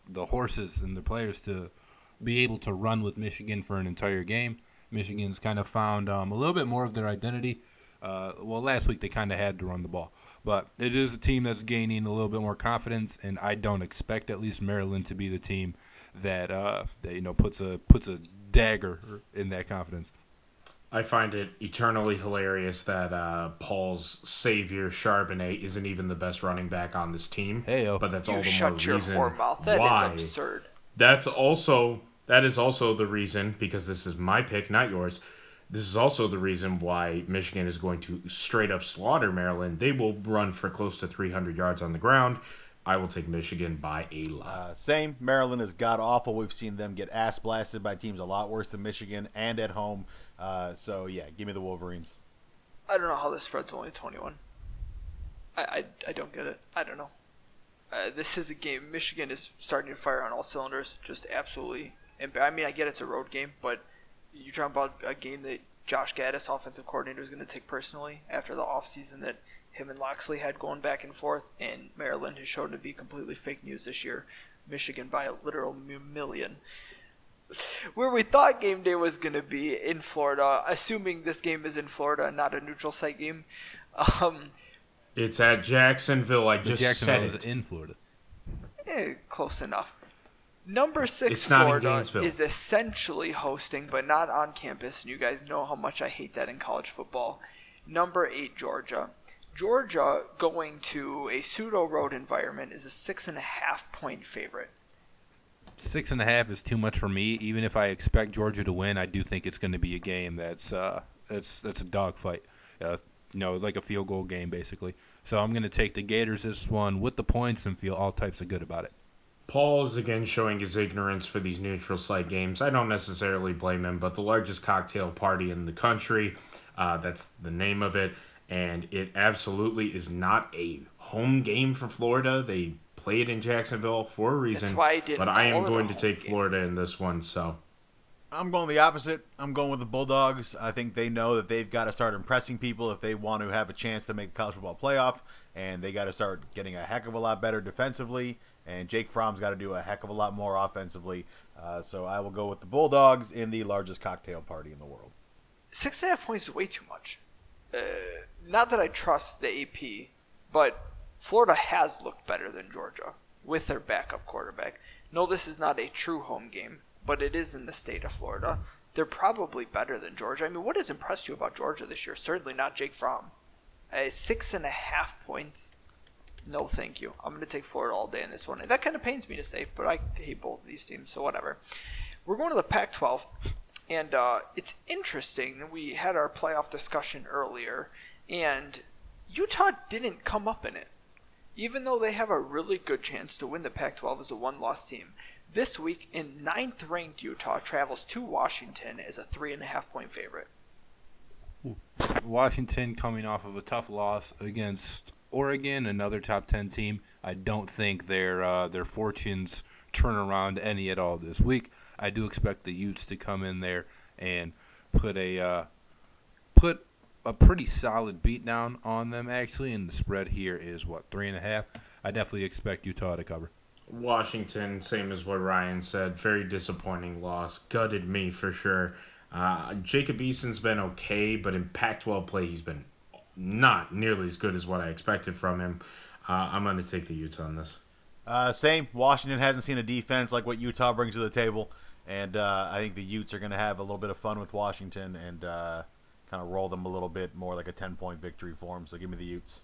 the horses and the players to be able to run with Michigan for an entire game. Michigan's kind of found um, a little bit more of their identity. Uh, well, last week they kind of had to run the ball. But it is a team that's gaining a little bit more confidence, and I don't expect at least Maryland to be the team that, uh, that you know puts a puts a dagger in that confidence. I find it eternally hilarious that uh, Paul's savior Charbonnet isn't even the best running back on this team. Hey-o. But that's you all the shut more your reason whore mouth. That why. Is absurd. That's also... That is also the reason, because this is my pick, not yours, This is also the reason why Michigan is going to straight up slaughter Maryland. They will run for close to three hundred yards on the ground. I will take Michigan by a lot. Uh, same. Maryland is god-awful. We've seen them get ass blasted by teams a lot worse than Michigan and at home. Uh, so, yeah, give me the Wolverines. I don't know how this spread's only twenty-one. I, I, I don't get it. I don't know. Uh, this is a game. Michigan is starting to fire on all cylinders. Just absolutely. And I mean, I get it's a road game, but you're talking about a game that Josh Gaddis, offensive coordinator, is going to take personally after the offseason that him and Loxley had going back and forth, and Maryland has shown to be completely fake news this year. Michigan by a literal million. Where we thought game day was going to be in Florida, assuming this game is in Florida and not a neutral site game. Um, it's at Jacksonville. I just Jacksonville said it. Is in Florida. Eh, close enough. Number six, Florida is essentially hosting, but not on campus. And you guys know how much I hate that in college football. Number eight, Georgia. Georgia going to a pseudo road environment is a six and a half point favorite. Six and a half is too much for me. Even if I expect Georgia to win, I do think it's going to be a game that's uh, that's that's a dogfight. Uh, you know, like a field goal game basically. So I'm going to take the Gators this one with the points and feel all types of good about it. Paul is again showing his ignorance for these neutral site games. I don't necessarily blame him, but the largest cocktail party in the country, uh, that's the name of it. And it absolutely is not a home game for Florida. They play it in Jacksonville for a reason. That's why I didn't. But I am going to take Florida in this one. So I'm going the opposite. I'm going with the Bulldogs. I think they know that they've got to start impressing people if they want to have a chance to make the college football playoff. And they got to start getting a heck of a lot better defensively. And Jake Fromm's got to do a heck of a lot more offensively. Uh, so I will go with the Bulldogs in the largest cocktail party in the world. Six and a half points is way too much. Uh, not that I trust the A P, but Florida has looked better than Georgia with their backup quarterback. No, this is not a true home game, but it is in the state of Florida. They're probably better than Georgia. I mean, what has impressed you about Georgia this year? Certainly not Jake Fromm. Uh, six and a half points. No, thank you. I'm going to take Florida all day in this one. And that kind of pains me to say, but I hate both of these teams, so whatever. We're going to the Pac twelve. And uh, it's interesting, we had our playoff discussion earlier, and Utah didn't come up in it. Even though they have a really good chance to win the Pac twelve as a one-loss team, this week in ninth-ranked Utah travels to Washington as a three and a half point favorite. Washington coming off of a tough loss against Oregon, another top ten team. I don't think their uh, their fortunes turn around any at all this week. I do expect the Utes to come in there and put a uh, put a pretty solid beatdown on them, actually, and the spread here is, what, three and a half? I definitely expect Utah to cover. Washington, same as what Ryan said, very disappointing loss. Gutted me for sure. Uh, Jacob Eason's been okay, but in Pac twelve play, he's been not nearly as good as what I expected from him. Uh, I'm going to take the Utes on this. Uh, same. Washington hasn't seen a defense like what Utah brings to the table. And uh, I think the Utes are going to have a little bit of fun with Washington and uh, kind of roll them a little bit more like a ten-point victory for them. So give me the Utes.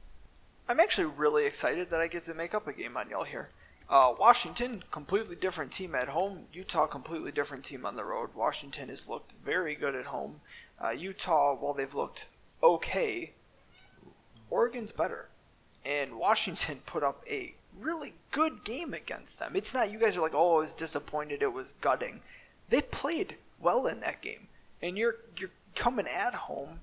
I'm actually really excited that I get to make up a game on y'all here. Uh, Washington, completely different team at home. Utah, completely different team on the road. Washington has looked very good at home. Uh, Utah, while they've looked okay, Oregon's better. And Washington put up a really good game against them. It's not, you guys are like, oh, I was disappointed, it was gutting. They played well in that game. And you're you're coming at home,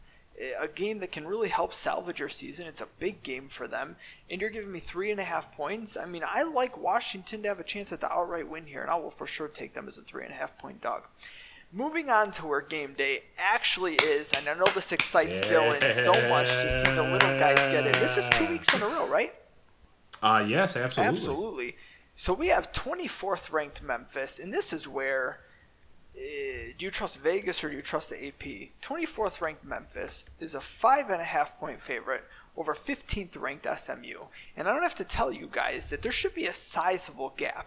a game that can really help salvage your season. It's a big game for them. And you're giving me three and a half points. I mean, I like Washington to have a chance at the outright win here, and I will for sure take them as a three and a half point dog. Moving on to where game day actually is, and I know this excites yeah. Dylan so much to see the little guys get it. This is two weeks in a row, right? Uh, yes, absolutely. Absolutely. So we have twenty-fourth ranked Memphis, and this is where uh, do you trust Vegas or do you trust the A P? twenty-fourth ranked Memphis is a five and a half point favorite over fifteenth ranked S M U, and I don't have to tell you guys that there should be a sizable gap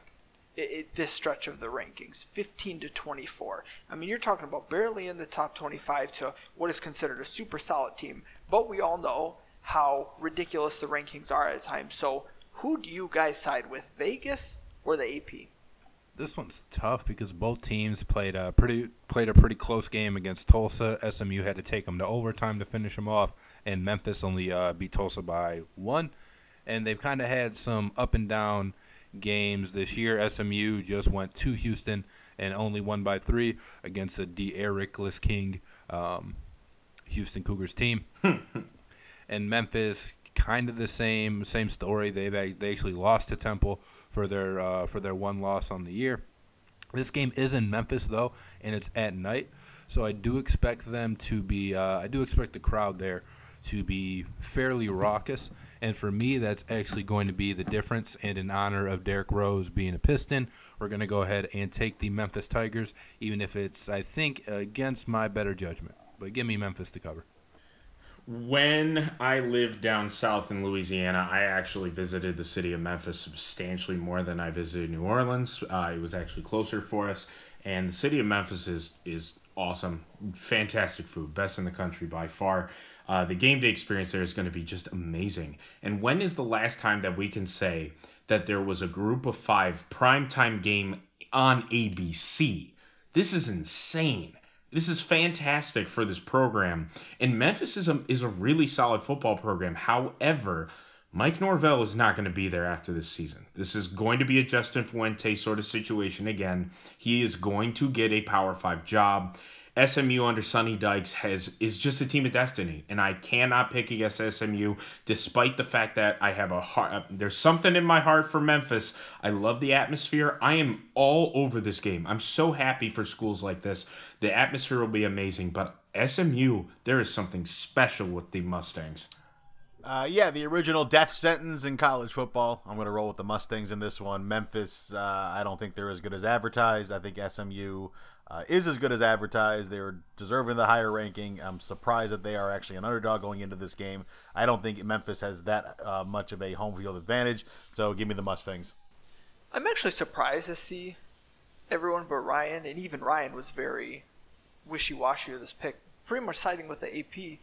at this stretch of the rankings, fifteen to twenty-four. I mean, you're talking about barely in the top twenty-five to what is considered a super solid team, but we all know how ridiculous the rankings are at times. So who do you guys side with, Vegas or the A P? this one's tough because both teams played a pretty played a pretty close game against Tulsa. S M U had to take them to overtime to finish them off, and Memphis only uh, beat Tulsa by one. And they've kind of had some up and down games this year. S M U just went to Houston and only won by three against the D'Ericless King um, Houston Cougars team. And Memphis, kind of the same same story. They they actually lost to Temple for their uh, for their one loss on the year. This game is in Memphis though, and it's at night, so I do expect them to be. Uh, I do expect the crowd there to be fairly raucous, and for me, that's actually going to be the difference. And in honor of Derrick Rose being a Piston, we're going to go ahead and take the Memphis Tigers, even if it's, I think, against my better judgment. But give me Memphis to cover. When I lived down south in Louisiana, I actually visited the city of Memphis substantially more than I visited New Orleans. Uh, it was actually closer for us, and the city of Memphis is is awesome. Fantastic food, best in the country by far. Uh, the game day experience there is going to be just amazing. And when is the last time that we can say that there was a group of five primetime game on A B C? This is insane. This is fantastic for this program. And Memphis is a, is a really solid football program. However, Mike Norvell is not going to be there after this season. This is going to be a Justin Fuente sort of situation again. He is going to get a Power five job. S M U under Sonny Dykes has is just a team of destiny, and I cannot pick against S M U despite the fact that I have a heart. There's something in my heart for Memphis. I love the atmosphere. I am all over this game. I'm so happy for schools like this. The atmosphere will be amazing, but S M U, there is something special with the Mustangs. Uh, yeah, the original death sentence in college football. I'm going to roll with the Mustangs in this one. Memphis, uh, I don't think they're as good as advertised. I think S M U... Uh, is as good as advertised. They were deserving the higher ranking. I'm surprised that they are actually an underdog going into this game. I don't think Memphis has that uh, much of a home field advantage, so give me the Mustangs. I'm actually surprised to see everyone but Ryan, and even Ryan was very wishy-washy with this pick, pretty much siding with the A P.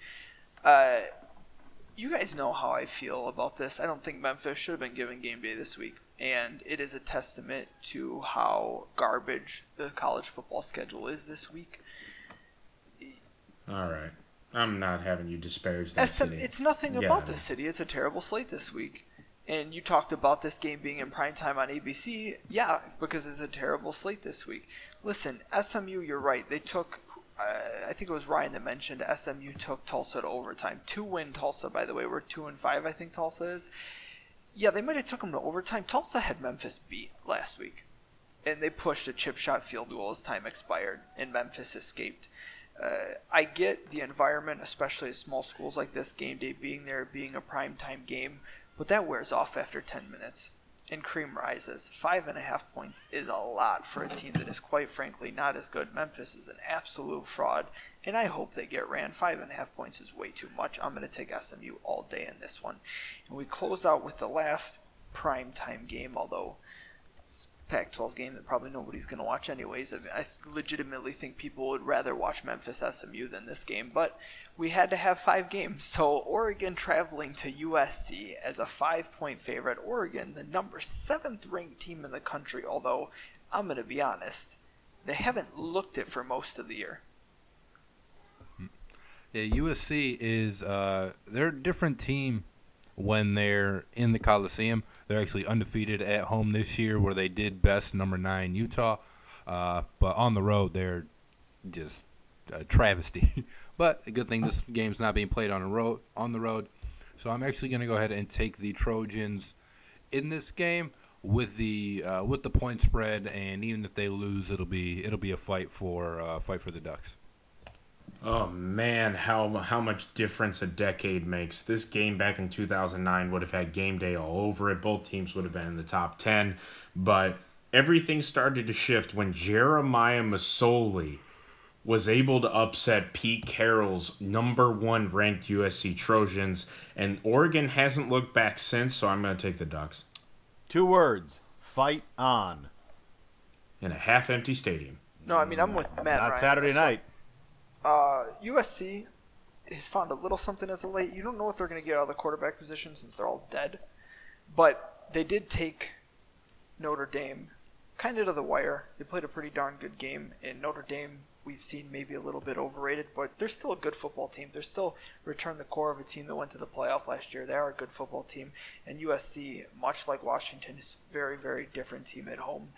Uh, you guys know how I feel about this. I don't think Memphis should have been given game day this week. And it is a testament to how garbage the college football schedule is this week. All right. I'm not having you disparage that city. It's nothing yeah. about the city. It's a terrible slate this week. And you talked about this game being in primetime on A B C. Yeah, because it's a terrible slate this week. Listen, S M U, you're right. They took, uh, I think it was Ryan that mentioned S M U took Tulsa to overtime. Two-win Tulsa, by the way. We're two and five, I think Tulsa is. Yeah, they might have took them to overtime. Tulsa had Memphis beat last week, and they pushed a chip shot field goal as time expired, and Memphis escaped. Uh, I get the environment, especially at small schools like this, game day being there, being a primetime game, but that wears off after ten minutes, and cream rises. Five and a half points is a lot for a team that is, quite frankly, not as good. Memphis is an absolute fraud, and I hope they get ran. Five and a half points is way too much. I'm going to take S M U all day in this one. And we close out with the last primetime game, although it's a Pac twelve game that probably nobody's going to watch anyways. I, mean, I legitimately think people would rather watch Memphis S M U than this game, but we had to have five games. So Oregon traveling to U S C as a five-point favorite. Oregon, the number seventh-ranked team in the country, although I'm going to be honest, they haven't looked it for most of the year. Yeah, U S C is uh, they're a different team when they're in the Coliseum. They're actually undefeated at home this year, where they did best number nine Utah. Uh, but on the road, they're just a travesty. But a good thing this game's not being played on a road on the road. So I'm actually going to go ahead and take the Trojans in this game with the uh, with the point spread. And even if they lose, it'll be it'll be a fight for uh, fight for the Ducks. Oh, man, how how much difference a decade makes. This game back in two thousand nine would have had game day all over it. Both teams would have been in the top ten. But everything started to shift when Jeremiah Masoli was able to upset Pete Carroll's number one ranked U S C Trojans. And Oregon hasn't looked back since, so I'm going to take the Ducks. Two words, fight on. In a half-empty stadium. No, I mean, I'm with Matt Ryan. Not Saturday night. Uh, U S C has found a little something as of late. You don't know what they're going to get out of the quarterback position since they're all dead. But they did take Notre Dame kind of to the wire. They played a pretty darn good game. In Notre Dame, we've seen maybe a little bit overrated, but they're still a good football team. They're still returned the core of a team that went to the playoff last year. They are a good football team. And U S C, much like Washington, is a very, very different team at home.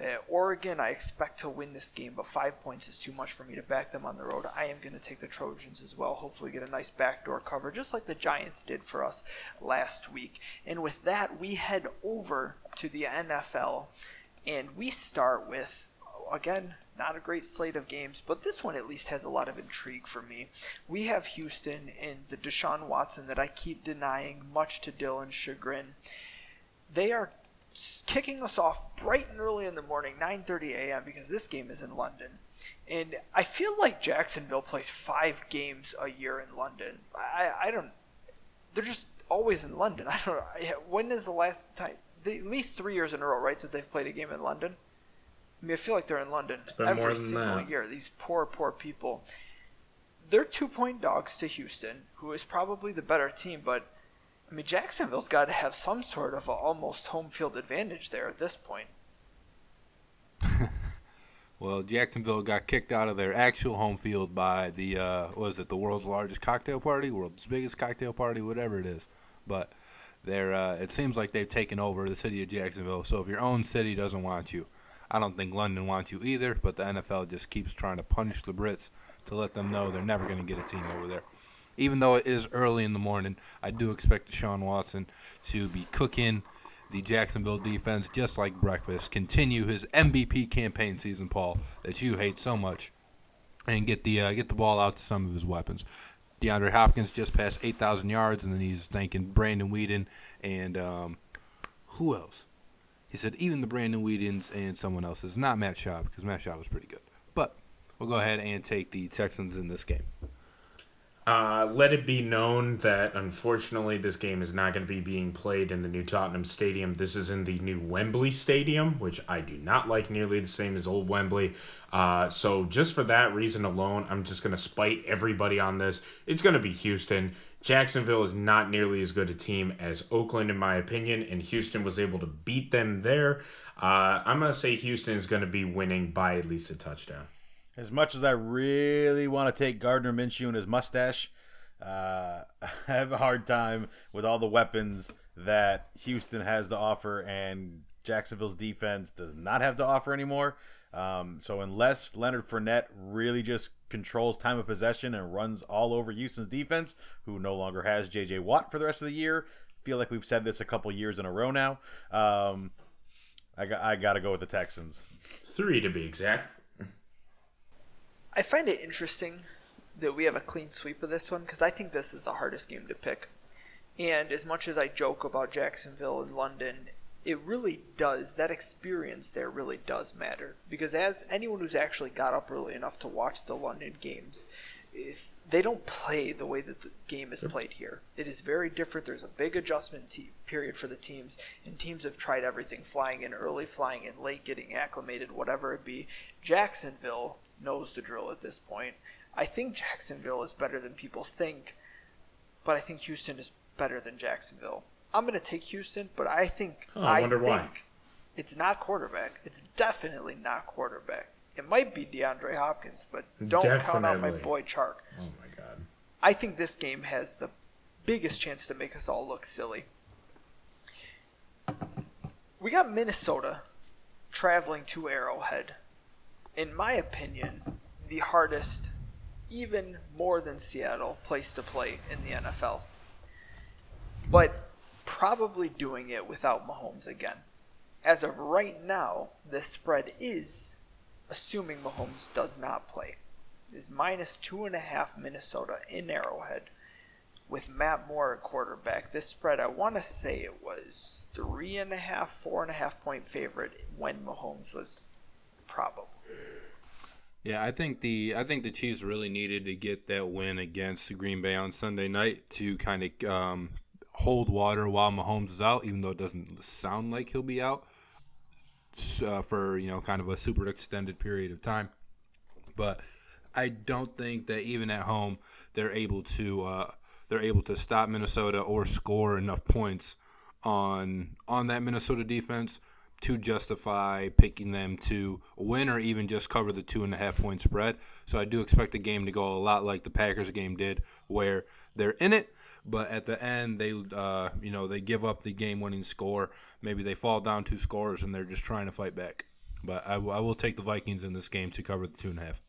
Uh, Oregon, I expect to win this game, but five points is too much for me to back them on the road. I am going to take the Trojans as well, hopefully get a nice backdoor cover, just like the Giants did for us last week. And with that, we head over to the N F L, and we start with, again, not a great slate of games, but this one at least has a lot of intrigue for me. We have Houston and the Deshaun Watson that I keep denying, much to Dylan's chagrin. They are kicking us off bright and early in the morning, nine thirty a.m., because this game is in London. And I feel like Jacksonville plays five games a year in London. I, I don't... They're just always in London. I don't know. When is the last time... They, at least three years in a row, right, that they've played a game in London? I mean, I feel like they're in London every single that. year. These poor, poor people. They're two-point dogs to Houston, who is probably the better team, but... I mean, Jacksonville's got to have some sort of a almost home field advantage there at this point. Well, Jacksonville got kicked out of their actual home field by the, uh, what is it, the world's largest cocktail party, world's biggest cocktail party, whatever it is. But they're, uh, it seems like they've taken over the city of Jacksonville. So if your own city doesn't want you, I don't think London wants you either, but the N F L just keeps trying to punish the Brits to let them know they're never going to get a team over there. Even though it is early in the morning, I do expect Deshaun Watson to be cooking the Jacksonville defense just like breakfast, continue his M V P campaign season, Paul, that you hate so much, and get the uh, get the ball out to some of his weapons. DeAndre Hopkins just passed eight thousand yards, and then he's thanking Brandon Weeden and um, who else? He said even the Brandon Weedens and someone else is not Matt Schaub, because Matt Schaub was pretty good. But we'll go ahead and take the Texans in this game. Uh, let it be known that, unfortunately, this game is not going to be being played in the new Tottenham Stadium. This is in the new Wembley Stadium, which I do not like nearly the same as old Wembley. Uh, so just for that reason alone, I'm just going to spite everybody on this. It's going to be Houston. Jacksonville is not nearly as good a team as Oakland, in my opinion, and Houston was able to beat them there. Uh, I'm going to say Houston is going to be winning by at least a touchdown. As much as I really want to take Gardner Minshew and his mustache, uh, I have a hard time with all the weapons that Houston has to offer and Jacksonville's defense does not have to offer anymore. Um, so unless Leonard Fournette really just controls time of possession and runs all over Houston's defense, who no longer has J J Watt for the rest of the year, I feel like we've said this a couple years in a row now. Um, I got I got to go with the Texans. Three to be exact. I find it interesting that we have a clean sweep of this one because I think this is the hardest game to pick. And as much as I joke about Jacksonville and London, it really does, that experience there really does matter. Because as anyone who's actually got up early enough to watch the London games, if they don't play the way that the game is played here. It is very different. There's a big adjustment te- period for the teams, and teams have tried everything, flying in early, flying in late, getting acclimated, whatever it be. Jacksonville knows the drill at this point. I think Jacksonville is better than people think, but I think Houston is better than Jacksonville. I'm going to take Houston, but I think oh, I, I wonder think why. It's not quarterback. It's definitely not quarterback. It might be DeAndre Hopkins, but don't definitely. count out my boy Chark. Oh my God! I think this game has the biggest chance to make us all look silly. We got Minnesota traveling to Arrowhead. In my opinion, the hardest, even more than Seattle, place to play in the N F L. But probably doing it without Mahomes again. As of right now, the spread is, assuming Mahomes does not play, is minus two and a half Minnesota in Arrowhead with Matt Moore at quarterback. This spread, I want to say it was three and a half, four and a half point favorite when Mahomes was probable. Yeah, I think the I think the Chiefs really needed to get that win against Green Bay on Sunday night to kind of um, hold water while Mahomes is out, even though it doesn't sound like he'll be out uh, for, you know, kind of a super extended period of time. But I don't think that even at home they're able to uh, they're able to stop Minnesota or score enough points on on that Minnesota defense to justify picking them to win or even just cover the two and a half point spread. So I do expect the game to go a lot like the Packers game did, where they're in it, but at the end they, uh, you know, they give up the game-winning score. Maybe they fall down two scores and they're just trying to fight back. But I, w- I will take the Vikings in this game to cover the two and a half.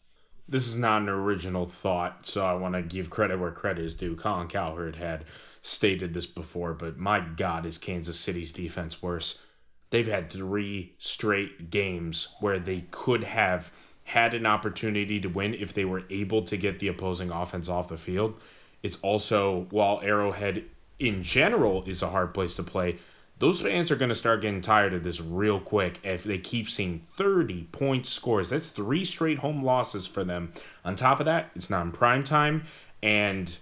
This is not an original thought, so I want to give credit where credit is due. Colin Cowherd had stated this before, but my God, is Kansas City's defense worse? They've had three straight games where they could have had an opportunity to win if they were able to get the opposing offense off the field. It's also, while Arrowhead in general is a hard place to play, those fans are going to start getting tired of this real quick if they keep seeing thirty-point scores. That's three straight home losses for them. On top of that, it's not in prime time, and,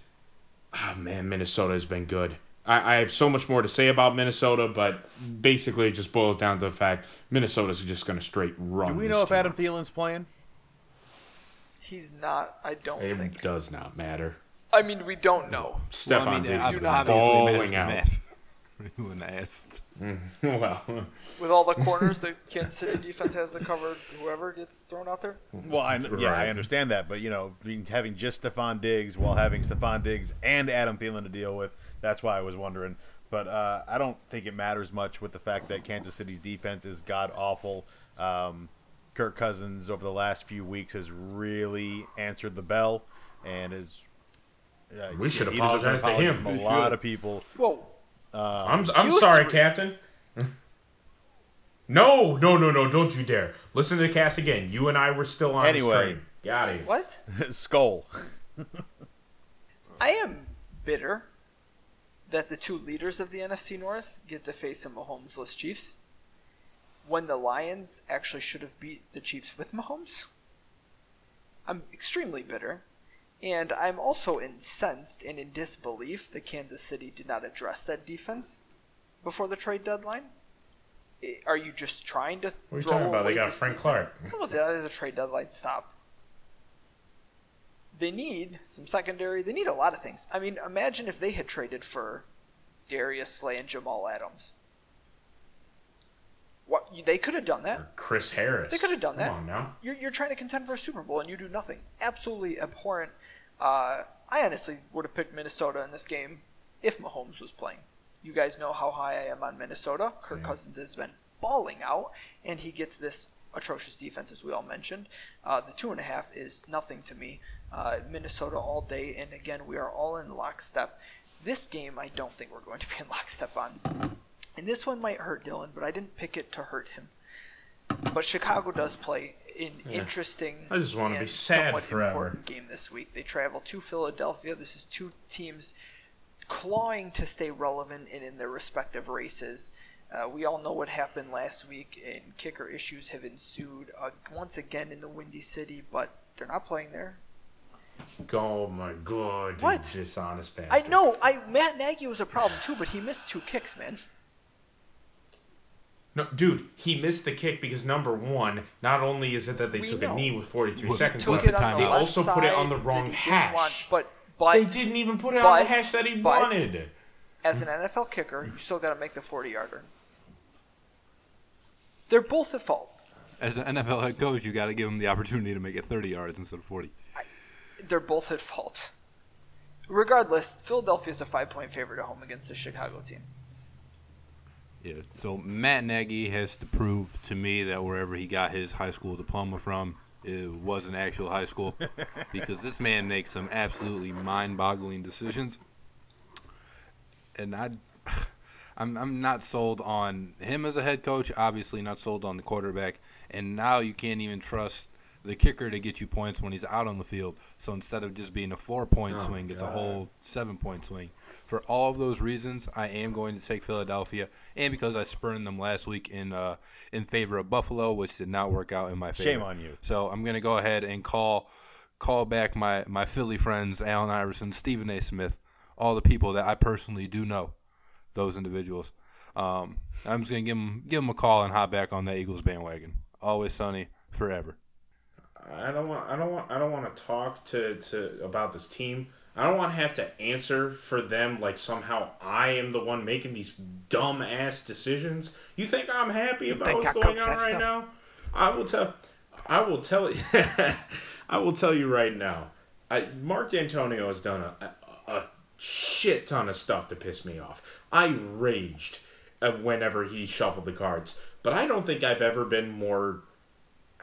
oh man, Minnesota has been good. I have so much more to say about Minnesota, but basically it just boils down to the fact Minnesota's just going to straight run. Do we know if Adam Thielen's playing? He's not. I don't it think. It does not matter. I mean, we don't know. Stephon well, I mean, Diggs has been balling out. Who asked? Well, with all the corners that Kansas City defense has to cover, whoever gets thrown out there. Well, I, yeah, right. I understand that, but you know, having just Stephon Diggs while having Stephon Diggs and Adam Thielen to deal with. That's why I was wondering. But uh, I don't think it matters much with the fact that Kansas City's defense is god-awful. Um, Kirk Cousins over the last few weeks has really answered the bell. and is. Uh, we should apologize to him. From a we lot should. of people. Whoa. Um, I'm, I'm sorry, should... Captain. No, no, no, no. Don't you dare. Listen to the cast again. You and I were still on anyway, the stream. Got it. What? Skull. I am bitter that the two leaders of the N F C North get to face a Mahomes-less Chiefs when the Lions actually should have beat the Chiefs with Mahomes. I'm extremely bitter, and I'm also incensed and in disbelief that Kansas City did not address that defense before the trade deadline. Are you just trying to throw away the season? What are you talking about? They got Frank Clark. That was the trade deadline stop. They need some secondary. They need a lot of things. I mean, imagine if they had traded for Darius Slay and Jamal Adams. What they could have done that. Or Chris Harris. They could have done that. Come on now. You're you're trying to contend for a Super Bowl and you do nothing. Absolutely abhorrent. Uh, I honestly would have picked Minnesota in this game if Mahomes was playing. You guys know how high I am on Minnesota. Kirk yeah. Cousins has been balling out, and he gets this atrocious defense, as we all mentioned. Uh, the two and a half is nothing to me. Uh, Minnesota all day, and again, we are all in lockstep. This game, I don't think we're going to be in lockstep on. And this one might hurt Dylan, but I didn't pick it to hurt him. But Chicago does play an yeah. interesting I just want to be sad somewhat forever. important game this week. They travel to Philadelphia. This is two teams clawing to stay relevant and in their respective races. Uh, we all know what happened last week, and kicker issues have ensued uh, once again in the Windy City, but they're not playing there. Oh my God! What? Dishonest bastard. I know. I Matt Nagy was a problem too, but he missed two kicks, man. No, dude, he missed the kick because number one, not only is it that they we took know. a knee with forty-three well, seconds left, the they also put it on the wrong hash. Want, but, but they didn't even put it but, on the hash that he but, wanted. As an N F L kicker, you still got to make the forty-yarder. They're both at fault. As an N F L head coach, you got to give them the opportunity to make it thirty yards instead of forty. I, They're both at fault. Regardless, Philadelphia is a five-point favorite at home against the Chicago team. Yeah, so Matt Nagy has to prove to me that wherever he got his high school diploma from, it was an actual high school because this man makes some absolutely mind-boggling decisions. And I, I'm, I'm not sold on him as a head coach, obviously not sold on the quarterback, and now you can't even trust the kicker to get you points when he's out on the field. So instead of just being a four-point oh, swing, it's God. a whole seven-point swing. For all of those reasons, I am going to take Philadelphia, and because I spurned them last week in uh, in favor of Buffalo, which did not work out in my favor. Shame on you. So I'm going to go ahead and call call back my, my Philly friends, Allen Iverson, Stephen A. Smith, all the people that I personally do know, those individuals. Um, I'm just going to give them, give them a call and hop back on that Eagles bandwagon. Always sunny, forever. I don't want. I don't want. I don't want to talk to, to about this team. I don't want to have to answer for them like somehow I am the one making these dumb-ass decisions. You think I'm happy about what's going on right now? I will tell I will tell you I will tell you right now. I, Mark D'Antonio has done a, a, a shit ton of stuff to piss me off. I raged whenever he shuffled the cards. But I don't think I've ever been more,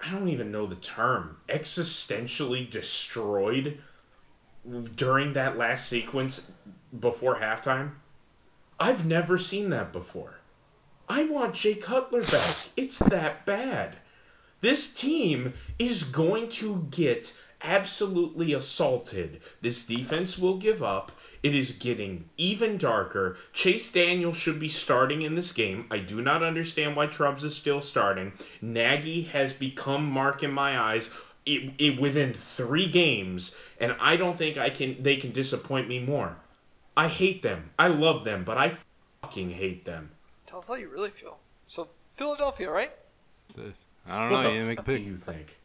I don't even know the term, existentially destroyed during that last sequence before halftime. I've never seen that before. I want Jay Cutler back. It's that bad. This team is going to get absolutely assaulted. This defense will give up. It is getting even darker. Chase Daniel should be starting in this game. I do not understand why Trubbs is still starting. Nagy has become Mark in my eyes it, it, within three games, and I don't think I can. They can disappoint me more. I hate them. I love them, but I fucking hate them. Tell us how you really feel. So Philadelphia, right? I don't what know. You make a pick. You think?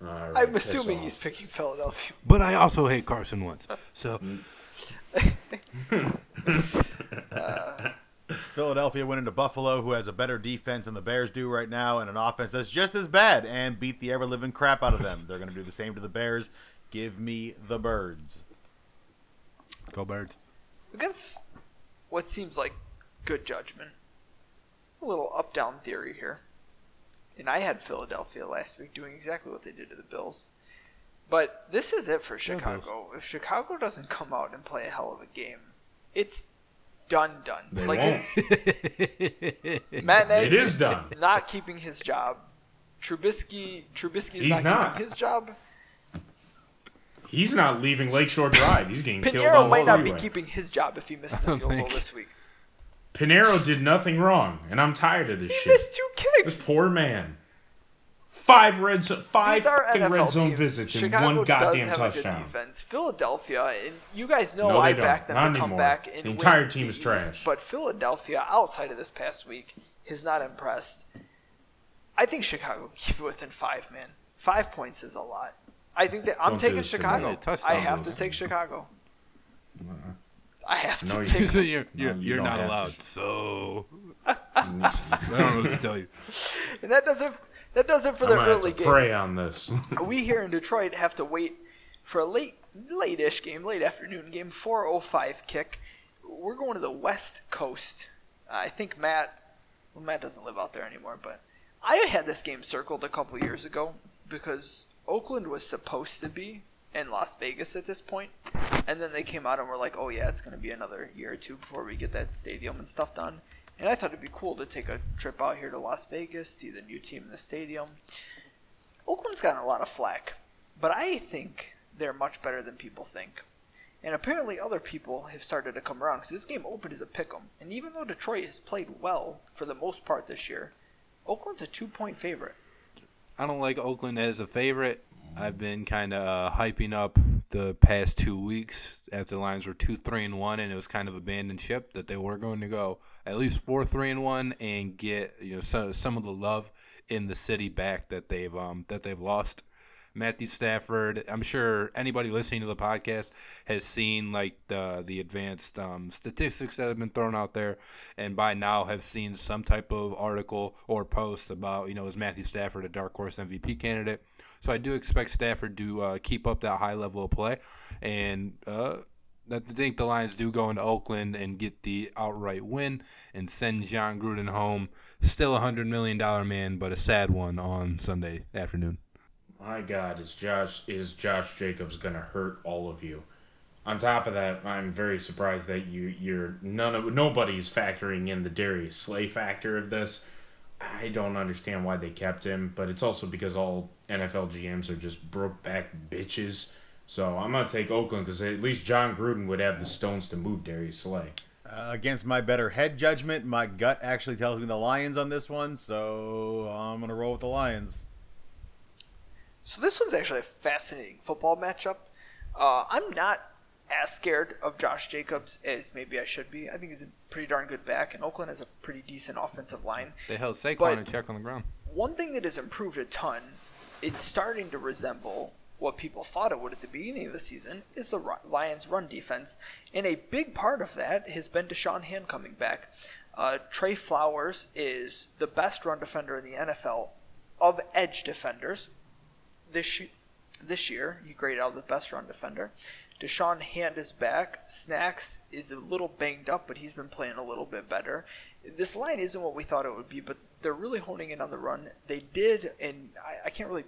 Right, I'm assuming he's picking Philadelphia. But I also hate Carson Wentz. So uh, Philadelphia went into Buffalo, who has a better defense than the Bears do right now, and an offense that's just as bad, and beat the ever-living crap out of them. They're going to do the same to the Bears. Give me the Birds. Go Birds. Against what seems like good judgment. A little up-down theory here. And I had Philadelphia last week doing exactly what they did to the Bills. But this is it for Chicago. If Chicago doesn't come out and play a hell of a game, it's done done. They like won't. It's Matt Nagy it is done. Not keeping his job. Trubisky Trubisky's not, not keeping his job. He's not leaving Lakeshore Drive. He's getting Pinheiro killed all over. Pinheiro might not anyway. be keeping his job if he missed the field think... goal this week. Pinheiro did nothing wrong, and I'm tired of this he shit. He missed two kicks. This poor man. Five red, zo- five red zone teams. visits Chicago and one goddamn touchdown. Chicago does have a good defense. Philadelphia, and you guys know no, I back them not to come anymore. back and the entire team is trash. East, but Philadelphia, outside of this past week, has not impressed. I think Chicago keep it within five, man. Five points is a lot. I think that I'm Don't taking Chicago. I have to take Chicago. Uh-huh. I have to no, take you, You're, you're, no, you you're not allowed, to. so I don't know what to tell you. And that does it, that does it for the early games. Pray on this. We here in Detroit have to wait for a late, late-ish game, late afternoon game, four oh five kick. We're going to the West Coast. Uh, I think Matt – well, Matt doesn't live out there anymore, but I had this game circled a couple years ago because Oakland was supposed to be in Las Vegas at this point. And then they came out and were like, oh, yeah, it's going to be another year or two before we get that stadium and stuff done. And I thought it'd be cool to take a trip out here to Las Vegas, see the new team in the stadium. Oakland's gotten a lot of flack, but I think they're much better than people think. And apparently other people have started to come around because this game opened as a pick'em. And even though Detroit has played well for the most part this year, Oakland's a two-point favorite. I don't like Oakland as a favorite. I've been kind of uh, hyping up the past two weeks after the Lions were two three and one, and it was kind of abandoned ship that they were going to go at least four three and one and get, you know, some, some of the love in the city back that they've um that they've lost. Matthew Stafford, I'm sure anybody listening to the podcast has seen like the the advanced um, statistics that have been thrown out there, and by now have seen some type of article or post about, you know, is Matthew Stafford a dark horse M V P candidate? So I do expect Stafford to uh, keep up that high level of play, and uh, I think the Lions do go into Oakland and get the outright win and send John Gruden home, still a one hundred million dollars man, but a sad one on Sunday afternoon. My God, is Josh is Josh Jacobs gonna hurt all of you? On top of that, I'm very surprised that you you're none of nobody's factoring in the Darius Slay factor of this. I don't understand why they kept him, but it's also because all N F L G Ms are just broke back bitches. So I'm gonna take Oakland because at least John Gruden would have the stones to move Darius Slay. Uh, against my better head judgment, my gut actually tells me the Lions on this one, so I'm gonna roll with the Lions. So this one's actually a fascinating football matchup. Uh, I'm not as scared of Josh Jacobs as maybe I should be. I think he's a pretty darn good back, and Oakland has a pretty decent offensive line. They held Saquon in check on the ground. One thing that has improved a ton, it's starting to resemble What people thought it would at the beginning of the season is the Lions' run defense, and a big part of that has been Deshaun Hand coming back. Uh, Trey Flowers is the best run defender in the N F L of edge defenders. This, this year, he graded out the best run defender. Deshaun Hand is back. Snacks is a little banged up, but he's been playing a little bit better. This line isn't what we thought it would be, but they're really honing in on the run. They did, and I, I can't really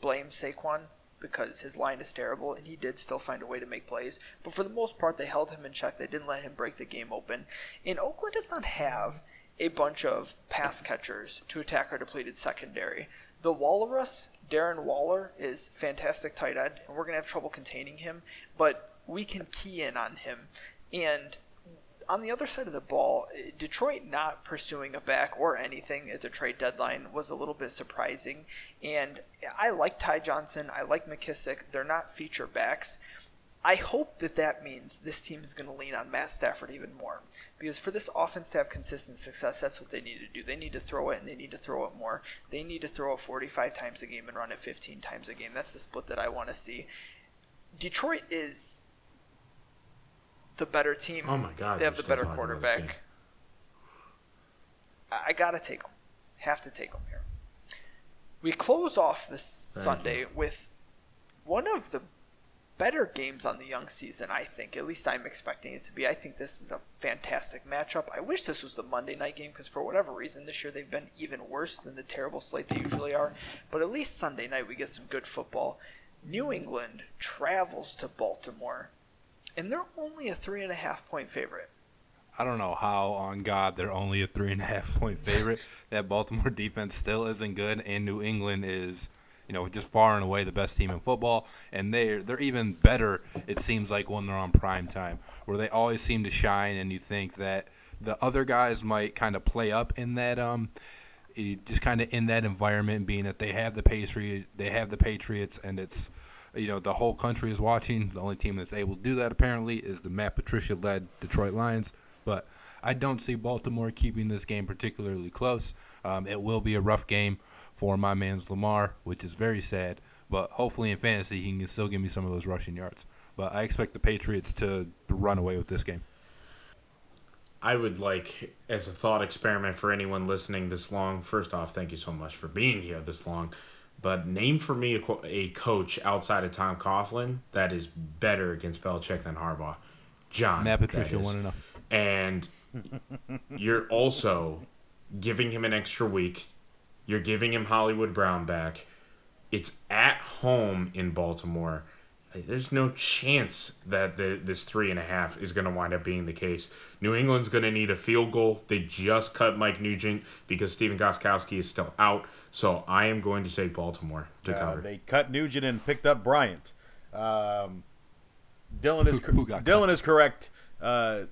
blame Saquon, because his line is terrible, and he did still find a way to make plays. But for the most part, they held him in check. They didn't let him break the game open. And Oakland does not have a bunch of pass catchers to attack our depleted secondary. The Walrus, Darren Waller, is fantastic tight end, and we're going to have trouble containing him, but we can key in on him. And on the other side of the ball, Detroit not pursuing a back or anything at the trade deadline was a little bit surprising. And I like Ty Johnson. I like McKissick. They're not feature backs. I hope that that means this team is going to lean on Matt Stafford even more, because for this offense to have consistent success, that's what they need to do. They need to throw it, and they need to throw it more. They need to throw it forty-five times a game and run it fifteen times a game. That's the split that I want to see. Detroit is the better team. Oh my God! They have the better quarterback. I gotta take them. Have to take them here. We close off this Sunday with one of the better games on the young season, I think. At least I'm expecting it to be. I think this is a fantastic matchup. I wish this was the Monday night game, because for whatever reason this year they've been even worse than the terrible slate they usually are. But at least Sunday night we get some good football. New England travels to Baltimore, and they're only a three and a half point favorite. I don't know how on God they're only a three and a half point favorite. That Baltimore defense still isn't good, and New England is, you know, just far and away the best team in football. And they're they're even better, it seems like, when they're on prime time, where they always seem to shine. And you think that the other guys might kind of play up in that, um, just kind of in that environment, being that they have the Patriots, they have the Patriots, and it's, you know, the whole country is watching. The only team that's able to do that, apparently, is the Matt Patricia-led Detroit Lions. But I don't see Baltimore keeping this game particularly close. Um, it will be a rough game for my man's Lamar, which is very sad. But hopefully in fantasy, he can still give me some of those rushing yards. But I expect the Patriots to run away with this game. I would like, as a thought experiment for anyone listening this long, first off, thank you so much for being here this long. But name for me a, a coach outside of Tom Coughlin that is better against Belichick than Harbaugh. John. Matt Patricia, want to know. And you're also giving him an extra week. You're giving him Hollywood Brown back. It's at home in Baltimore. There's no chance that the, this three and a half is going to wind up being the case. New England's going to need a field goal. They just cut Mike Nugent because Stephen Gostkowski is still out. So I am going to take Baltimore to uh, cover. They cut Nugent and picked up Bryant. Um, Dylan is who, who Dylan cut? is correct. Uh,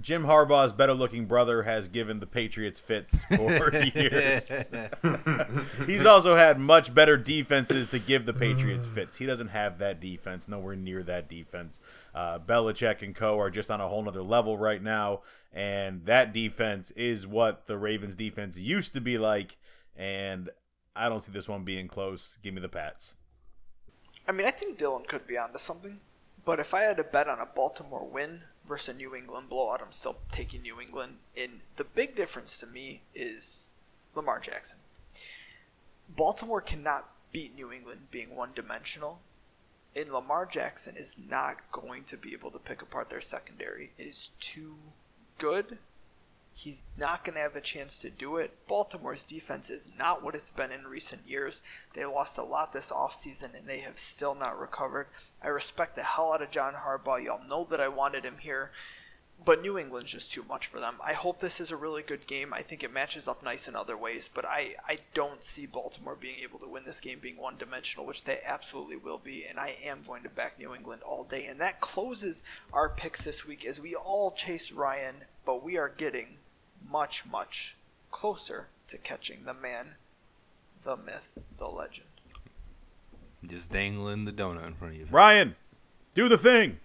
Jim Harbaugh's better-looking brother has given the Patriots fits for years. He's also had much better defenses to give the Patriots fits. He doesn't have that defense, nowhere near that defense. Uh, Belichick and co. are just on a whole other level right now, and that defense is what the Ravens' defense used to be like, and I don't see this one being close. Give me the Pats. I mean, I think Dylan could be onto something, but if I had to bet on a Baltimore win versus a New England blowout, I'm still taking New England. And the big difference to me is Lamar Jackson. Baltimore cannot beat New England being one-dimensional, and Lamar Jackson is not going to be able to pick apart their secondary. It is too good. He's not going to have a chance to do it. Baltimore's defense is not what it's been in recent years. They lost a lot this offseason, and they have still not recovered. I respect the hell out of John Harbaugh. Y'all know that I wanted him here. But New England's just too much for them. I hope this is a really good game. I think it matches up nice in other ways, but I, I don't see Baltimore being able to win this game being one-dimensional, which they absolutely will be, and I am going to back New England all day. And that closes our picks this week as we all chase Ryan, but we are getting much, much closer to catching the man, the myth, the legend. Just dangling the donut in front of you. Ryan, do the thing.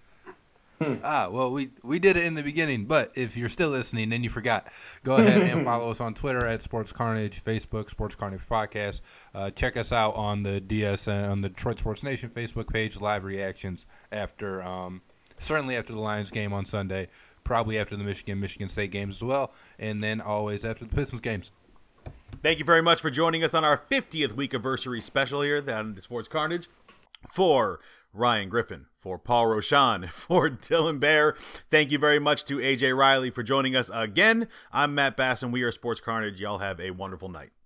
Hmm. Ah, well, we, we did it in the beginning, but if you're still listening and you forgot, go ahead and follow us on Twitter at Sports Carnage, Facebook, Sports Carnage Podcast. Uh, check us out on the D S N, on the Detroit Sports Nation Facebook page, live reactions after, um, certainly after the Lions game on Sunday, probably after the Michigan, Michigan State games as well, and then always after the Pistons games. Thank you very much for joining us on our fiftieth week anniversary special here on the Sports Carnage. For Ryan Griffin, for Paul Roshan, for Dylan Bear, thank you very much to A J Riley for joining us again. I'm Matt Bass, and we are Sports Carnage. Y'all have a wonderful night.